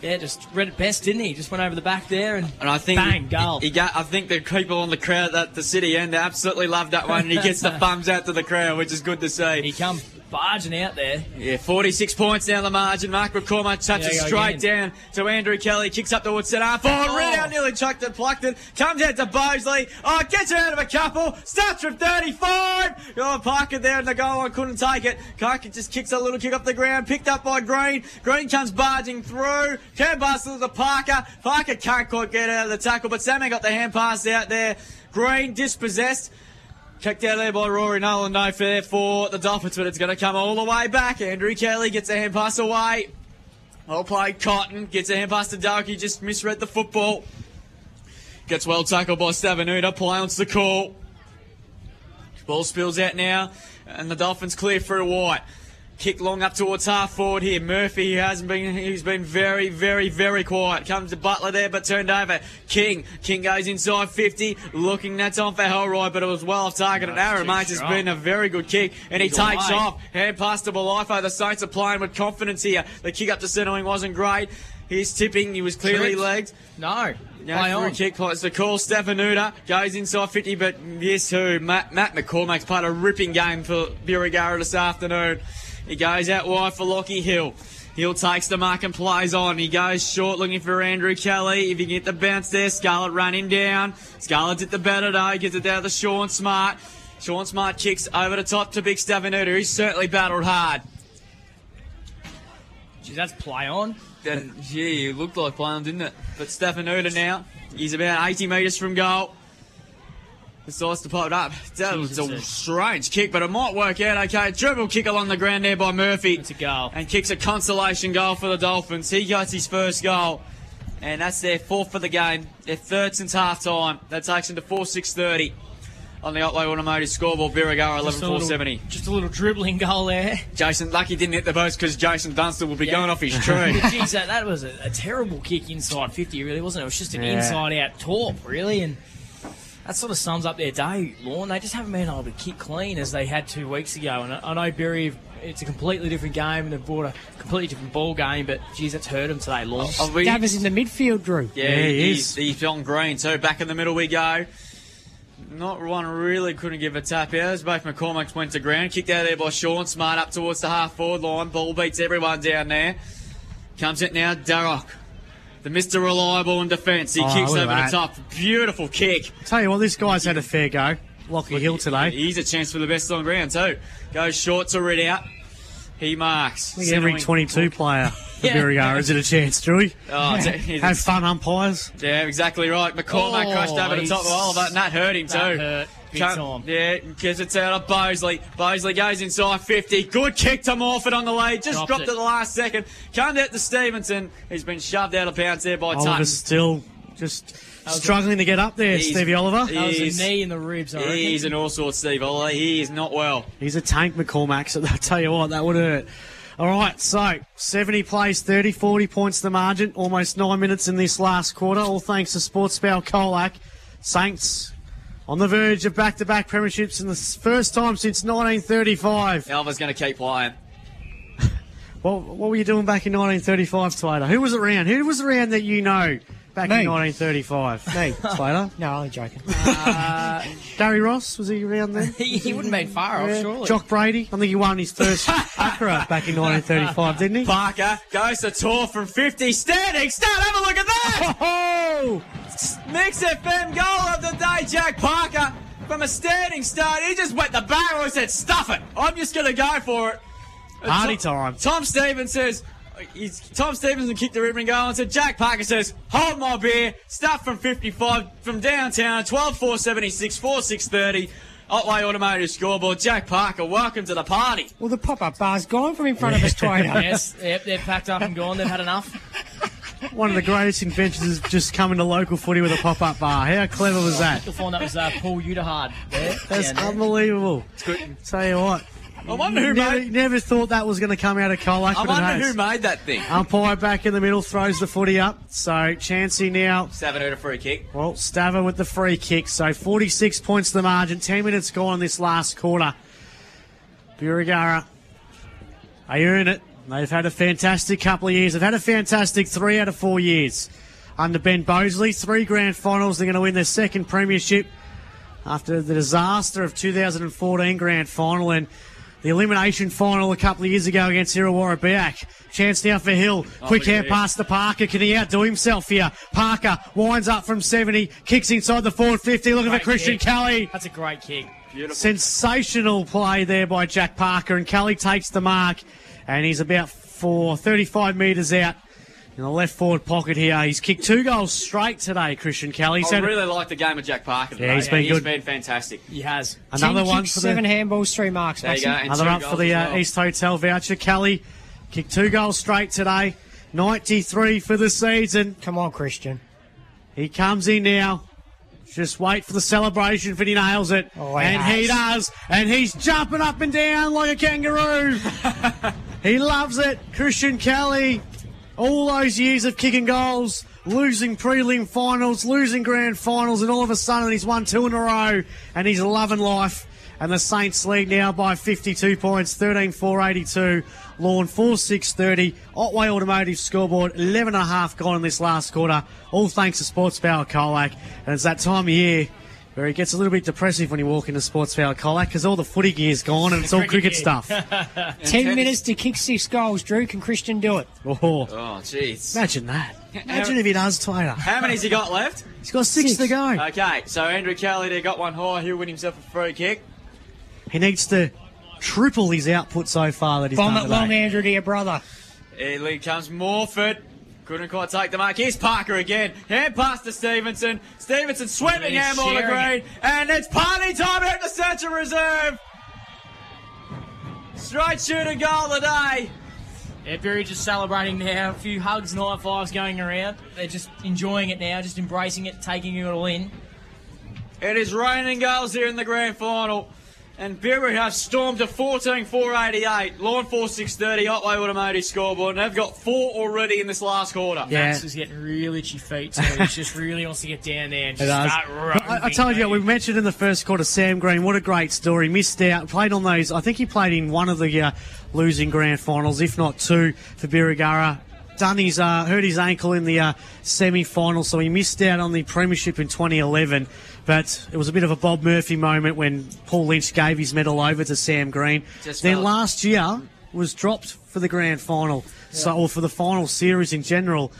Yeah, just read it best, didn't he? Just went over the back there and I think bang, goal. I think the people on the crowd at the city end, they absolutely loved that one, and he gets the thumbs out to the crowd, which is good to see. He come barging out there. Yeah, 46 points down the margin. Mark McCormack touches straight down to Andrew Kelly, kicks up towards centre forward. Ridout nearly chucked it, plucked it, comes out to Bosley. Oh, gets it out of a couple, starts from 35. Oh, Parker there in the goal, I couldn't take it. Parker just kicks a little kick up the ground, picked up by Green. Green comes barging through. Can pass to Parker. Parker can't quite get out of the tackle, but Sammy got the hand pass out there. Green dispossessed. Kicked out there by Rory Nolan. No fair for the Dolphins, but it's going to come all the way back. Andrew Kelly gets a hand pass away. Well played, Cotton. Gets a hand pass to Darky. Just misread the football. Gets well tackled by Stavanuta. Play on to the call. Ball spills out now, and the Dolphins clear through White. Kick long up towards half forward here. Murphy he's been very, very, very quiet. Comes to Butler there, but turned over. King goes inside 50, looking that's on for Holroyd, but it was well off target. And Aaron Marks has been a very good kick, and he takes off. Hand pass to Malifo. The Saints are playing with confidence here. The kick up to centre wing wasn't great. He's tipping. He was clearly legged. No, kick. It's the call. Stefanuta goes inside 50, but yes, who? Matt McCormack's played a ripping game for Birregurra this afternoon. He goes out wide for Lockie Hill. Hill takes the mark and plays on. He goes short looking for Andrew Kelly. If he can get the bounce there, Scarlett ran him down. Scarlett's at the better though. Gets it down to Sean Smart. Sean Smart kicks over the top to Big Stefanuta. He's certainly battled hard. Geez, that's play on. It looked like play on, didn't it? But Stefanuta now, he's about 80 metres from goal. Decides to pop it up. That was a strange kick, but it might work out okay. Dribble kick along the ground there by Murphy. That's a goal. And kicks a consolation goal for the Dolphins. He gets his first goal. And that's their fourth for the game. Their third since half-time. That takes into 4-6-30 on the Otway Automotive scoreboard. Birregurra 11-4-70. Just a little dribbling goal there. Jason, lucky didn't hit the post because Jason Dunstall would be going off his tree. Jeez, that was a terrible kick inside 50, really, wasn't it? It was just an inside-out torp, really, and that sort of sums up their day, Lorne. They just haven't been able to kick clean as they had 2 weeks ago. And I know Berry, it's a completely different game and they've brought a completely different ball game, but, geez, that's hurt them today, Lorne. Davis in the midfield, Drew. Yeah, he is. He's on green, so back in the middle we go. Not one really couldn't give a tap out as both McCormack went to ground. Kicked out there by Sean Smart up towards the half-forward line. Ball beats everyone down there. Comes it now, Darroch. The Mr. Reliable in defence. He kicks over the top. Beautiful kick. Tell you what, this guy's had a fair go. Lockie Hill today. He's a chance for the best on ground too. Goes short to Red out. He marks. I think every 22 player for Birregurra is it a chance, Drewy? Have fun, umpires. Yeah, exactly right. McCormack crushed over the top of Oliver, and that hurt him too. That hurt. Yeah, because it's out of Bosley. Bosley goes inside 50. Good kick to Morford on the lead. Just dropped it at the last second. Comes out to Stevenson. He's been shoved out of bounds there by Tutton. Still just struggling to get up there, Stevie Oliver. That was a knee in the ribs, I reckon. He's in all sorts, Steve Oliver. He is not well. He's a tank, McCormack, so I'll tell you what, that would hurt. All right, so 70 plays, 30, 40 points the margin. Almost 9 minutes in this last quarter. All thanks to Sportsbal Colac. Saints on the verge of back-to-back premierships in the first time since 1935. Alva's going to keep playing. Well, what were you doing back in 1935, Slater? Who was around? Who was around that you know back in 1935? Me, Slater? No, I'm joking. Gary Ross, was he around then? He wouldn't have been far off, surely. Jock Brady, I think he won his first Acura back in 1935, didn't he? Parker goes to Tor from 50. Standing start, have a look at that! Oh! Mix FM goal of the day, Jack Parker, from a standing start. He just went the barrel and said, stuff it. I'm just going to go for it. And Hardy time. Tom Stevens says, Tom Stevenson kicked the ribbon goal and said, Jack Parker says, hold my beer. Stuff from 55 from downtown, 12-4-76, 4-6-30. Otway Automotive scoreboard. Jack Parker, welcome to the party. Well, the pop-up bar's gone from in front of us, Trader. Yes, they're packed up and gone. They've had enough. One of the greatest inventions is just coming to local footy with a pop-up bar. How clever was that? I think you'll find that was Paul Uterhard. That's unbelievable. It's good. Tell you what. I wonder who never thought that was going to come out of Colac. I wonder who made that thing. Umpire back in the middle, throws the footy up. So, Chansey now. Stava had a free kick. Well, Stava with the free kick. So, 46 points to the margin. 10 minutes gone in this last quarter. Birregurra, they earn it. They've had a fantastic couple of years. They've had a fantastic 3 out of 4 years under Ben Bosley. 3 grand finals. They're going to win their second premiership after the disaster of 2014 grand final and the elimination final a couple of years ago against Illawarra Biak. Chance now for Hill. Quick hand pass to Parker. Can he outdo himself here? Parker winds up from 70, kicks inside the forward 50, looking for Christian Kelly. That's a great kick. Beautiful. Sensational play there by Jack Parker, and Kelly takes the mark. And he's about 35 metres out in the left forward pocket here. He's kicked 2 goals straight today, Christian Kelly. I really like the game of Jack Parker today. Yeah, he's been good. He's been fantastic. He has. Another one for 7 handballs, 3 marks. There you go. Another up for the East Hotel voucher. Kelly kicked 2 goals straight today. 93 for the season. Come on, Christian. He comes in now. Just wait for the celebration if he nails it. Oh, he does. And he's jumping up and down like a kangaroo. He loves it. Christian Kelly, all those years of kicking goals, losing prelim finals, losing grand finals, and all of a sudden he's won two in a row and he's loving life. And the Saints lead now by 52 points, 13-482. Lawn 4-6-30. Otway Automotive scoreboard, 11.5 gone in this last quarter. All thanks to Sports Power Colac. And it's that time of year where it gets a little bit depressive when you walk into Sports Power Colac because all the footy gear's gone and it's all cricket stuff. 10 minutes to kick 6 goals. Drew, can Christian do it? Oh, jeez. Imagine that. Imagine if he does, Taylor. How many's he got left? He's got six to go. Okay, so Andrew Kelly there got one high. He'll win himself a free kick. He needs to triple his output so far that he's done today. Bomb it long, Andrew, to your brother. Here comes Morford. Couldn't quite take the mark. Here's Parker again. Hand pass to Stevenson. Stevenson sweeping him all the green. And it's party time at the Central Reserve. Straight shooter goal today. Everybody's just celebrating now. A few hugs and high fives going around. They're just enjoying it now, just embracing it, taking it all in. It is raining goals here in the grand final. And Birmingham have stormed to 14-488. Lawn 4-6-30, Otway Automotive scoreboard. And they've got 4 already in this last quarter. Yeah. Max is getting real itchy feet, so he just really wants to get down there and just start running. I told you, we mentioned in the first quarter, Sam Green, what a great story. Missed out, played on those. I think he played in one of the losing grand finals, if not 2, for Birregurra. Hurt his ankle in the semi-final, so he missed out on the premiership in 2011. But it was a bit of a Bob Murphy moment when Paul Lynch gave his medal over to Sam Green. Then last year was dropped for the grand final, or for the final series in general.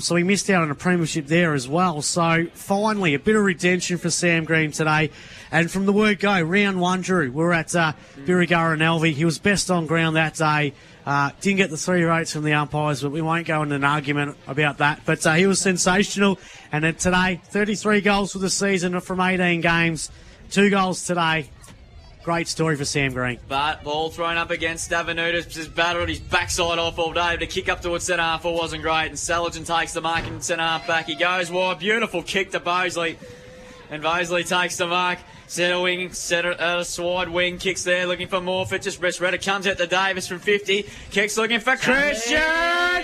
So he missed out on a premiership there as well. So finally, a bit of redemption for Sam Green today. And from the word go, round one, Drew, we're at Birregurra and Alvey. He was best on ground that day. Didn't get the 3 rates from the umpires, but we won't go into an argument about that. But he was sensational. And then today, 33 goals for the season from 18 games. 2 goals today. Great story for Sam Green. But ball thrown up against Davenudis, just battled his backside off all day. But a kick up towards centre half wasn't great. And Saligin takes the mark and centre half back. He goes wide. Beautiful kick to Bosley. And Bosley takes the mark. Side wing kicks there, looking for Morford. Just rest Redder comes out to Davis from 50. Kicks looking for Christian.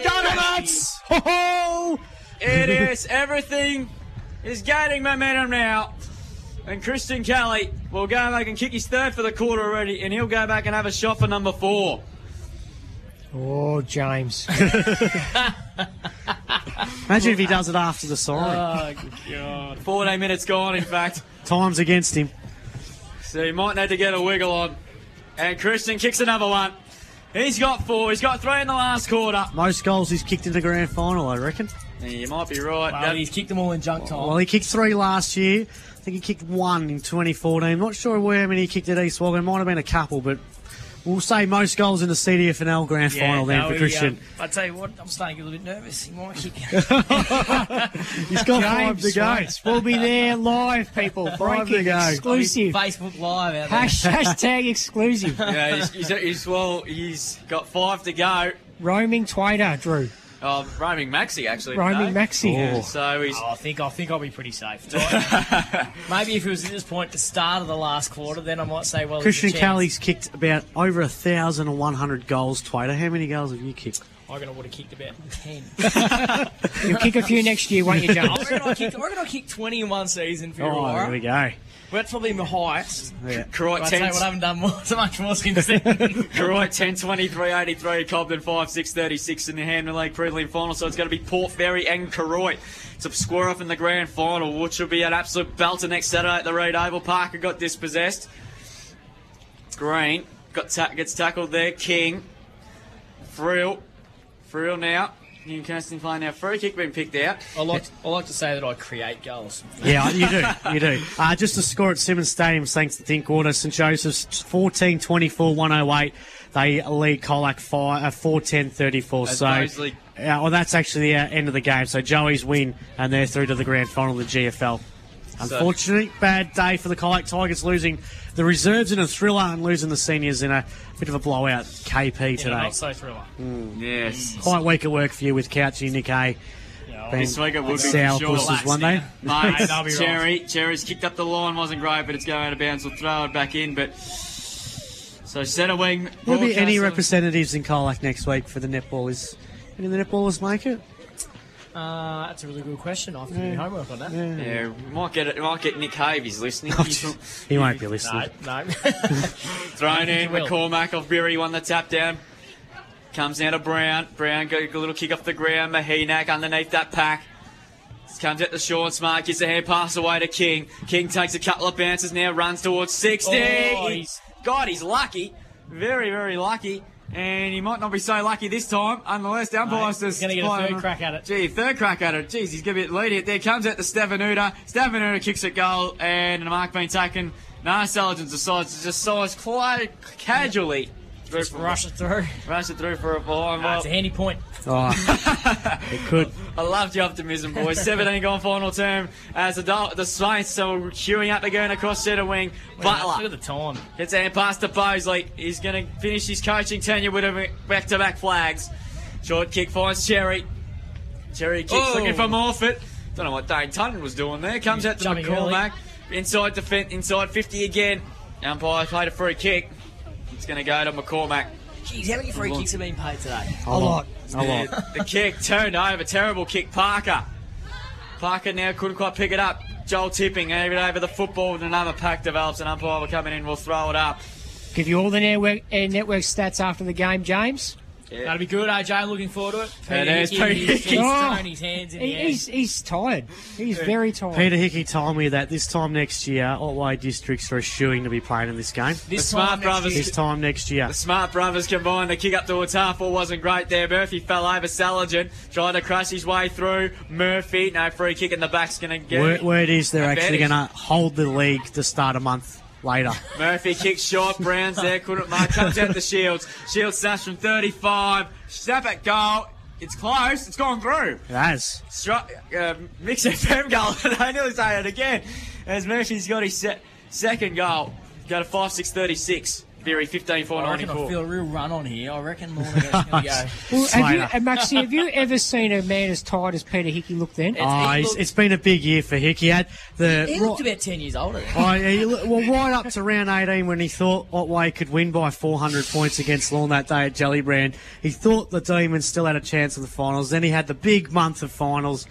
Donuts! Ho-ho! It is. Everything is gaining momentum now. And Christian Kelly will go back and kick his 3rd for the quarter already, and he'll go back and have a shot for number 4. Oh, James. Imagine if he does it after the siren. Oh, God. 14 minutes gone, in fact. Time's against him. So he might need to get a wiggle on. And Christian kicks another one. He's got 4. He's got 3 in the last quarter. Most goals he's kicked in the grand final, I reckon. Yeah, you might be right. Well, he's kicked them all in junk time. Well, he kicked 3 last year. I think he kicked 1 in 2014. Not sure where many he kicked at East Wagga. It might have been a couple, but we'll say most goals in the CDFNL grand final for Christian. I tell you what, I'm starting to get a little bit nervous. He might kick. He's got 5 to go. We'll be there live, people. 5 to go. Exclusive. Facebook Live out there. Hashtag exclusive. Yeah, he's got 5 to go. Roaming Twitter, Drew. Oh, roaming Maxi, actually. Roaming Maxi. Yeah. So he's... I think I'll be pretty safe. Maybe if it was at this point, the start of the last quarter, then I might say, well, Christian Kelly's kicked about over 1,100 goals, Twater. How many goals have you kicked? I reckon I would have kicked about 10. You'll kick a few next year, won't you, James? I reckon I kicked 20 in one season for you. There we go. That's probably my highest. Yeah. Correct, 10. I haven't done so much more since then. Correct, 10-23-83, Cobden 5-6-36 in the Hamden League prelim final. So it's going to be Port Fairy and Correct to square off in the grand final, which will be an absolute belter next Saturday at the Reed Oval. Parker got dispossessed. Green gets tackled there. King. Frill now. Newcastle playing now. Free kick being picked out. I like to say that I create goals. Yeah, you do. You do. Just the score at Simmons Stadium, thanks to Thinkwater. St Joseph's 14-24-108. They lead Colac 4-10-34. So that's actually the end of the game. So Joey's win, and they're through to the grand final of the GFL. Unfortunately, bad day for the Colac Tigers, losing the reserves in a thriller and losing the seniors in a bit of a blowout KP today. Not so thriller. Yes. Quite weak at work for you with Couchy, Nick A. Yeah, Bank. Sour pusses, weren't they? Mate, Cherry's kicked up the line, wasn't great, but it's going out of bounds. We'll throw it back in, but... So centre wing... Will there be any representatives in Colac next week for the netballers? Any of the netballers make it? That's a really good question. I'll have to do homework on that. Yeah, we might get it. Might get Nick Havey's listening. He won't be listening. No. Thrown in McCormack off Berry, won the tap down. Comes down to Brown. Brown got a little kick off the ground. Mahinak underneath that pack. Comes at the short, Smart gets a hand pass away to King. King takes a couple of bounces now, runs towards 60. Oh, he's lucky. Very, very lucky. And he might not be so lucky this time, unless the umpires just... He's going to get a third crack at it. Gee, third crack at it. Jeez, he's going to be leading it. There comes out the Stavanuta. Stavanuta kicks at goal, and a mark being taken. No, Saligins decides to just size quite casually. Just rush it through. Rush it through for a behind ball. It's a handy point. It could. I loved your optimism, boys. 17 gone final term as the Saints so queuing up again across centre wing. Butler. Look at the time. Gets a hand pass to Bosley. He's going to finish his coaching tenure with a back-to-back flags. Short kick finds Cherry. Cherry kicks looking for Morfitt. Don't know what Dane Tutton was doing there. Comes out to McCormack. Inside defence, inside 50 again. Umpire played a free kick. It's going to go to McCormack. Jeez, how many free kicks have been paid today? A lot. The kick turned over. Terrible kick. Parker. Parker now couldn't quite pick it up. Joel Tipping over the football with another pack develops. An umpire will come in. We'll throw it up. Give you all the network stats after the game, James. Yeah. That'll be good, AJ. Looking forward to it. Peter Hickey's tired. He's very tired. Peter Hickey told me that this time next year, Otway Districts are eschewing to be playing in this game. This time next year. The Smart Brothers combined. The kick up towards half four wasn't great there. Murphy fell over. Saligin tried to crush his way through. Murphy, no free kick in the back's going to get it. Word is they're actually going to hold the league to start a month later. Murphy kicks short. Brown's there. Couldn't mark. Comes out the Shields. Shields snaps from 35. Snap at goal. It's close. It's gone through. It has. Mix FM goal. I nearly say it again. As Murphy's got his second goal. Go to 5-6-36. Very 15-4-94. I reckon I feel a real run on here. I reckon more than that's going to go. Well, Maxie, have you ever seen a man as tired as Peter Hickey look then? It's been a big year for Hickey. He looked about 10 years older. Right up to round 18 when he thought Otway could win by 400 points against Lorne that day at Gellibrand. He thought the Demons still had a chance of the finals. Then he had the big month of finals.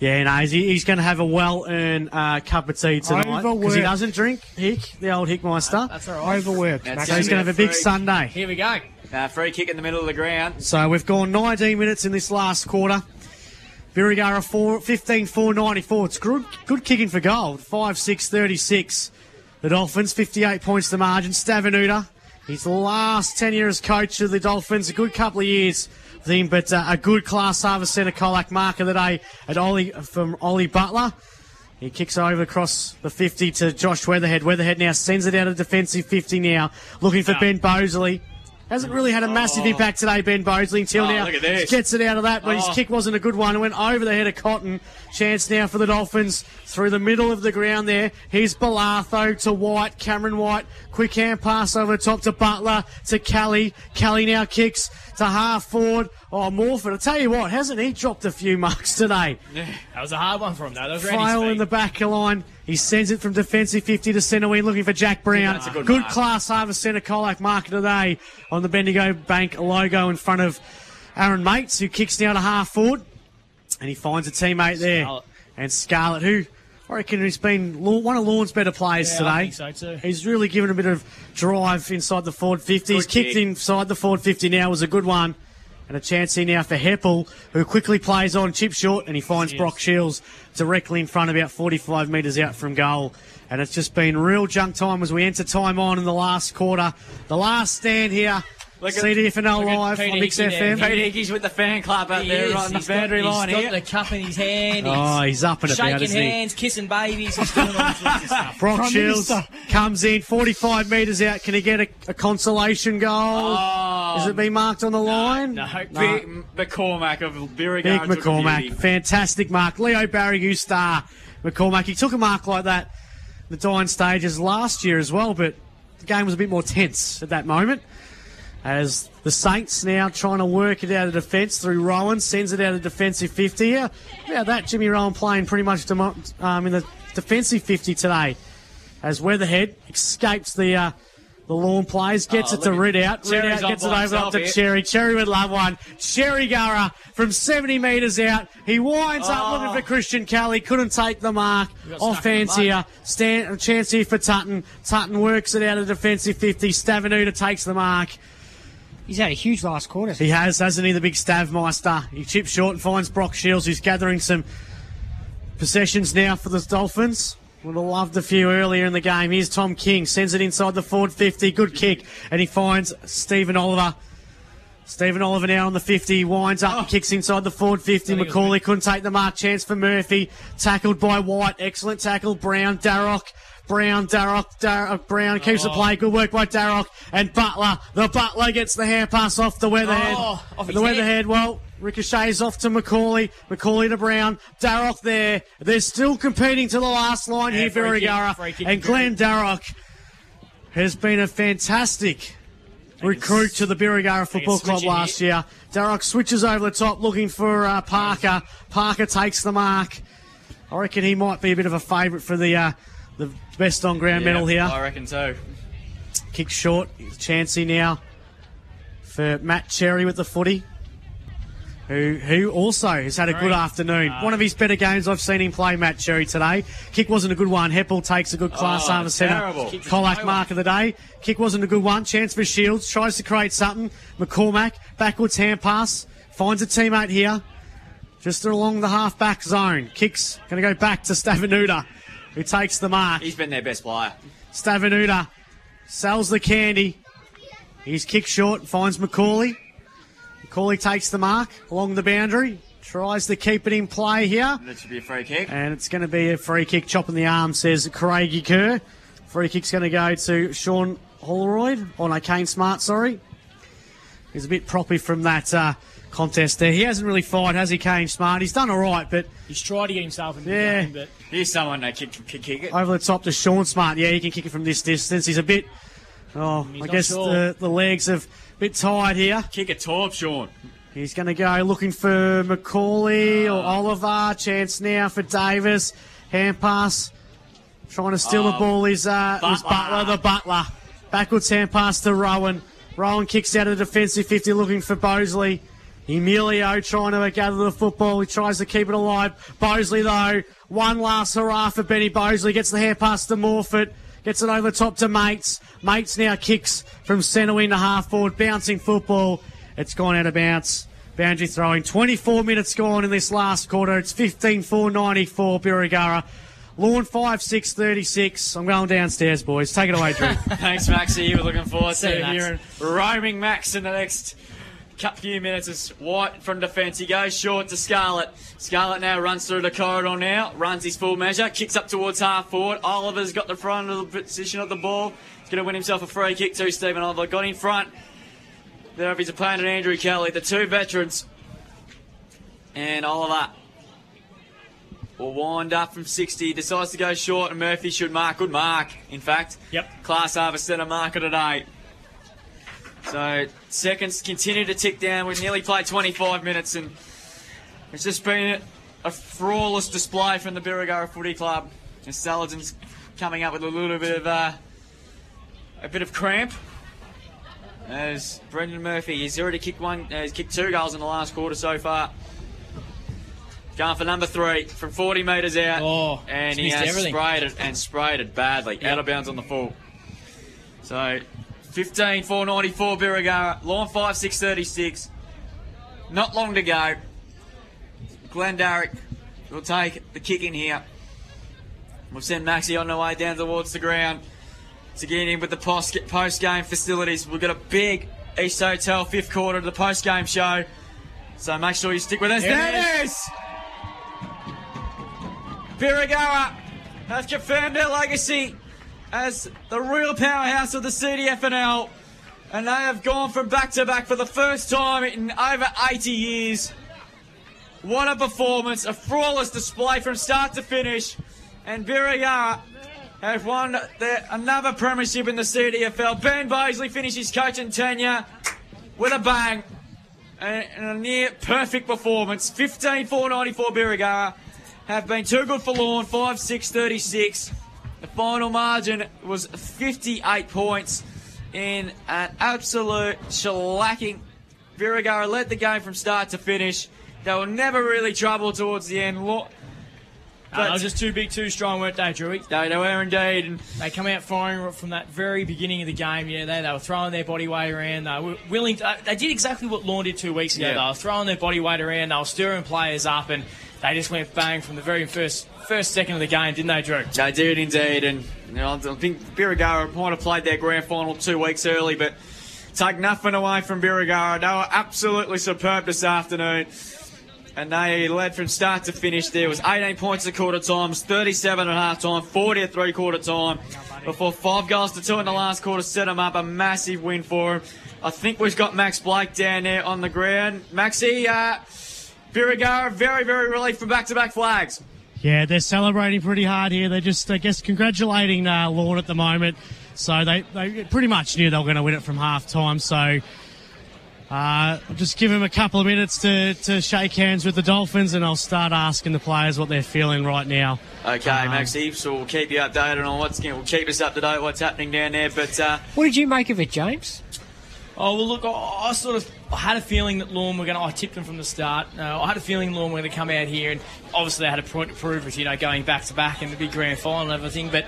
Yeah, no, he's going to have a well-earned cup of tea tonight because he doesn't drink, the old Hickmeister. That's all right. Overworked. So he's going to have a big Sunday. Here we go. Free kick in the middle of the ground. So we've gone 19 minutes in this last quarter. Birregurra 15-4-94. It's good kicking for goal. 5-6-36. The Dolphins, 58 points to margin. Stavanuta, his last tenure as coach of the Dolphins, a good couple of years. But a good class Harvest Centre Colac marker today from Ollie Butler. He kicks over across the 50 to Josh Weatherhead. Weatherhead now sends it out of defensive 50 now, looking for Ben Bosley. Hasn't really had a massive impact today, Ben Bosley, until now. Look at this. Gets it out of that, but his kick wasn't a good one. It went over the head of Cotton. Chance now for the Dolphins through the middle of the ground there. Here's Balatho to White, Cameron White. Quick hand pass over the top to Butler, to Kelly. Kelly now kicks to half forward. Morford, I tell you what, hasn't he dropped a few marks today? Yeah, that was a hard one for him, though. Fail in the back line. He sends it from defensive 50 to centre wing, looking for Jack Brown. That's a good class Harvest Centre Colac marker today on the Bendigo Bank logo in front of Aaron Mates, who kicks now to half forward. And he finds a teammate there. And Scarlett, who I reckon has been one of Lorne's better players today. I think so too. He's really given a bit of drive inside the forward 50. He's kicked inside the forward 50 now. It was a good one. And a chance here now for Heppel, who quickly plays on, chip short, and he finds Brock Shields directly in front, about 45 metres out from goal. And it's just been real junk time as we enter time on in the last quarter. The last stand here, CDFNL Live on Mix FM. Pete Hickey's with the fan club out there right on the boundary line here. He's got the cup in his hand. He's up and about, isn't he? Shaking hands, kissing babies. He's doing all sorts of stuff. Brock Shields comes in, 45 metres out. Can he get a consolation goal? Has it been marked on the line? No. Big McCormack of Birregurra. Big McCormack. Fantastic mark. Leo Barrigue star McCormack. He took a mark like that the dying stages last year as well, but the game was a bit more tense at that moment. as the Saints now trying to work it out of defence through Rowan, sends it out of defensive 50 here. Yeah, that Jimmy Rowan playing pretty much in the defensive 50 today, as Weatherhead escapes the lawn players, gets it to Ridout. Ridout gets it over up to Cherry. Cherry would love one. Cherry Gurra from 70 metres out. He winds up looking for Christian Kelly. Couldn't take the mark. Offense here. A chance here for Tutton. Tutton works it out of defensive 50. Stavenuta takes the mark. He's had a huge last quarter. He has, hasn't he, the big Stavmeister. He chips short and finds Brock Shields, who's gathering some possessions now for the Dolphins. Would have loved a few earlier in the game. Here's Tom King. Sends it inside the forward 50. Good kick. And he finds Stephen Oliver. Stephen Oliver now on the 50. Winds up and kicks inside the forward 50. McCauley couldn't take the mark. Chance for Murphy. Tackled by White. Excellent tackle. Brown. Darroch. Brown keeps the play. Good work by Darroch. And Butler. The Butler gets the hand pass off the Weatherhead. Ricochets off to McCauley. McCauley to Brown. Darroch there. They're still competing to the last line here, Birregurra. And Glenn Darroch has been a fantastic recruit to the Birregurra Football Club last year. Darroch switches over the top looking for Parker. Parker takes the mark. I reckon he might be a bit of a favourite for the best on ground medal here. I reckon so. Kick short. Chancey now for Matt Cherry with the footy, who also has had a good afternoon. One of his better games I've seen him play, Matt Cherry, today. Kick wasn't a good one. Heppel takes a good class arm centre. Colac mark of the day. Kick wasn't a good one. Chance for Shields. Tries to create something. McCormack, backwards hand pass. Finds a teammate here. Just along the half-back zone. Kick's going to go back to Stavenuta, who takes the mark. He's been their best player. Stavenuta sells the candy. He's kick short. Finds McCauley. McCauley takes the mark along the boundary, tries to keep it in play here. That should be a free kick. And it's going to be a free kick. Chopping the arm, says Craigie Kerr. Free kick's going to go to Sean Holroyd. Kane Smart, sorry. He's a bit proppy from that contest there. He hasn't really fired, has he, Kane Smart? He's done all right, but... He's tried to get himself in the game, but... Here's someone that can kick it. Over the top to Sean Smart. Yeah, he can kick it from this distance. He's a bit... the legs have... Bit tired here. Kick a top, Sean. He's going to go looking for McCauley or Oliver. Chance now for Davis. Hand pass. Trying to steal the ball is Butler. The Butler. Backwards hand pass to Rowan. Rowan kicks out of the defensive 50 looking for Bosley. Emilio trying to gather the football. He tries to keep it alive. Bosley, though. One last hurrah for Benny Bosley. Gets the hand pass to Morfitt. Gets it over the top to Mates. Mates now kicks from centre wing to half forward. Bouncing football. It's gone out of bounds. Boundary throwing. 24 minutes gone in this last quarter. It's 15-4-94 Birregurra. Lawn 5-6-36. I'm going downstairs, boys. Take it away, Drew. Thanks, Maxie. We're looking forward to hearing roaming Max in the next few minutes. It's White from defence. He goes short to Scarlett. Scarlett now runs through the corridor now. Runs his full measure. Kicks up towards half forward. Oliver's got the front of the position of the ball. He's going to win himself a free kick too, Stephen Oliver. Got in front there of his opponent, Andrew Kelly. The two veterans. And Oliver will wind up from 60. Decides to go short and Murphy should mark. Good mark, in fact. Yep. Class Harvest Centre marker today. So seconds continue to tick down. We've nearly played 25 minutes and it's just been a flawless display from the Birregurra Footy Club. And Saladin's coming up with a little bit of cramp. As Brendan Murphy, he's already kicked two goals in the last quarter so far. Going for number 3 from 40 metres out. And he has sprayed it badly. Yep. Out of bounds on the full. So... 15-4-94 Birregurra, Lawn 5-6-36. Not long to go. Glenn Darrick will take the kick in here. We'll send Maxie on the way down towards the ground to get in with the post-game facilities. We've got a big East Hotel fifth quarter to the post-game show. So make sure you stick with us. There it is! Birregurra have confirmed their legacy as the real powerhouse of the CDFNL, and they have gone from back-to-back for the first time in over 80 years. What a performance, a flawless display from start to finish, and Birregurra have won another premiership in the CDFL. Ben Bosley finishes coaching tenure. with a bang. And a near perfect performance. 15.494 Birregurra. Have been too good for Lorne. 5.636. The final margin was 58 points in an absolute shellacking. Birregurra led the game from start to finish. They were never really troubled towards the end. They were just too big, too strong, weren't they, Drewy? They were indeed. And they come out firing from that very beginning of the game. Yeah, they were throwing their body weight around. They were willing to, they did exactly what Lorne did 2 weeks ago. Yeah. They were throwing their body weight around. They were stirring players up, and they just went bang from the very first second of the game, didn't they, Drew? They did indeed. And you know, I think Birregurra might have played their grand final 2 weeks early, but take nothing away from Birregurra. They were absolutely superb this afternoon. And they led from start to finish. There was 18 points at quarter times, 37 at half time, 40 at three-quarter time, before 5 goals to 2 in the last quarter set them up. A massive win for them. I think we've got Max Blake down there on the ground. Maxie, Birregurra, very, very relieved for back-to-back flags. Yeah, they're celebrating pretty hard here. They're just, I guess, congratulating Lorne at the moment. So they pretty much knew they were going to win it from half time. So... just give him a couple of minutes to shake hands with the Dolphins, and I'll start asking the players what they're feeling right now. Okay, Maxie, so we'll keep you updated on we'll keep us up to date what's happening down there. But what did you make of it, James? Oh, well, look, I sort of had a feeling that Lorne were going to... I tipped them from the start. I had a feeling Lorne were going to come out here, and obviously they had a point to prove it, you know, going back-to-back in the big grand final and everything, but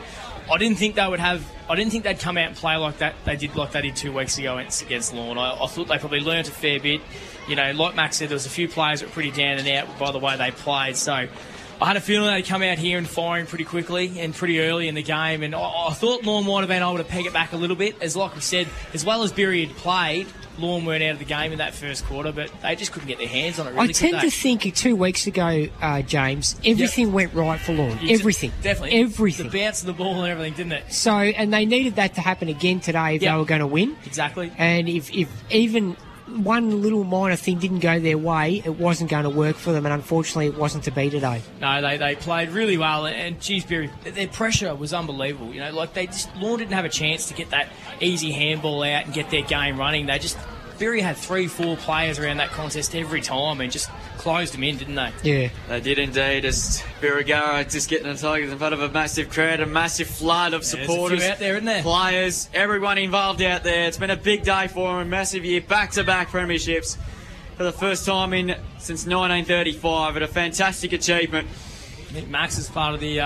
I didn't think they would have... I didn't think they'd come out and play like that. They did like they did 2 weeks ago against Lorne. I thought they probably learnt a fair bit. You know, like Max said, there was a few players that were pretty down and out by the way they played. So I had a feeling they'd come out here and firing pretty quickly and pretty early in the game. And I thought Lorne might have been able to peg it back a little bit. As like we said, as well as Birregurra had played, Lorne weren't out of the game in that first quarter, but they just couldn't get their hands on it, really. I tend to think 2 weeks ago, James, everything went right for Lorne. Everything. Definitely. Everything. The bounce of the ball and everything, didn't it? So, and they needed that to happen again today if they were going to win. Exactly. And if even one little minor thing didn't go their way, it wasn't going to work for them, and unfortunately it wasn't to be today. No, they played really well, and geez, their pressure was unbelievable. You know, like Lorne didn't have a chance to get that easy handball out and get their game running. They just... Birregurra had 3-4 players around that contest every time and just closed them in, didn't they? Yeah. They did indeed. As Birregurra just getting the Tigers in front of a massive crowd, a massive flood of supporters. There's a few out there, isn't there? Players, everyone involved out there. It's been a big day for them, a massive year, back-to-back premierships for the first time since 1935. And a fantastic achievement. I think Max is part of the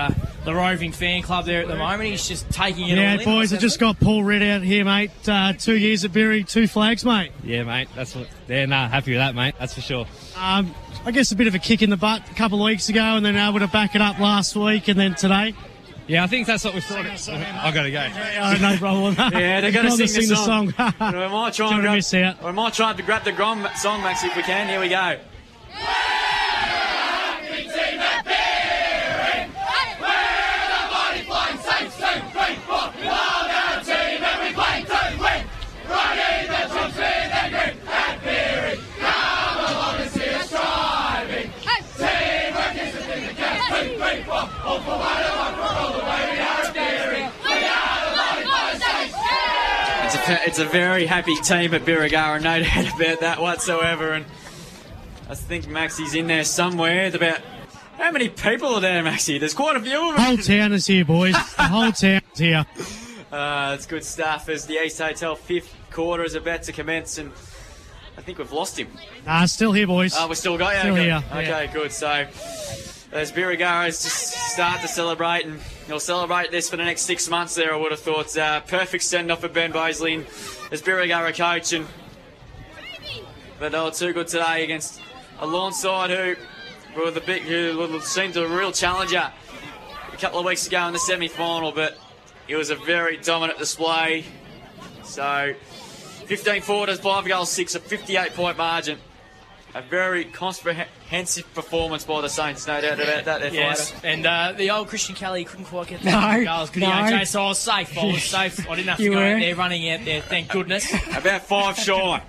roving fan club there at the moment. He's just taking it all in. Yeah, boys, I just got Paul Red out here, mate. 2 years at Birregurra, 2 flags, mate. Yeah, mate. Happy with that, mate. That's for sure. I guess a bit of a kick in the butt a couple of weeks ago, and then able to back it up last week and then today. Yeah, I think that's what we thought. I've got to go. Yeah, no problem. Yeah, they're going to sing the song. We might try to grab the Grom song, Max, if we can. Here we go. It's a very happy team at Birregurra, no doubt about that whatsoever. And I think Maxie's in there somewhere. How many people are there, Maxie? There's quite a few of them. The whole town is here, boys. The whole town's here. It's good stuff as the East Hotel 5th quarter is about to commence, and I think we've lost him. Still here, boys. We're still got you. Still here. Okay, good. So as Birregurra just start to celebrate, and they'll celebrate this for the next 6 months there, I would have thought. Perfect send-off for Ben Bosley as Birregurra coach. But they were too good today against a Lorne side who seemed a real challenger a couple of weeks ago in the semi-final, but it was a very dominant display. So 15-4 to 5-6, a 58-point margin. A very comprehensive performance by the Saints, no doubt about that. Yes, and the old Christian Kelly couldn't quite get the goals, because AJ, so I was safe. I didn't have to go out there running out there, thank goodness. About 5 shy.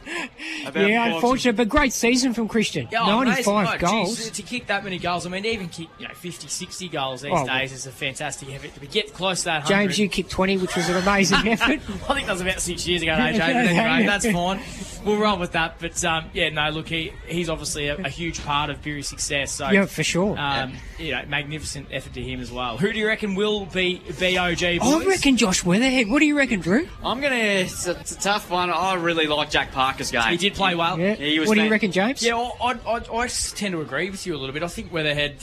Unfortunate, but great season from Christian. Yeah, 95 goals. Geez, to kick that many goals, I mean, even kick 50, 60 goals these days is a fantastic effort. To get close to that 100. James, you kicked 20, which was an amazing effort. I think that was about 6 years ago, AJ, but anyway, that's fine. We'll roll with that. But, yeah, no, look, he's obviously a huge part of Beery's success. So, yeah, for sure. You know, magnificent effort to him as well. Who do you reckon will be BOG? I reckon Josh Weatherhead. What do you reckon, Drew? I'm going to... It's a tough one. I really like Jack Parker's game. He did play well. Yeah. Yeah, what do you reckon, James? Yeah, I tend to agree with you a little bit. I think Weatherhead...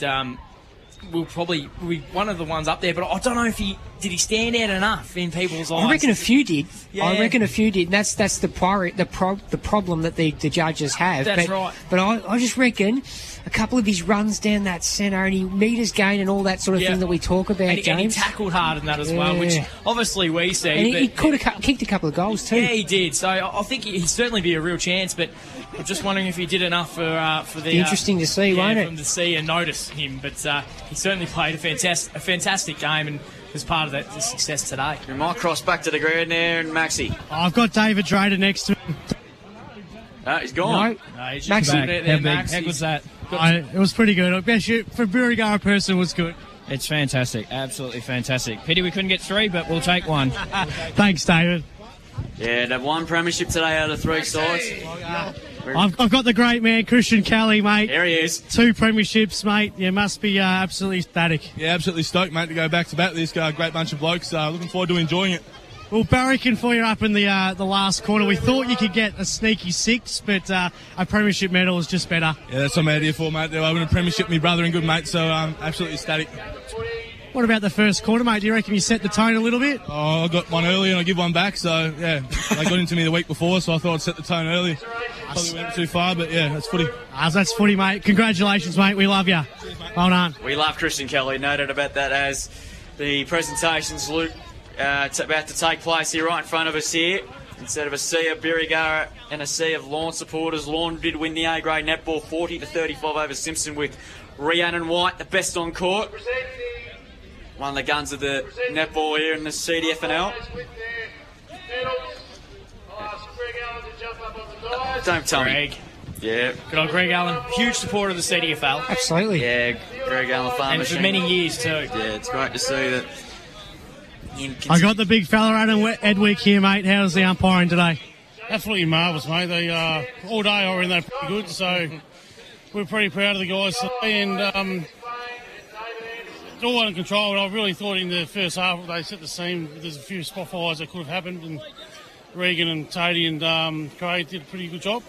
will probably be one of the ones up there, but I don't know if he stand out enough in people's eyes. I reckon a few did. Yeah. I reckon a few did. And that's the problem that the judges have. That's right. But I just reckon a couple of his runs down that centre and he meters gain and all that sort of thing that we talk about. And he tackled hard in that as well, which obviously we see. And he could have kicked a couple of goals too. Yeah, he did. So I think he'd certainly be a real chance, but I'm just wondering if he did enough for the... Interesting to see, won't it? To see and notice him, but he certainly played a fantastic game and was part of that success today. We might cross back to the ground there, and Maxi. Oh, I've got David Drader next to him. He's gone. No, he's just back. There, Max. How good's that? It was pretty good. I guess for Burigara person, it was good. It's fantastic. Absolutely fantastic. Pity we couldn't get three, but we'll take one. Thanks, David. Yeah, they've won premiership today out of three sides. I've got the great man, Christian Kelly, mate. There he is. 2 premierships, mate. You must be absolutely ecstatic. Yeah, absolutely stoked, mate, to go back to bat with this great bunch of blokes. Looking forward to enjoying it. Well, barracking for you up in the last quarter. We thought you could get a sneaky 6, but a premiership medal is just better. Yeah, that's what I'm out here for, mate. They're open a premiership, me brother and good mate, so absolutely ecstatic. What about the first quarter, mate? Do you reckon you set the tone a little bit? Oh, I got one early and I give one back, so, yeah. They got into me the week before, so I thought I'd set the tone early. Probably went too far, but, yeah, that's footy. That's footy, mate. Congratulations, mate. We love you. Cheers, mate. Well done. We love Christian Kelly. No doubt about that as the presentation's, Luke, about to take place here right in front of us here. Instead of a sea of Birregurra and a sea of Lawn supporters, Lawn did win the A-grade netball 40-35 over Simpson with Rhiannon White, the best on court. One of the guns of the netball here in the CDFNL. Don't tell me. Yeah. Good old Greg Allen. Huge supporter of the CDFL. Absolutely. Yeah, Greg Allen Farmer. And for many years too. Yeah, it's great to see that. I got the big fella, Adam Edwick here, mate. How's the umpiring today? Absolutely marvellous, mate. They all day I reckon they're pretty good, so we're pretty proud of the guys today, and all under control, and I really thought in the first half they set the seam. There's a few spot fires that could have happened, and Regan and Tady and Craig did a pretty good job.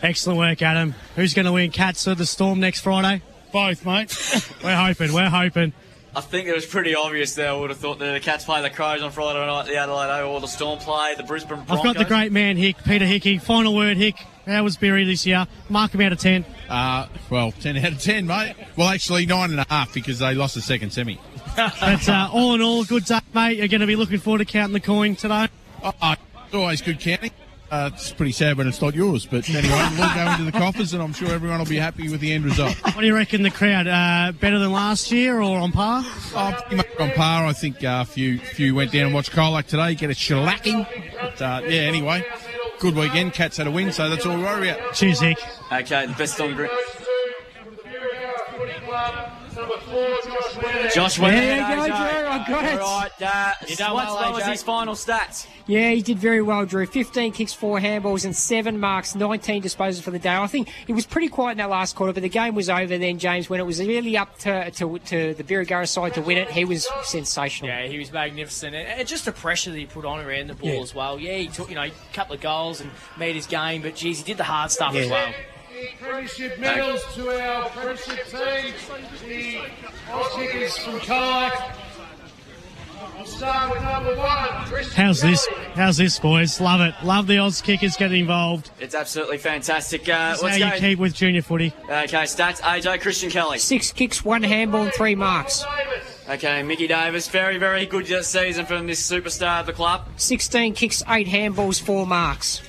Excellent work, Adam. Who's going to win, Cats or the Storm next Friday? Both, mate. We're hoping. I think it was pretty obvious there. I would have thought that the Cats play the Crows on Friday night, the Adelaide Oval, the Storm play the Brisbane Broncos. I've got the great man, Hick, Peter Hickey. Final word, Hick. How was Berry this year? Mark him out of 10. 10 out of 10, mate. Well, actually, 9.5 because they lost the second semi. But all in all, good day, mate. You're going to be looking forward to counting the coin today. Always good counting. It's pretty sad when it's not yours, but anyway, we'll go into the coffers and I'm sure everyone will be happy with the end result. What do you reckon the crowd, better than last year or on par? Pretty much on par. I think a few went down and watched Colac today, get a shellacking. But, yeah, anyway, good weekend. Cats had a win, so that's all we worry about. Cheers, Nick. Okay, the best on grid. Josh Weatherhead. There you go, Drew. I got it. All right, what was his final stats? Yeah, he did very well, Drew. 15 kicks, 4 handballs, and 7 marks, 19 disposals for the day. I think it was pretty quiet in that last quarter, but the game was over then, James, when it was really up to the Birregurra side to win it. He was sensational. Yeah, he was magnificent. And just the pressure that he put on around the ball as well. Yeah, he took, a couple of goals and made his game, but, geez, he did the hard stuff as well. Premiership medals to our premiership team. The Aussies from Colac. We'll start with number 1. How's this, boys? Love it. Love the Oz kickers getting involved. It's absolutely fantastic. That's how you keep with junior footy. Okay, stats. AJ, Christian Kelly. 6 kicks, 1 handball, and 3 marks. Okay, Mickey Davis. Very, very good season from this superstar of the club. 16 kicks, 8 handballs, 4 marks.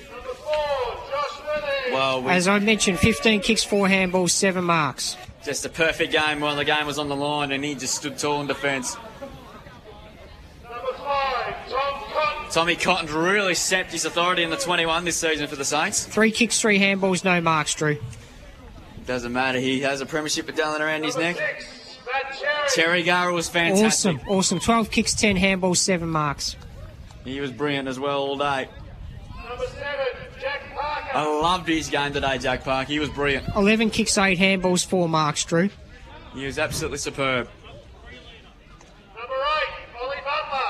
Well, as I mentioned, 15 kicks, 4 handballs, 7 marks. Just a perfect game while the game was on the line, and he just stood tall in defence. Number 5, Tommy Cotton really sapped his authority in the 21 this season for the Saints. 3 kicks, 3 handballs, no marks, Drew. Doesn't matter. He has a premiership medallion around his neck. 6, Terry Garrell was fantastic. Awesome. 12 kicks, 10 handballs, 7 marks. He was brilliant as well all day. Number 7, Jack Parker. I loved his game today, Jack Park. He was brilliant. 11 kicks, 8 handballs, 4 marks, Drew. He was absolutely superb.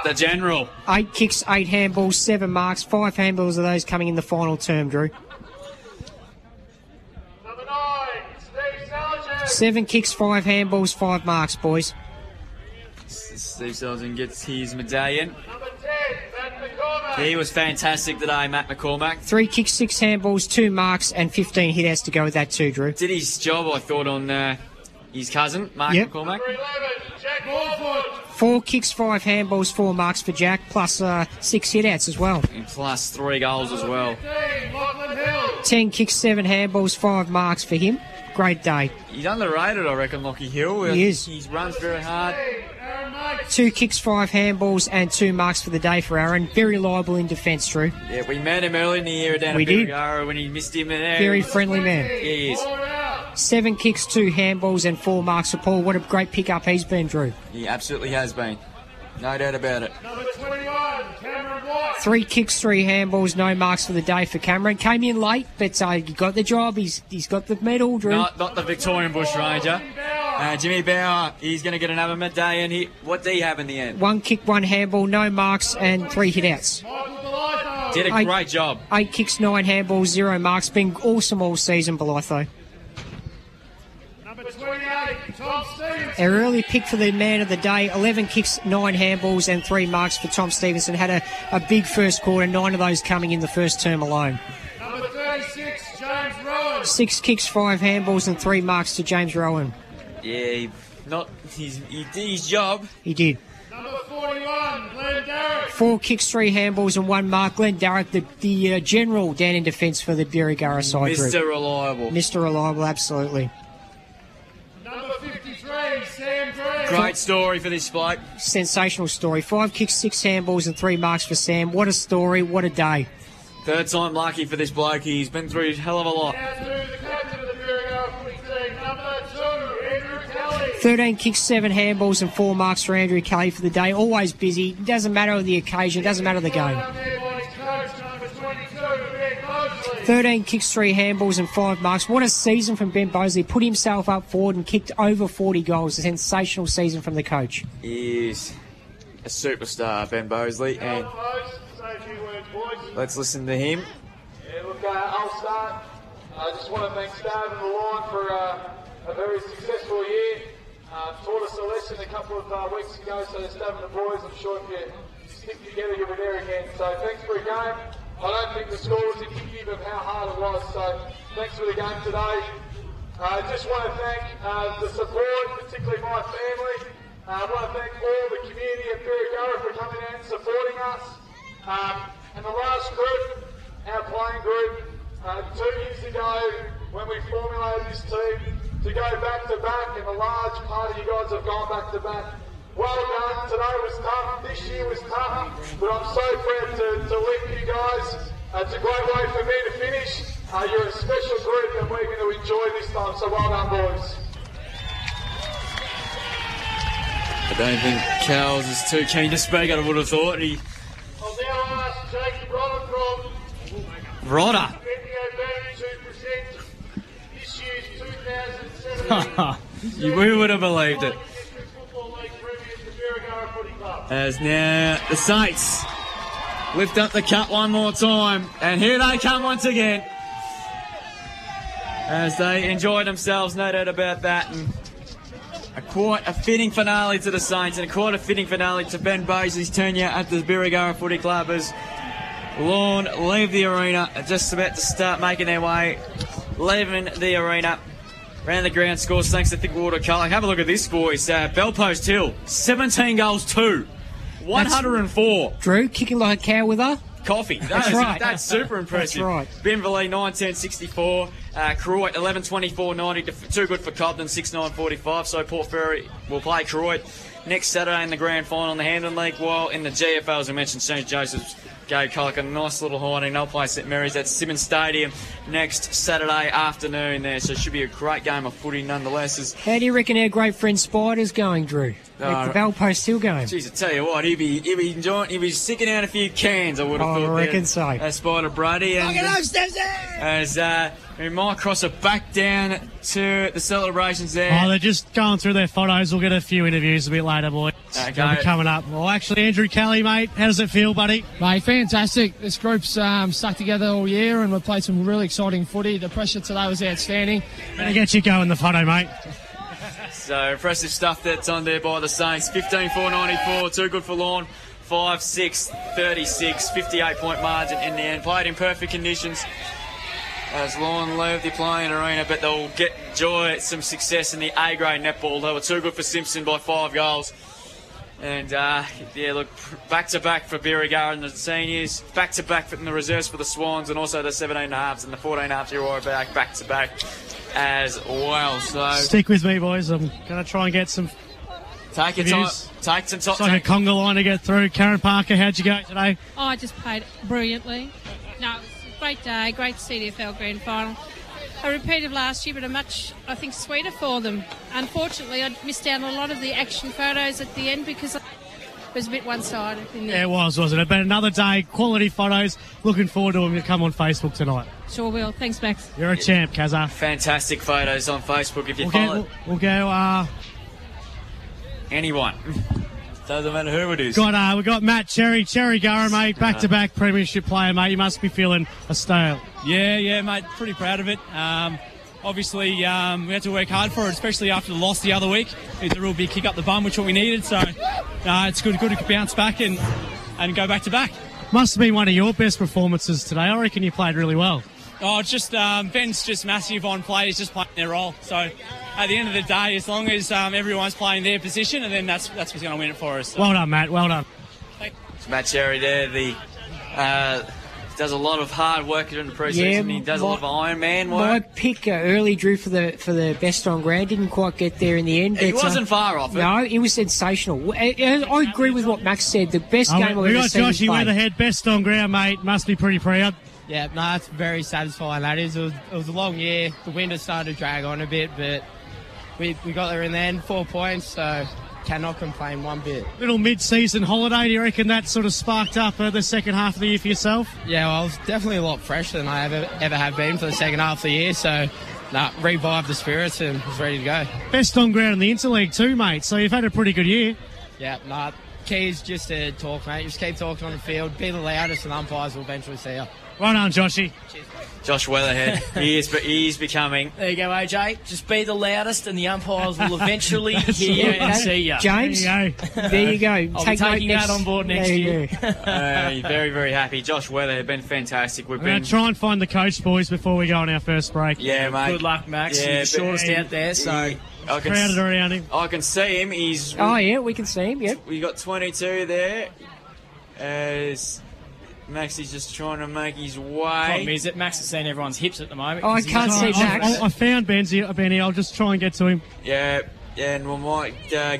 The general. 8 kicks, 8 handballs, 7 marks, 5 handballs of those coming in the final term, Drew. 7 kicks, 5 handballs, 5 marks, boys. Steve Sargent gets his medallion. He was fantastic today, Matt McCormack. 3 kicks, 6 handballs, 2 marks, and 15 hit-outs to go with that too, Drew. Did his job, I thought, on his cousin, Mark McCormack. 4 kicks, 5 handballs, 4 marks for Jack, plus 6 hit-outs as well. And plus 3 goals as well. 10 kicks, 7 handballs, 5 marks for him. Great day. He's underrated, I reckon, Lockie Hill. He is. He runs very hard. 2 kicks, 5 handballs, and 2 marks for the day for Aaron. Very liable in defence, Drew. Yeah, we met him early in the year down at Birregurra when he missed him. Very friendly man. He is. 7 kicks, 2 handballs, and 4 marks for Paul. What a great pick-up he's been, Drew. He absolutely has been. No doubt about it. 3 kicks, 3 handballs, no marks for the day for Cameron. Came in late, but he got the job. He's got the medal, Drew. Not the Victorian Bushranger. Jimmy Bauer, he's going to get another medallion. What do you have in the end? 1 kick, 1 handball, no marks, and 3 hit-outs. Did a great job. 8 kicks, 9 handballs, 0 marks. Been awesome all season, Belitho. Our early pick for the man of the day, 11 kicks, 9 handballs and 3 marks for Tom Stevenson. Had a big first quarter, 9 of those coming in the first term alone. Number 36, James Rowan. 6 kicks, 5 handballs and 3 marks to James Rowan. Yeah, he did his job. He did. Number 41, Glenn Darrett. 4 kicks, 3 handballs and 1 mark. Glenn Darrett, the general down in defence for the Birregurra side group. Mr. Reliable. Mr. Reliable, absolutely. Great story for this bloke. Sensational story. 5 kicks, 6 handballs and 3 marks for Sam. What a story, what a day. Third time lucky for this bloke. He's been through a hell of a lot. 13 kicks, 7 handballs and 4 marks for Andrew Kelly for the day. Always busy. Doesn't matter the occasion, doesn't matter the game. 13 kicks, 3 handballs and 5 marks. What a season from Ben Bosley. Put himself up forward and kicked over 40 goals. A sensational season from the coach. He is a superstar, Ben Bosley. And let's listen to him. Yeah, look, I'll start. I just want to thank Starve and the Lion for a very successful year. Taught us a lesson a couple of weeks ago, so Starve and the boys, I'm sure if you stick together, you'll be there again. So thanks for a game. I don't think the score was indicative of how hard it was, so thanks for the game today. I just want to thank the support, particularly my family. I want to thank all the community at Birregurra for coming out and supporting us. And the last group, our playing group, 2 years ago when we formulated this team, to go back-to-back, and a large part of you guys have gone back-to-back. Well done, today was tough, this year was tough, but I'm so proud to link you guys. It's a great way for me to finish. You're a special group and we're going to enjoy this time, so well done, boys. I don't think Cowles is too keen to speak, I would have thought. I'll now ask Jake Rodder from... Rodder? This year's 2017... We would have believed it. As now the Saints lift up the cup one more time. And here they come once again. As they enjoy themselves, no doubt about that. And quite a fitting finale to the Saints and quite a fitting finale to Ben Bosley's tenure at the Birregurra Footy Club as Lorne leave the arena. Just about to start making their way, leaving the arena. Round the ground scores thanks to Thick Water Carling. Have a look at this, boys. Bellpost Hill, 17 goals, 2. 104. That's Drew, kicking like a cow with her. Coffee. That's right. That's super impressive. That's right. Benverley, 9-10-64. Croyte, 11-24-90. Too good for Cobden, 6-9-45. So Port Fairy will play Croyte next Saturday in the grand final in the Hamden League. While in the GFL, as we mentioned, St. Joseph's gave Colac a nice little hiding. They'll play St. Mary's at Simmons Stadium next Saturday afternoon there. So it should be a great game of footy nonetheless. How do you reckon our great friend Spider's going, Drew? The bell post still going. Jeez, I tell you what, he'd be sticking out a few cans, I would have thought. I reckon so. Spider Brady. And, up, as we might cross it back down to the celebrations there. Oh, they're just going through their photos. We'll get a few interviews a bit later, boys. Okay. They'll be coming up. Well, actually, Andrew Kelly, mate, how does it feel, buddy? Mate, fantastic. This group's stuck together all year and we've played some really exciting footy. The pressure today was outstanding. Gonna get you going the photo, mate. So impressive stuff that's on there by the Saints. 15-4-94, too good for Lorne. 5-6-36, 58-point margin in the end. Played in perfect conditions as Lorne leave the playing arena, but they'll get enjoy some success in the A-grade netball. They were too good for Simpson by 5 goals. And, yeah, look, back-to-back for Birregurra and the seniors, back-to-back in the reserves for the Swans, and also the 17.5s and the 14.5s here are back-to-back as well. So stick with me, boys. I'm going to try and get some Take some time. It's like a conga line to get through. Karen Parker, how'd you go today? Oh, I just played brilliantly. No, it was a great day, great CDFL Grand Final. A repeat of last year, but a much, I think, sweeter for them. Unfortunately, I missed out on a lot of the action photos at the end because it was a bit one-sided. Yeah, it was, wasn't it? But another day, quality photos. Looking forward to them to come on Facebook tonight. Sure will. Thanks, Max. You're a champ, Kazza. Fantastic photos on Facebook if you follow it. We'll go... anyone. Doesn't matter who it is. We got Matt Cherry. Cherry Gurra, mate. Back-to-back premiership player, mate. You must be feeling a stale. Yeah, mate. Pretty proud of it. Obviously, we had to work hard for it, especially after the loss the other week. It was a real big kick up the bum, which what we needed. So it's good to bounce back and go back-to-back. Must have been one of your best performances today. I reckon you played really well. Oh, it's just Ben's just massive on players, just playing their role. So at the end of the day, as long as everyone's playing their position, and then that's what's going to win it for us. So. Well done, Matt. Well done. It's Matt Cherry there. Does a lot of hard work in the preseason. Yeah, he does a lot of Ironman work. My pick early, Drew, for the best on ground. Didn't quite get there in the end. It wasn't far off. No, it was sensational. I agree with what Max said. The best game I've ever seen. We got Joshy Weatherhead, best on ground, mate. Must be pretty proud. Yeah, no, it's very satisfying, that is. It was a long year. The wind has started to drag on a bit, but we got there in the end, 4 points, so cannot complain one bit. Little mid-season holiday, do you reckon that sort of sparked up the second half of the year for yourself? Yeah, well, I was definitely a lot fresher than I ever have been for the second half of the year, so revived the spirits and was ready to go. Best on ground in the Interleague too, mate, so you've had a pretty good year. Yeah, key is just to talk, mate. Just keep talking on the field, be the loudest, and umpires will eventually see you. Right on, Joshy. Cheers, Josh Weatherhead. He is becoming. There you go, AJ. Just be the loudest, and the umpires will eventually hear you and see you. James, there you go. I'll be taking that on board next year. Very, very happy. Josh Weatherhead, been fantastic. We're going to try and find the coach, boys, before we go on our first break. Yeah, mate. Good luck, Max. Yeah, shortest out there, so. Crowded around him. I can see him. He's. Oh, yeah, we can see him, yep. We got 22 there. Maxie's just trying to make his way. Problem is that Max is seeing everyone's hips at the moment. Oh, I can't see Max. I found Benny. I'll just try and get to him. Yeah, and we might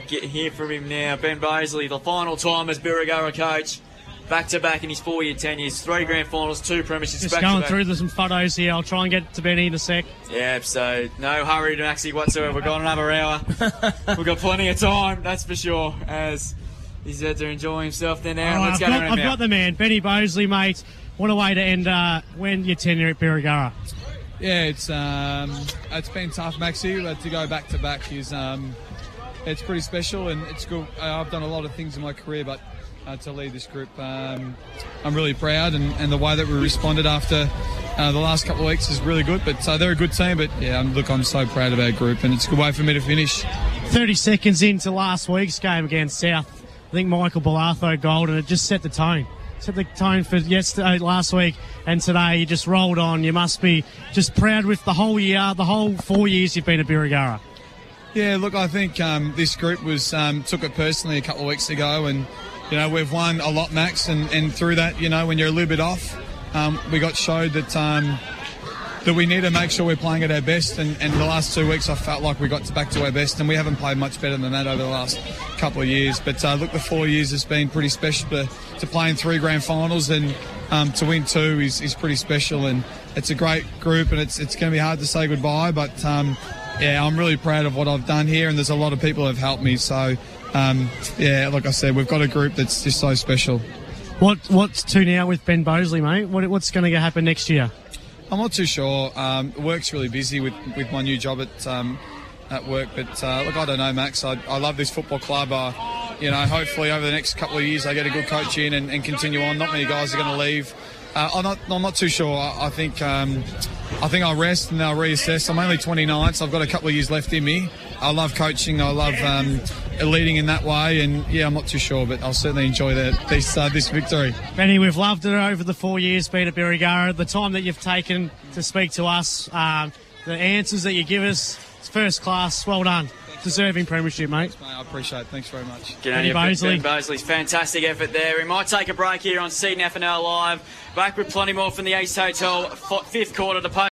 hear from him now. Ben Baisley, the final time as Birregurra coach. Back-to-back in his 4-year tenures. 3 grand finals, 2 premierships back-to-back. Just going through some photos here. I'll try and get to Benny in a sec. Yeah, so no hurry to Maxie whatsoever. We've got another hour. We've got plenty of time, that's for sure, as... he's out there enjoying himself there now. I've got the man, Benny Baisley, mate. What a way to end your tenure at Birregurra. Yeah, it's been tough, Maxie, but to go back-to-back is it's pretty special and it's good. I've done a lot of things in my career, but to lead this group, I'm really proud and the way that we responded after the last couple of weeks is really good. But they're a good team, but yeah, I'm so proud of our group and it's a good way for me to finish. 30 seconds into last week's game against South. I think Michael Belartho gold, and it just set the tone. Set the tone for yesterday, last week, and today. You just rolled on. You must be just proud with the whole year, the whole 4 years you've been at Birregurra. Yeah, look, I think this group was took it personally a couple of weeks ago, and you know we've won a lot, Max, and through that, you know, when you're a little bit off, we got showed that that we need to make sure we're playing at our best. And the last 2 weeks, I felt like we got back to our best, and we haven't played much better than that over the last couple of years. But look, the 4 years has been pretty special. To play in 3 grand finals and to win 2 is pretty special, and it's a great group, and it's going to be hard to say goodbye, but yeah, I'm really proud of what I've done here, and there's a lot of people who have helped me. So, yeah, like I said, we've got a group that's just so special. What's to now with Ben Bosley, mate? What's going to happen next year? I'm not too sure. Work's really busy with my new job at work. But, look, I don't know, Max. I love this football club. You know, hopefully over the next couple of years I get a good coach in and continue on. Not many guys are going to leave. I'm not too sure. I think I'll rest and I'll reassess. I'm only 29, so I've got a couple of years left in me. I love coaching. I love leading in that way. And, yeah, I'm not too sure, but I'll certainly enjoy this victory. Benny, we've loved it over the 4 years being at Berrigara. The time that you've taken to speak to us, the answers that you give us, it's first class. Well done. Deserving premiership, mate. Thanks, mate. I appreciate it. Thanks very much. G'day, Ben Bosley. Fantastic effort there. We might take a break here on Seed and FNL Live. Back with plenty more from the Ace Hotel. Fifth quarter to post.